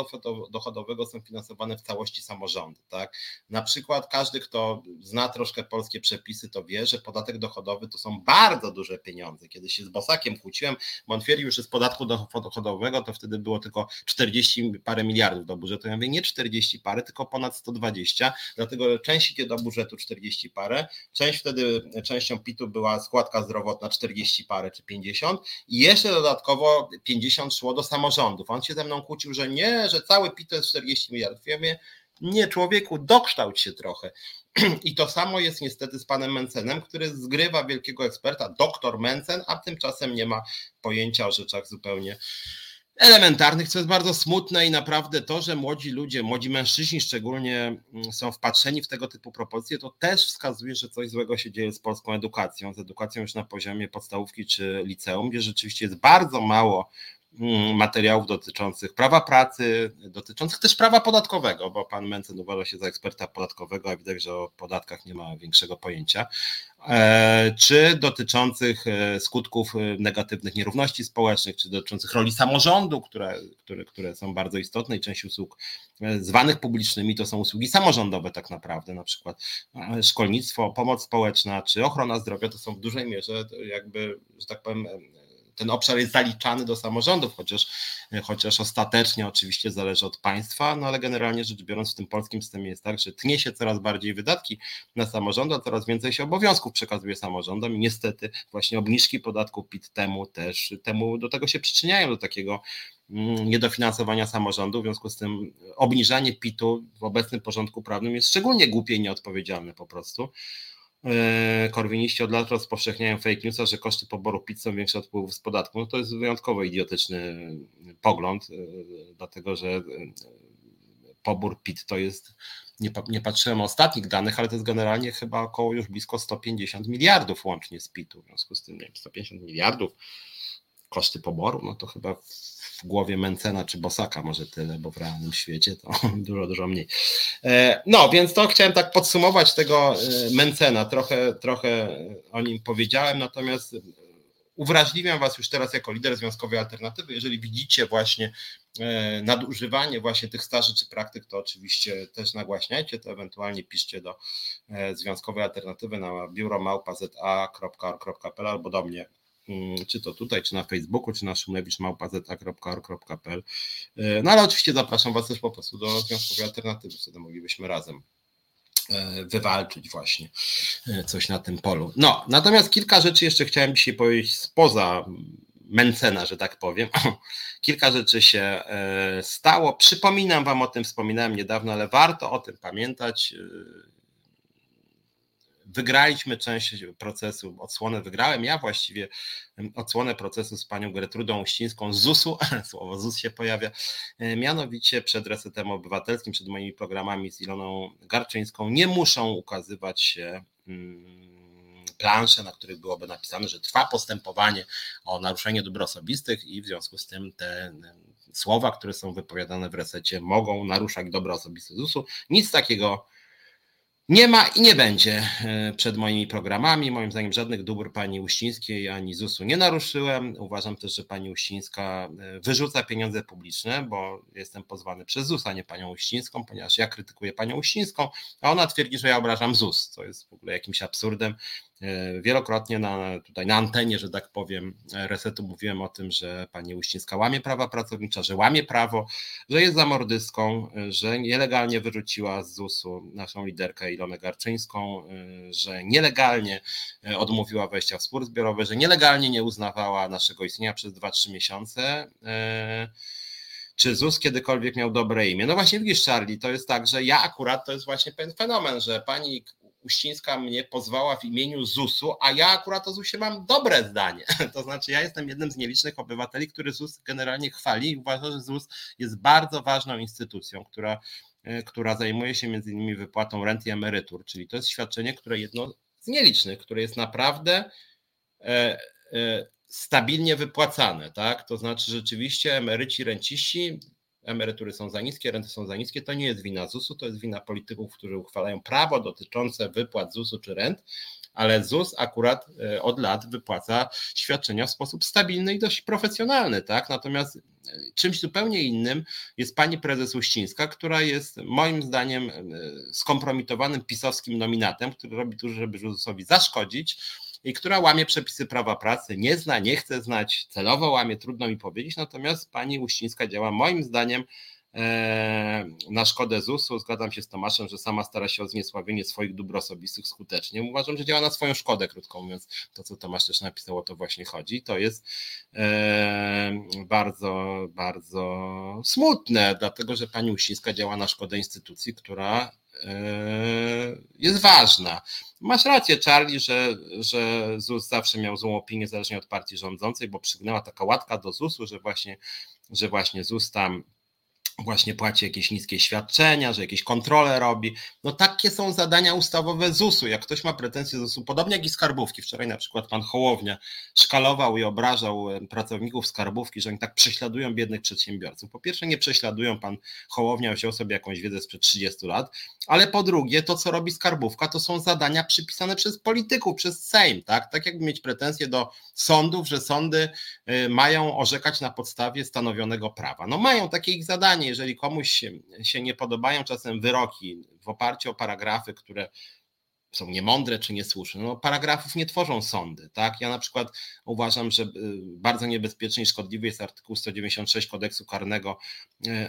dochodowego są finansowane w całości samorządy. Tak? Na przykład każdy, kto zna troszkę polskie przepisy, to wie, że podatek dochodowy to są bardzo duże pieniądze. Kiedy się z Bosakiem kłóciłem, bo on twierdził, że z podatku dochodowego to wtedy było tylko czterdzieści parę miliardów do budżetu. Ja mówię, nie czterdzieści parę, tylko ponad sto dwadzieścia, dlatego część idzie do budżetu czterdzieści parę, część wtedy, częścią P I T-u była składka zdrowotna czterdzieści parę, czy pięćdziesiąt i jeszcze dodatkowo pięćdziesiąt szło do samorządów. On się ze mną kłócił, że nie, że cały P I T to jest czterdzieści miliardów. Ja mówię, nie człowieku, dokształć się trochę. I to samo jest niestety z panem Mentzenem, który zgrywa wielkiego eksperta, doktor Mentzen, a tymczasem nie ma pojęcia o rzeczach zupełnie elementarnych, co jest bardzo smutne i naprawdę to, że młodzi ludzie, młodzi mężczyźni szczególnie są wpatrzeni w tego typu propozycje, to też wskazuje, że coś złego się dzieje z polską edukacją, z edukacją już na poziomie podstawówki czy liceum, gdzie rzeczywiście jest bardzo mało materiałów dotyczących prawa pracy, dotyczących też prawa podatkowego, bo pan Mentzen uważa się za eksperta podatkowego, a widać, że o podatkach nie ma większego pojęcia, czy dotyczących skutków negatywnych nierówności społecznych, czy dotyczących roli samorządu, które, które, które są bardzo istotne i część usług zwanych publicznymi to są usługi samorządowe tak naprawdę, na przykład szkolnictwo, pomoc społeczna, czy ochrona zdrowia, to są w dużej mierze jakby, że tak powiem, ten obszar jest zaliczany do samorządów, chociaż, chociaż ostatecznie oczywiście zależy od państwa, no ale generalnie rzecz biorąc w tym polskim systemie jest tak, że tnie się coraz bardziej wydatki na samorządy, a coraz więcej się obowiązków przekazuje samorządom i niestety właśnie obniżki podatku P I T temu też, temu do tego się przyczyniają, do takiego niedofinansowania samorządu, w związku z tym obniżanie P I T-u w obecnym porządku prawnym jest szczególnie głupie i nieodpowiedzialne po prostu. Korwiniści od lat rozpowszechniają fake newsa, że koszty poboru P I T są większe od wpływów z podatku. No to jest wyjątkowo idiotyczny pogląd, dlatego że pobór P I T to jest, nie, nie patrzyłem na ostatnich danych, ale to jest generalnie chyba około już blisko sto pięćdziesiąt miliardów łącznie z P I T-u, w związku z tym nie wiem, sto pięćdziesiąt miliardów koszty poboru, no to chyba w głowie Mentzena czy Bosaka może tyle, bo w realnym świecie to dużo, dużo mniej. No, więc to chciałem tak podsumować tego Mentzena, trochę, trochę o nim powiedziałem, natomiast uwrażliwiam was już teraz jako lider Związkowej Alternatywy, jeżeli widzicie właśnie nadużywanie właśnie tych staży czy praktyk, to oczywiście też nagłaśniajcie, to ewentualnie piszcie do Związkowej Alternatywy na biuro małpa z a kropka org kropka p l albo do mnie, czy to tutaj, czy na Facebooku, czy na szumlewicz małpa z a kropka org kropka p l. No ale oczywiście zapraszam was też po prostu do Związkowej Alternatywy, wtedy moglibyśmy razem wywalczyć właśnie coś na tym polu. No, natomiast kilka rzeczy jeszcze chciałem dzisiaj powiedzieć spoza Mentzena, że tak powiem. Kilka rzeczy się stało. Przypominam wam o tym, wspominałem niedawno, ale warto o tym pamiętać. Wygraliśmy część procesu, odsłonę wygrałem ja właściwie, odsłonę procesu z panią Gertrudą Uścińską z zusu, słowo ZUS się pojawia, mianowicie przed Resetem Obywatelskim, przed moimi programami z Iloną Garczyńską nie muszą ukazywać się plansze, na których byłoby napisane, że trwa postępowanie o naruszenie dóbr osobistych i w związku z tym te słowa, które są wypowiadane w Resecie mogą naruszać dobra osobiste zusu. Nic takiego nie ma i nie będzie przed moimi programami. Moim zdaniem żadnych dóbr pani Uścińskiej ani zusu nie naruszyłem. Uważam też, że pani Uścińska wyrzuca pieniądze publiczne, bo jestem pozwany przez zusa, a nie panią Uścińską, ponieważ ja krytykuję panią Uścińską, a ona twierdzi, że ja obrażam ZUS, co jest w ogóle jakimś absurdem. Wielokrotnie na, tutaj na antenie, że tak powiem, Resetu mówiłem o tym, że pani Uścińska łamie prawa pracownicze, że łamie prawo, że jest zamordystką, że nielegalnie wyrzuciła z zusu naszą liderkę Ilonę Garczyńską, że nielegalnie odmówiła wejścia w spór zbiorowy, że nielegalnie nie uznawała naszego istnienia przez dwa trzy miesiące. Czy ZUS kiedykolwiek miał dobre imię? No właśnie widzisz, Charlie, to jest tak, że ja akurat, to jest właśnie ten fenomen, że pani Uścińska mnie pozwała w imieniu zusu, a ja akurat o zusie mam dobre zdanie. To znaczy ja jestem jednym z nielicznych obywateli, który ZUS generalnie chwali i uważa, że ZUS jest bardzo ważną instytucją, która, która zajmuje się między innymi wypłatą rent i emerytur, czyli to jest świadczenie, które jedno z nielicznych, które jest naprawdę e, e, stabilnie wypłacane, tak? To znaczy rzeczywiście emeryci, renciści, emerytury są za niskie, renty są za niskie, to nie jest wina zusu, to jest wina polityków, którzy uchwalają prawo dotyczące wypłat zusu czy rent, ale ZUS akurat od lat wypłaca świadczenia w sposób stabilny i dość profesjonalny, tak? Natomiast czymś zupełnie innym jest pani prezes Uścińska, która jest moim zdaniem skompromitowanym pisowskim nominatem, który robi dużo, żeby ZUS-owi zaszkodzić, i która łamie przepisy prawa pracy, nie zna, nie chce znać, celowo łamie, trudno mi powiedzieć, natomiast pani Uścińska działa moim zdaniem na szkodę zusu. Zgadzam się z Tomaszem, że sama stara się o zniesławienie swoich dóbr osobistych skutecznie. Uważam, że działa na swoją szkodę, krótko mówiąc. To, co Tomasz też napisał, o to właśnie chodzi. To jest bardzo, bardzo smutne, dlatego że pani Uścińska działa na szkodę instytucji, która jest ważna. Masz rację, Charlie, że, że ZUS zawsze miał złą opinię, zależnie od partii rządzącej, bo przygnęła taka łatka do zusu, że właśnie, że właśnie ZUS tam właśnie płaci jakieś niskie świadczenia, że jakieś kontrole robi. No takie są zadania ustawowe zusu. Jak ktoś ma pretensje zusu, podobnie jak i skarbówki. Wczoraj na przykład pan Hołownia szkalował i obrażał pracowników skarbówki, że oni tak prześladują biednych przedsiębiorców. Po pierwsze, nie prześladują. Pan Hołownia wziął sobie jakąś wiedzę sprzed trzydziestu lat, ale po drugie, to co robi skarbówka, to są zadania przypisane przez polityków, przez Sejm. Tak, tak jakby mieć pretensje do sądów, że sądy mają orzekać na podstawie stanowionego prawa. No mają takie ich zadanie. Jeżeli komuś się, się nie podobają czasem wyroki w oparciu o paragrafy, które są niemądre czy niesłuszne, no paragrafów nie tworzą sądy, tak? Ja na przykład uważam, że bardzo niebezpieczny i szkodliwy jest artykuł sto dziewięćdziesiąt sześć Kodeksu karnego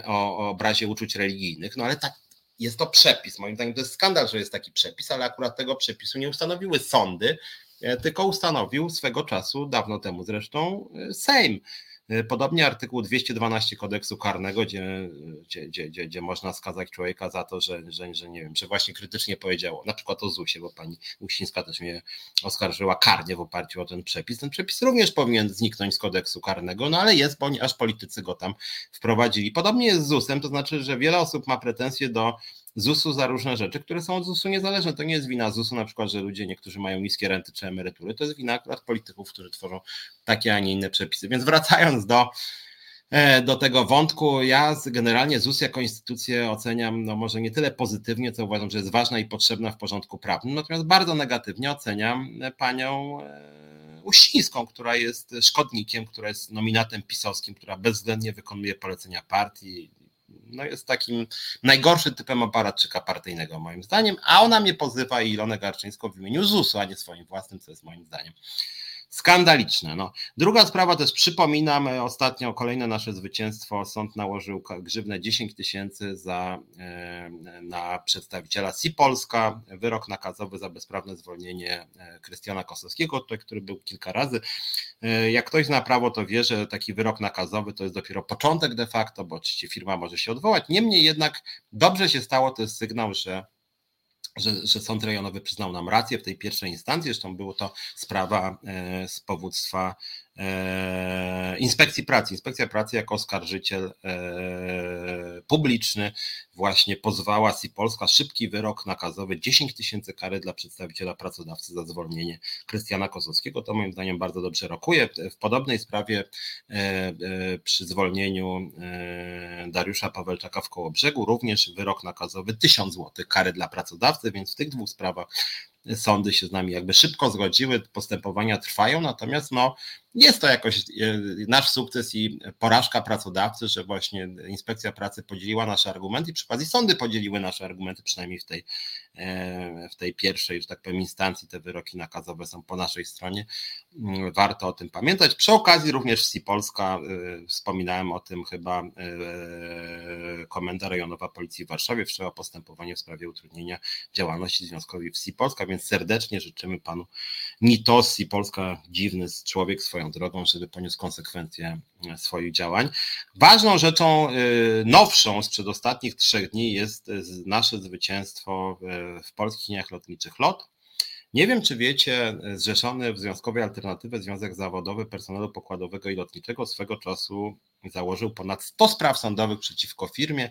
o, o obrazie uczuć religijnych, no ale tak, jest to przepis. Moim zdaniem to jest skandal, że jest taki przepis, ale akurat tego przepisu nie ustanowiły sądy, tylko ustanowił swego czasu, dawno temu zresztą, Sejm. Podobnie artykuł dwieście dwanaście kodeksu karnego, gdzie, gdzie, gdzie, gdzie można skazać człowieka za to, że, że, że nie wiem, że właśnie krytycznie powiedziało, na przykład o zusie, bo pani Uścińska też mnie oskarżyła karnie w oparciu o ten przepis. Ten przepis również powinien zniknąć z kodeksu karnego, no ale jest, ponieważ politycy go tam wprowadzili. Podobnie jest z zusem, to znaczy, że wiele osób ma pretensje do zusu za różne rzeczy, które są od zusu niezależne. To nie jest wina zusu, na przykład, że ludzie niektórzy mają niskie renty czy emerytury. To jest wina akurat polityków, którzy tworzą takie, a nie inne przepisy. Więc wracając do, do tego wątku, ja generalnie ZUS jako instytucję oceniam no może nie tyle pozytywnie, co uważam, że jest ważna i potrzebna w porządku prawnym, natomiast bardzo negatywnie oceniam panią Uścińską, która jest szkodnikiem, która jest nominatem pisowskim, która bezwzględnie wykonuje polecenia partii. No jest takim najgorszym typem aparatczyka partyjnego moim zdaniem, a ona mnie pozywa i Ilonę Garczyńską w imieniu zusu, a nie swoim własnym, co jest moim zdaniem skandaliczne. No. Druga sprawa, też przypominam, ostatnio kolejne nasze zwycięstwo, sąd nałożył grzywnę dziesięć tysięcy za, na przedstawiciela C I Polska, wyrok nakazowy za bezprawne zwolnienie Krystiana Kosowskiego, który był kilka razy. Jak ktoś zna prawo, to wie, że taki wyrok nakazowy to jest dopiero początek de facto, bo oczywiście firma może się odwołać. Niemniej jednak dobrze się stało, to jest sygnał, że Że, że sąd rejonowy przyznał nam rację w tej pierwszej instancji, zresztą była to sprawa z powództwa Inspekcji Pracy. Inspekcja Pracy jako oskarżyciel publiczny właśnie pozwała C I Polska, szybki wyrok nakazowy, dziesięć tysięcy kary dla przedstawiciela pracodawcy za zwolnienie Krystiana Kosowskiego. To moim zdaniem bardzo dobrze rokuje. W podobnej sprawie przy zwolnieniu Dariusza Pawełczaka w Kołobrzegu również wyrok nakazowy tysiąc złotych kary dla pracodawcy, więc w tych dwóch sprawach sądy się z nami jakby szybko zgodziły, postępowania trwają, natomiast no jest to jakoś nasz sukces i porażka pracodawcy, że właśnie Inspekcja Pracy podzieliła nasze argumenty i przy okazji sądy podzieliły nasze argumenty, przynajmniej w tej, w tej pierwszej, że tak powiem, instancji te wyroki nakazowe są po naszej stronie. Warto o tym pamiętać. Przy okazji również C I Polska, wspominałem o tym chyba, Komenda Rejonowa Policji w Warszawie wszczęła postępowanie w sprawie utrudnienia działalności związkowej w C I Polska, więc serdecznie życzymy panu Nitos. C I Polska, dziwny człowiek swoją drogą, żeby poniósł konsekwencje swoich działań. Ważną rzeczą nowszą z przedostatnich trzech dni jest nasze zwycięstwo w polskich liniach lotniczych LOT. Nie wiem, czy wiecie, zrzeszony w Związkowej Alternatywie Związek Zawodowy Personelu Pokładowego i Lotniczego swego czasu założył ponad sto spraw sądowych przeciwko firmie.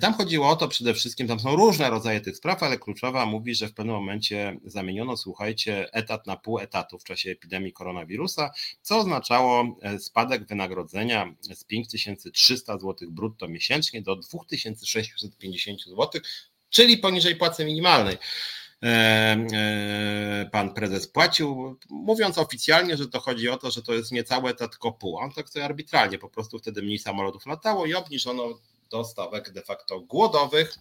Tam chodziło o to przede wszystkim, tam są różne rodzaje tych spraw, ale kluczowa mówi, że w pewnym momencie zamieniono, słuchajcie, etat na pół etatu w czasie epidemii koronawirusa, co oznaczało spadek wynagrodzenia z pięć tysięcy trzysta złotych brutto miesięcznie do dwa tysiące sześćset pięćdziesiąt złotych, czyli poniżej płacy minimalnej. Pan prezes płacił, mówiąc oficjalnie, że to chodzi o to, że to jest nie cały etat, tylko pół. On tak sobie arbitralnie, po prostu wtedy mniej samolotów latało i obniżono do stawek de facto głodowych.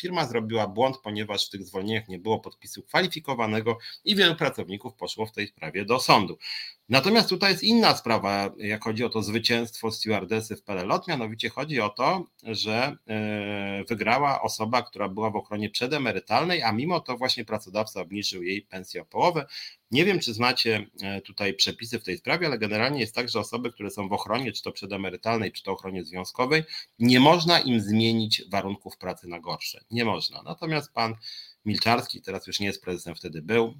Firma zrobiła błąd, ponieważ w tych zwolnieniach nie było podpisu kwalifikowanego i wielu pracowników poszło w tej sprawie do sądu. Natomiast tutaj jest inna sprawa, jak chodzi o to zwycięstwo stewardesy w P L L LOT, mianowicie chodzi o to, że wygrała osoba, która była w ochronie przedemerytalnej, a mimo to właśnie pracodawca obniżył jej pensję o połowę. Nie wiem, czy znacie tutaj przepisy w tej sprawie, ale generalnie jest tak, że osoby, które są w ochronie, czy to przedemerytalnej, czy to ochronie związkowej, nie można im zmienić warunków pracy na gorsze. Nie można. Natomiast pan Milczarski, teraz już nie jest prezesem, wtedy był,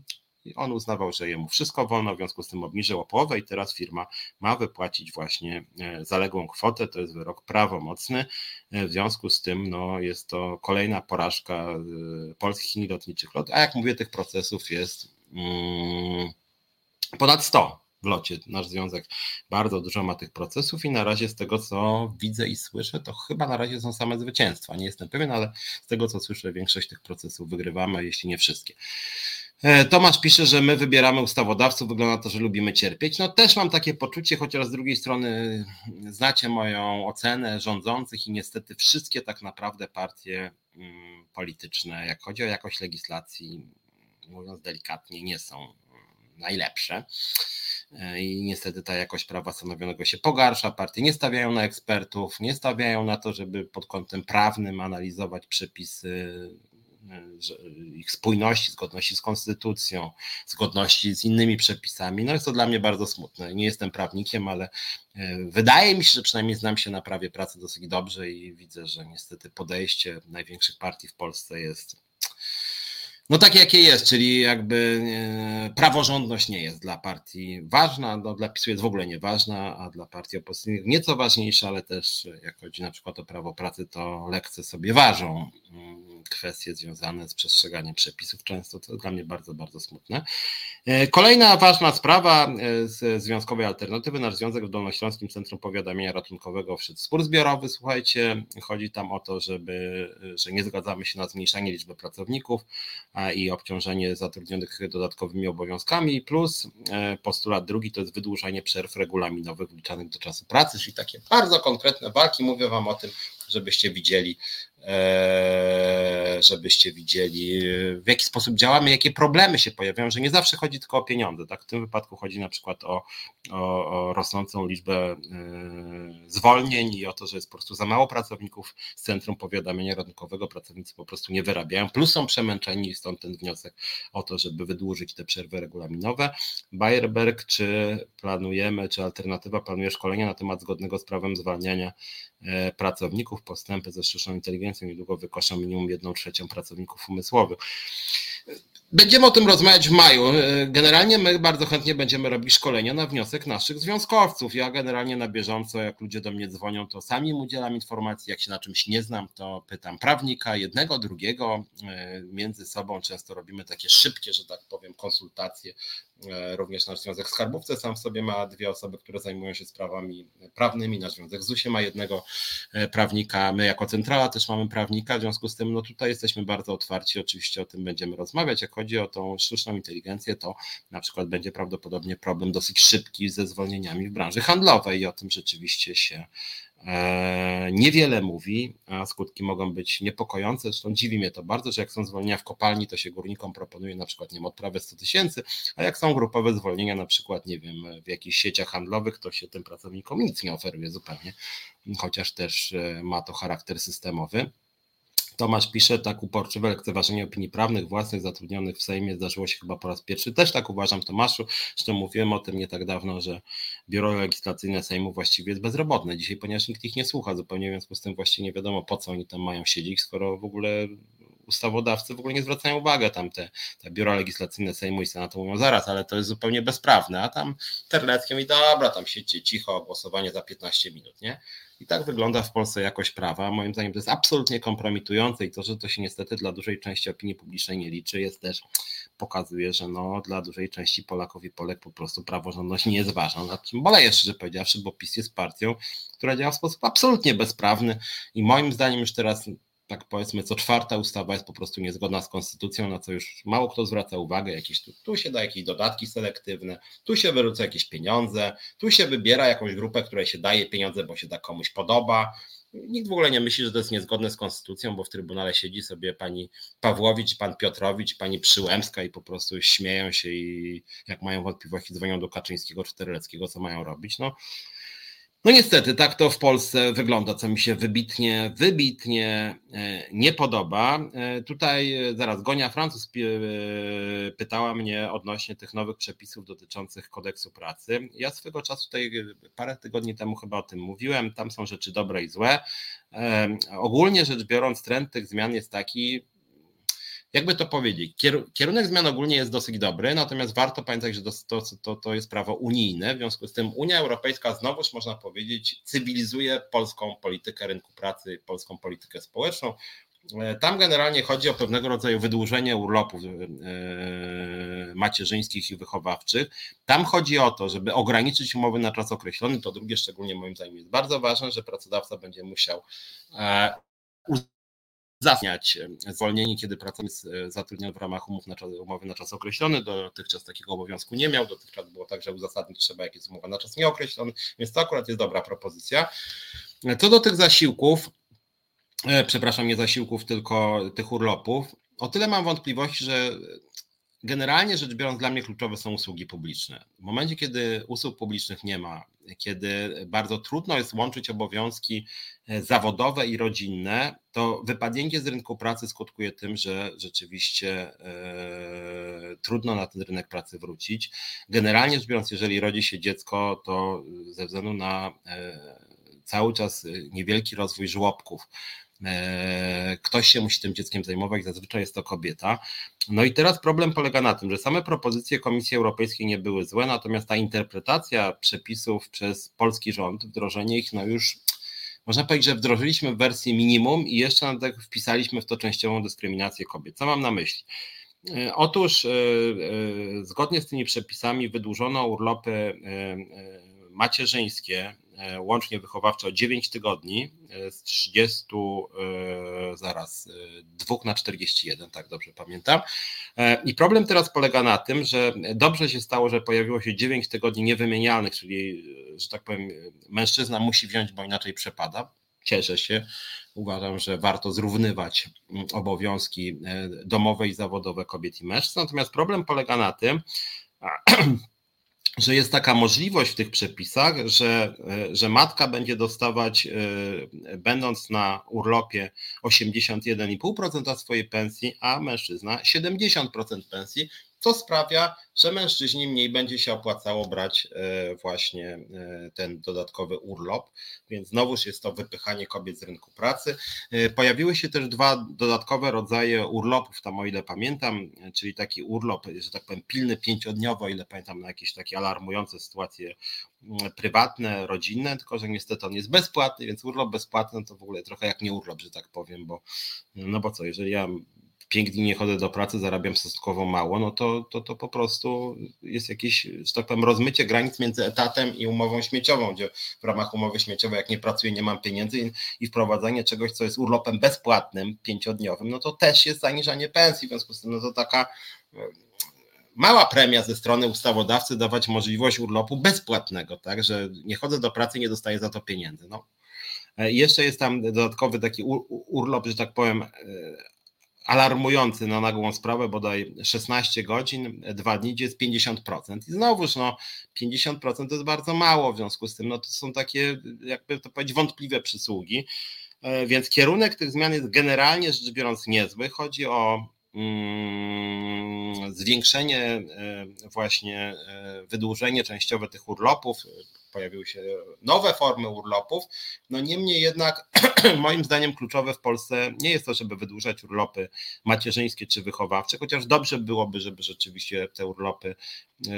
i on uznawał, że jemu wszystko wolno, w związku z tym obniżył o połowę i teraz firma ma wypłacić właśnie zaległą kwotę. To jest wyrok prawomocny. W związku z tym no, jest to kolejna porażka polskich linii lotniczych LOT. A jak mówię, tych procesów jest mm, ponad sto w locie. Nasz związek bardzo dużo ma tych procesów i na razie z tego, co widzę i słyszę, to chyba na razie są same zwycięstwa. Nie jestem pewien, ale z tego, co słyszę, większość tych procesów wygrywamy, jeśli nie wszystkie. Tomasz pisze, że my wybieramy ustawodawców, wygląda na to, że lubimy cierpieć. No też mam takie poczucie, chociaż z drugiej strony znacie moją ocenę rządzących i niestety wszystkie tak naprawdę partie polityczne, jak chodzi o jakość legislacji, mówiąc delikatnie, nie są najlepsze. I niestety ta jakość prawa stanowionego się pogarsza, partie nie stawiają na ekspertów, nie stawiają na to, żeby pod kątem prawnym analizować przepisy, ich spójności, zgodności z konstytucją, zgodności z innymi przepisami. No jest to dla mnie bardzo smutne. Nie jestem prawnikiem, ale wydaje mi się, że przynajmniej znam się na prawie pracy dosyć dobrze i widzę, że niestety podejście największych partii w Polsce jest no takie, jakie jest, czyli jakby praworządność nie jest dla partii ważna, no dla PiSu jest w ogóle nieważna, a dla partii opozycyjnych nieco ważniejsza, ale też jak chodzi na przykład o prawo pracy, to lekce sobie ważą kwestie związane z przestrzeganiem przepisów często, to dla mnie bardzo, bardzo smutne. Kolejna ważna sprawa z Związkowej Alternatywy, nasz związek w Dolnośląskim Centrum Powiadamiania Ratunkowego wszedł spór zbiorowy, słuchajcie, chodzi tam o to, żeby, że nie zgadzamy się na zmniejszanie liczby pracowników i obciążenie zatrudnionych dodatkowymi obowiązkami, plus postulat drugi to jest wydłużenie przerw regulaminowych wliczanych do czasu pracy, czyli takie bardzo konkretne walki, mówię wam o tym, żebyście widzieli, żebyście widzieli, w jaki sposób działamy, jakie problemy się pojawiają, że nie zawsze chodzi tylko o pieniądze. Tak? W tym wypadku chodzi na przykład o, o, o rosnącą liczbę zwolnień i o to, że jest po prostu za mało pracowników z Centrum Powiadamiania Ratunkowego, pracownicy po prostu nie wyrabiają, plus są przemęczeni i stąd ten wniosek o to, żeby wydłużyć te przerwy regulaminowe. Bayerberg, czy planujemy, czy Alternatywa planuje szkolenia na temat zgodnego z prawem zwalniania pracowników, postępy ze sztuczną inteligencją niedługo wykoszą minimum jedną trzecią pracowników umysłowych. Będziemy o tym rozmawiać w maju. Generalnie my bardzo chętnie będziemy robić szkolenia na wniosek naszych związkowców. Ja generalnie na bieżąco, jak ludzie do mnie dzwonią, to sami im udzielam informacji. Jak się na czymś nie znam, to pytam prawnika, jednego, drugiego. Między sobą często robimy takie szybkie, że tak powiem, konsultacje. Również nasz związek w skarbówce sam w sobie ma dwie osoby, które zajmują się sprawami prawnymi. Nasz związek w zusie ma jednego prawnika. My jako centrala też mamy prawnika. W związku z tym no tutaj jesteśmy bardzo otwarci. Oczywiście o tym będziemy rozmawiać. Jak chodzi o tą sztuczną inteligencję, to na przykład będzie prawdopodobnie problem dosyć szybki ze zwolnieniami w branży handlowej i o tym rzeczywiście się niewiele mówi, a skutki mogą być niepokojące. Zresztą dziwi mnie to bardzo, że jak są zwolnienia w kopalni, to się górnikom proponuje na przykład nie wiem, odprawę sto tysięcy, a jak są grupowe zwolnienia na przykład nie wiem, w jakichś sieciach handlowych, to się tym pracownikom nic nie oferuje zupełnie, chociaż też ma to charakter systemowy. Tomasz pisze, tak uporczywe lekceważenie opinii prawnych własnych zatrudnionych w Sejmie zdarzyło się chyba po raz pierwszy. Też tak uważam, Tomaszu, zresztą mówiłem o tym nie tak dawno, że biuro legislacyjne Sejmu właściwie jest bezrobotne dzisiaj, ponieważ nikt ich nie słucha zupełnie, w związku z tym właściwie nie wiadomo, po co oni tam mają siedzieć, skoro w ogóle ustawodawcy w ogóle nie zwracają uwagi, tam te, te biura legislacyjne Sejmu i Senatu mówią zaraz, ale to jest zupełnie bezprawne, a tam Terleckiem i dobra, tam siedźcie cicho, głosowanie za piętnaście minut, nie? I tak wygląda w Polsce jakość prawa. Moim zdaniem to jest absolutnie kompromitujące i to, że to się niestety dla dużej części opinii publicznej nie liczy, jest też, pokazuje, że no, dla dużej części Polaków i Polek po prostu praworządność nie jest ważna. Nad czym boleję, szczerze powiedziawszy, bo PiS jest partią, która działa w sposób absolutnie bezprawny i moim zdaniem już teraz tak powiedzmy, co czwarta ustawa jest po prostu niezgodna z konstytucją, na co już mało kto zwraca uwagę. Jakieś tu, tu się da jakieś dodatki selektywne, tu się wyrzuca jakieś pieniądze, tu się wybiera jakąś grupę, której się daje pieniądze, bo się tak komuś podoba. Nikt w ogóle nie myśli, że to jest niezgodne z konstytucją, bo w Trybunale siedzi sobie pani Pawłowicz, pan Piotrowicz, pani Przyłębska i po prostu śmieją się i jak mają wątpliwości dzwonią do Kaczyńskiego czy Terleckiego, co mają robić. No, no niestety tak to w Polsce wygląda, co mi się wybitnie, wybitnie nie podoba. Tutaj zaraz Gonia Francuz pytała mnie odnośnie tych nowych przepisów dotyczących kodeksu pracy. Ja swego czasu tutaj parę tygodni temu chyba o tym mówiłem, tam są rzeczy dobre i złe. Ogólnie rzecz biorąc trend tych zmian jest taki, jakby to powiedzieć, kierunek zmian ogólnie jest dosyć dobry, natomiast warto pamiętać, że to, to, to jest prawo unijne, w związku z tym Unia Europejska znowuż można powiedzieć cywilizuje polską politykę rynku pracy, polską politykę społeczną. Tam generalnie chodzi o pewnego rodzaju wydłużenie urlopów macierzyńskich i wychowawczych. Tam chodzi o to, żeby ograniczyć umowy na czas określony. To drugie szczególnie moim zdaniem jest bardzo ważne, że pracodawca będzie musiał uzasadniać zwolnienie, kiedy pracownik jest zatrudniony w ramach umów na czas, umowy na czas określony. Dotychczas takiego obowiązku nie miał, dotychczas było tak, że uzasadnić trzeba, jak jest umowa na czas nieokreślony, więc to akurat jest dobra propozycja. Co do tych zasiłków, przepraszam, nie zasiłków, tylko tych urlopów, o tyle mam wątpliwości, że generalnie rzecz biorąc dla mnie kluczowe są usługi publiczne. W momencie, kiedy usług publicznych nie ma, kiedy bardzo trudno jest łączyć obowiązki zawodowe i rodzinne, to wypadnięcie z rynku pracy skutkuje tym, że rzeczywiście yy, trudno na ten rynek pracy wrócić. Generalnie rzecz biorąc, jeżeli rodzi się dziecko, to ze względu na yy, cały czas niewielki rozwój żłobków, ktoś się musi tym dzieckiem zajmować, zazwyczaj jest to kobieta. No i teraz problem polega na tym, że same propozycje Komisji Europejskiej nie były złe, natomiast ta interpretacja przepisów przez polski rząd, wdrożenie ich, no już można powiedzieć, że wdrożyliśmy w wersji minimum i jeszcze na tak wpisaliśmy w to częściową dyskryminację kobiet. Co mam na myśli? Otóż zgodnie z tymi przepisami wydłużono urlopy macierzyńskie, łącznie wychowawcze o dziewięć tygodni z trzydziestu, zaraz, dwa na czterdzieści jeden, tak dobrze pamiętam. I problem teraz polega na tym, że dobrze się stało, że pojawiło się dziewięć tygodni niewymienialnych, czyli, że tak powiem, mężczyzna musi wziąć, bo inaczej przepada. Cieszę się, uważam, że warto zrównywać obowiązki domowe i zawodowe kobiet i mężczyzn. Natomiast problem polega na tym, że jest taka możliwość w tych przepisach, że, że matka będzie dostawać, będąc na urlopie, osiemdziesiąt jeden i pół procent swojej pensji, a mężczyzna siedemdziesiąt procent pensji, co sprawia, że mężczyźni mniej będzie się opłacało brać właśnie ten dodatkowy urlop, więc znowuż jest to wypychanie kobiet z rynku pracy. Pojawiły się też dwa dodatkowe rodzaje urlopów, tam o ile pamiętam, czyli taki urlop, że tak powiem, pilny, pięciodniowy, o ile pamiętam, na jakieś takie alarmujące sytuacje prywatne, rodzinne, tylko że niestety on jest bezpłatny, więc urlop bezpłatny to w ogóle trochę jak nie urlop, że tak powiem, bo no bo co, jeżeli ja pięć dni nie chodzę do pracy, zarabiam stosunkowo mało, no to, to, to po prostu jest jakieś, że tak powiem, rozmycie granic między etatem i umową śmieciową, gdzie w ramach umowy śmieciowej jak nie pracuję, nie mam pieniędzy i wprowadzanie czegoś, co jest urlopem bezpłatnym, pięciodniowym, no to też jest zaniżanie pensji, w związku z tym no to taka mała premia ze strony ustawodawcy dawać możliwość urlopu bezpłatnego, tak, że nie chodzę do pracy, nie dostaję za to pieniędzy. No. Jeszcze jest tam dodatkowy taki ur- urlop, że tak powiem, alarmujący na nagłą sprawę, bodaj szesnaście godzin, dwa dni, gdzie jest pięćdziesiąt procent. I znowuż no, pięćdziesiąt procent to jest bardzo mało, w związku z tym no, to są takie, jakby to powiedzieć, wątpliwe przysługi. Więc kierunek tych zmian jest generalnie rzecz biorąc niezły. Chodzi o mm, zwiększenie właśnie, wydłużenie częściowe tych urlopów. Pojawiły się nowe formy urlopów, no niemniej jednak moim zdaniem kluczowe w Polsce nie jest to, żeby wydłużać urlopy macierzyńskie czy wychowawcze, chociaż dobrze byłoby, żeby rzeczywiście te urlopy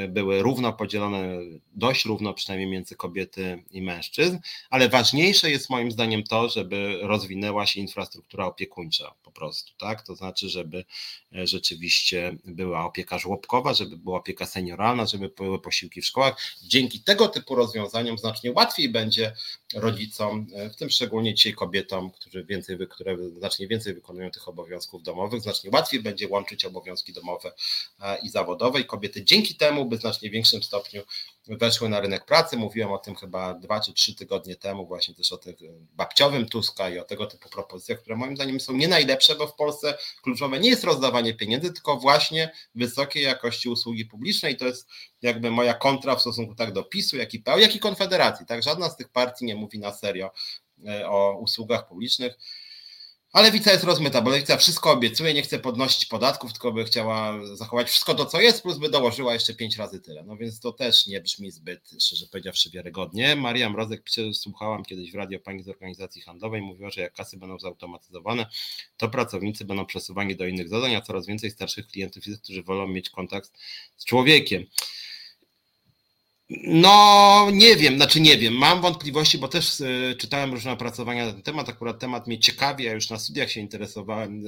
były równo podzielone, dość równo przynajmniej między kobiety i mężczyzn, ale ważniejsze jest moim zdaniem to, żeby rozwinęła się infrastruktura opiekuńcza po prostu, tak? To znaczy, żeby rzeczywiście była opieka żłobkowa, żeby była opieka senioralna, żeby były posiłki w szkołach. Dzięki tego typu rozwiązaniom znacznie łatwiej będzie rodzicom, w tym szczególnie dzisiaj kobietom, którzy więcej, które znacznie więcej wykonują tych obowiązków domowych, znacznie łatwiej będzie łączyć obowiązki domowe i zawodowe i kobiety dzięki temu by w znacznie większym stopniu weszły na rynek pracy. Mówiłem o tym chyba dwa czy trzy tygodnie temu, właśnie też o tych babciowym Tuska i o tego typu propozycjach, które moim zdaniem są nie najlepsze, bo w Polsce kluczowe nie jest rozdawanie pieniędzy, tylko właśnie wysokiej jakości usługi publicznej. To jest jakby moja kontra w stosunku tak do PiSu, jak i P O, jak i Konfederacji. Tak, żadna z tych partii nie mówi na serio o usługach publicznych. A Lewica jest rozmyta, bo Lewica wszystko obiecuje, nie chce podnosić podatków, tylko by chciała zachować wszystko to, co jest, plus by dołożyła jeszcze pięć razy tyle. No więc to też nie brzmi zbyt, szczerze powiedziawszy, wiarygodnie. Maria Mrozek, słuchałam kiedyś w radio pani z organizacji handlowej, mówiła, że jak kasy będą zautomatyzowane, to pracownicy będą przesuwani do innych zadań, a coraz więcej starszych klientów jest, którzy wolą mieć kontakt z człowiekiem. No nie wiem, znaczy nie wiem, mam wątpliwości, bo też czytałem różne opracowania na ten temat, akurat temat mnie ciekawi, ja już na studiach się interesowałem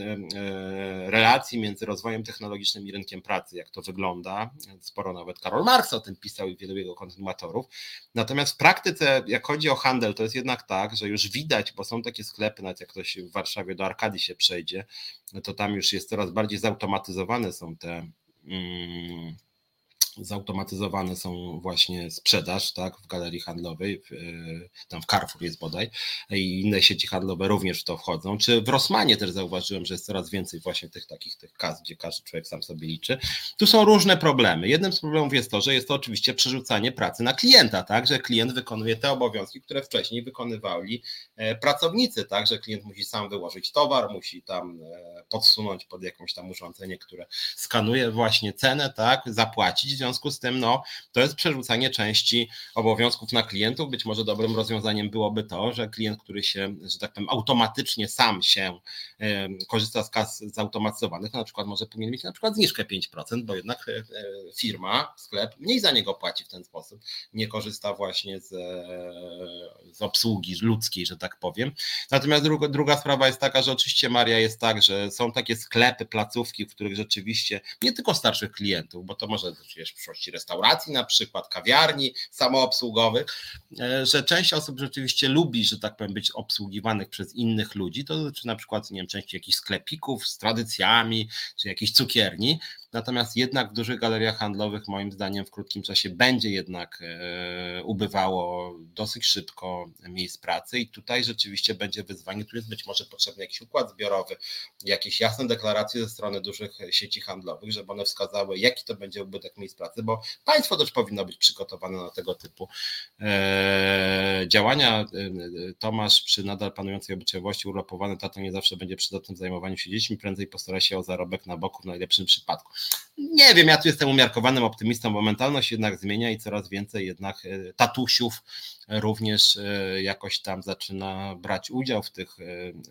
relacji między rozwojem technologicznym i rynkiem pracy, jak to wygląda, sporo nawet Karol Marx o tym pisał i wielu jego kontynuatorów, natomiast w praktyce, jak chodzi o handel, to jest jednak tak, że już widać, bo są takie sklepy, nawet jak ktoś w Warszawie do Arkadii się przejdzie, to tam już jest coraz bardziej zautomatyzowane są te... Mm, zautomatyzowane są właśnie sprzedaż, tak, w galerii handlowej, w, tam w Carrefour jest bodaj i inne sieci handlowe również w to wchodzą, czy w Rossmanie też zauważyłem, że jest coraz więcej właśnie tych takich tych kas, gdzie każdy człowiek sam sobie liczy. Tu są różne problemy. Jednym z problemów jest to, że jest to oczywiście przerzucanie pracy na klienta, tak, że klient wykonuje te obowiązki, które wcześniej wykonywali pracownicy, tak, że klient musi sam wyłożyć towar, musi tam podsunąć pod jakąś tam urządzenie, które skanuje właśnie cenę, tak, zapłacić. W związku z tym, no, to jest przerzucanie części obowiązków na klientów. Być może dobrym rozwiązaniem byłoby to, że klient, który się, że tak powiem, automatycznie sam się e, korzysta z kas zautomatyzowanych, na przykład może powinien mieć na przykład zniżkę pięć procent, bo jednak e, firma, sklep mniej za niego płaci w ten sposób, nie korzysta właśnie z, e, z obsługi ludzkiej, że tak powiem. Natomiast druga, druga sprawa jest taka, że oczywiście, Maria, jest tak, że są takie sklepy, placówki, w których rzeczywiście nie tylko starszych klientów, bo to może w przyszłości restauracji na przykład, kawiarni samoobsługowych, że część osób rzeczywiście lubi, że tak powiem, być obsługiwanych przez innych ludzi, to znaczy na przykład, nie wiem, część jakichś sklepików z tradycjami, czy jakichś cukierni, natomiast jednak w dużych galeriach handlowych moim zdaniem w krótkim czasie będzie jednak ubywało dosyć szybko miejsc pracy i tutaj rzeczywiście będzie wyzwanie, tu jest być może potrzebny jakiś układ zbiorowy, jakieś jasne deklaracje ze strony dużych sieci handlowych, żeby one wskazały, jaki to będzie ubytek miejsc pracy, bo państwo też powinno być przygotowane na tego typu działania. Tomasz, przy nadal panującej obyczajowości urlopowany tato nie zawsze będzie przydatny w zajmowaniu się dziećmi, prędzej postara się o zarobek na boku w najlepszym przypadku. Nie wiem, ja tu jestem umiarkowanym optymistą, bo mentalność jednak zmienia i coraz więcej jednak tatusiów również jakoś tam zaczyna brać udział w tych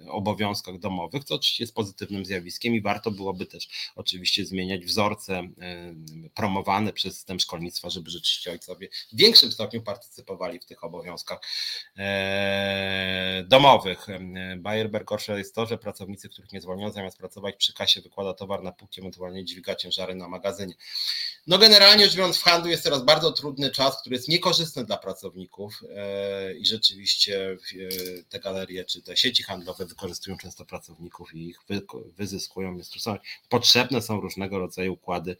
obowiązkach domowych, co oczywiście jest pozytywnym zjawiskiem i warto byłoby też oczywiście zmieniać wzorce promowane przez system szkolnictwa, żeby rzeczywiście ojcowie w większym stopniu partycypowali w tych obowiązkach domowych. Bayer gorsze jest to, że pracownicy, których nie zwolniono, zamiast pracować przy kasie, wykłada towar na półki, ewentualnie dźwiga ciężary na magazynie. No generalnie rzecz biorąc, w handlu jest teraz bardzo trudny czas, który jest niekorzystny dla pracowników i rzeczywiście te galerie czy te sieci handlowe wykorzystują często pracowników i ich wyzyskują. Potrzebne są różnego rodzaju układy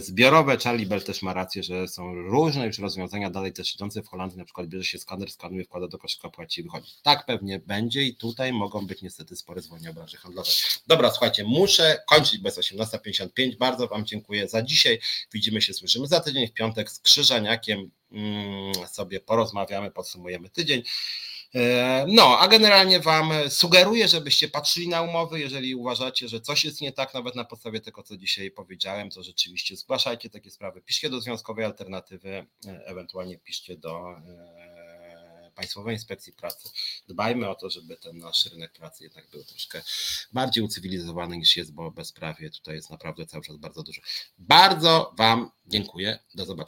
zbiorowe. Charlie Bell też ma rację, że są różne już rozwiązania dalej też idące. W Holandii na przykład bierze się skaner, skanuje, wkłada do koszyka, płaci i wychodzi. Tak pewnie będzie i tutaj mogą być niestety spore zwolnienia w branży handlowej. Dobra, słuchajcie, muszę kończyć, bo jest osiemnasta pięćdziesiąt pięć. Bardzo Wam dziękuję za dzisiaj. Widzimy się, słyszymy za tydzień w piątek z Krzyżaniakiem. Sobie porozmawiamy, podsumujemy tydzień. No, a generalnie Wam sugeruję, żebyście patrzyli na umowy, jeżeli uważacie, że coś jest nie tak, nawet na podstawie tego, co dzisiaj powiedziałem, to rzeczywiście zgłaszajcie takie sprawy, piszcie do Związkowej Alternatywy, ewentualnie piszcie do Państwowej Inspekcji Pracy. Dbajmy o to, żeby ten nasz rynek pracy jednak był troszkę bardziej ucywilizowany niż jest, bo bezprawie tutaj jest naprawdę cały czas bardzo dużo. Bardzo Wam dziękuję, do zobaczenia.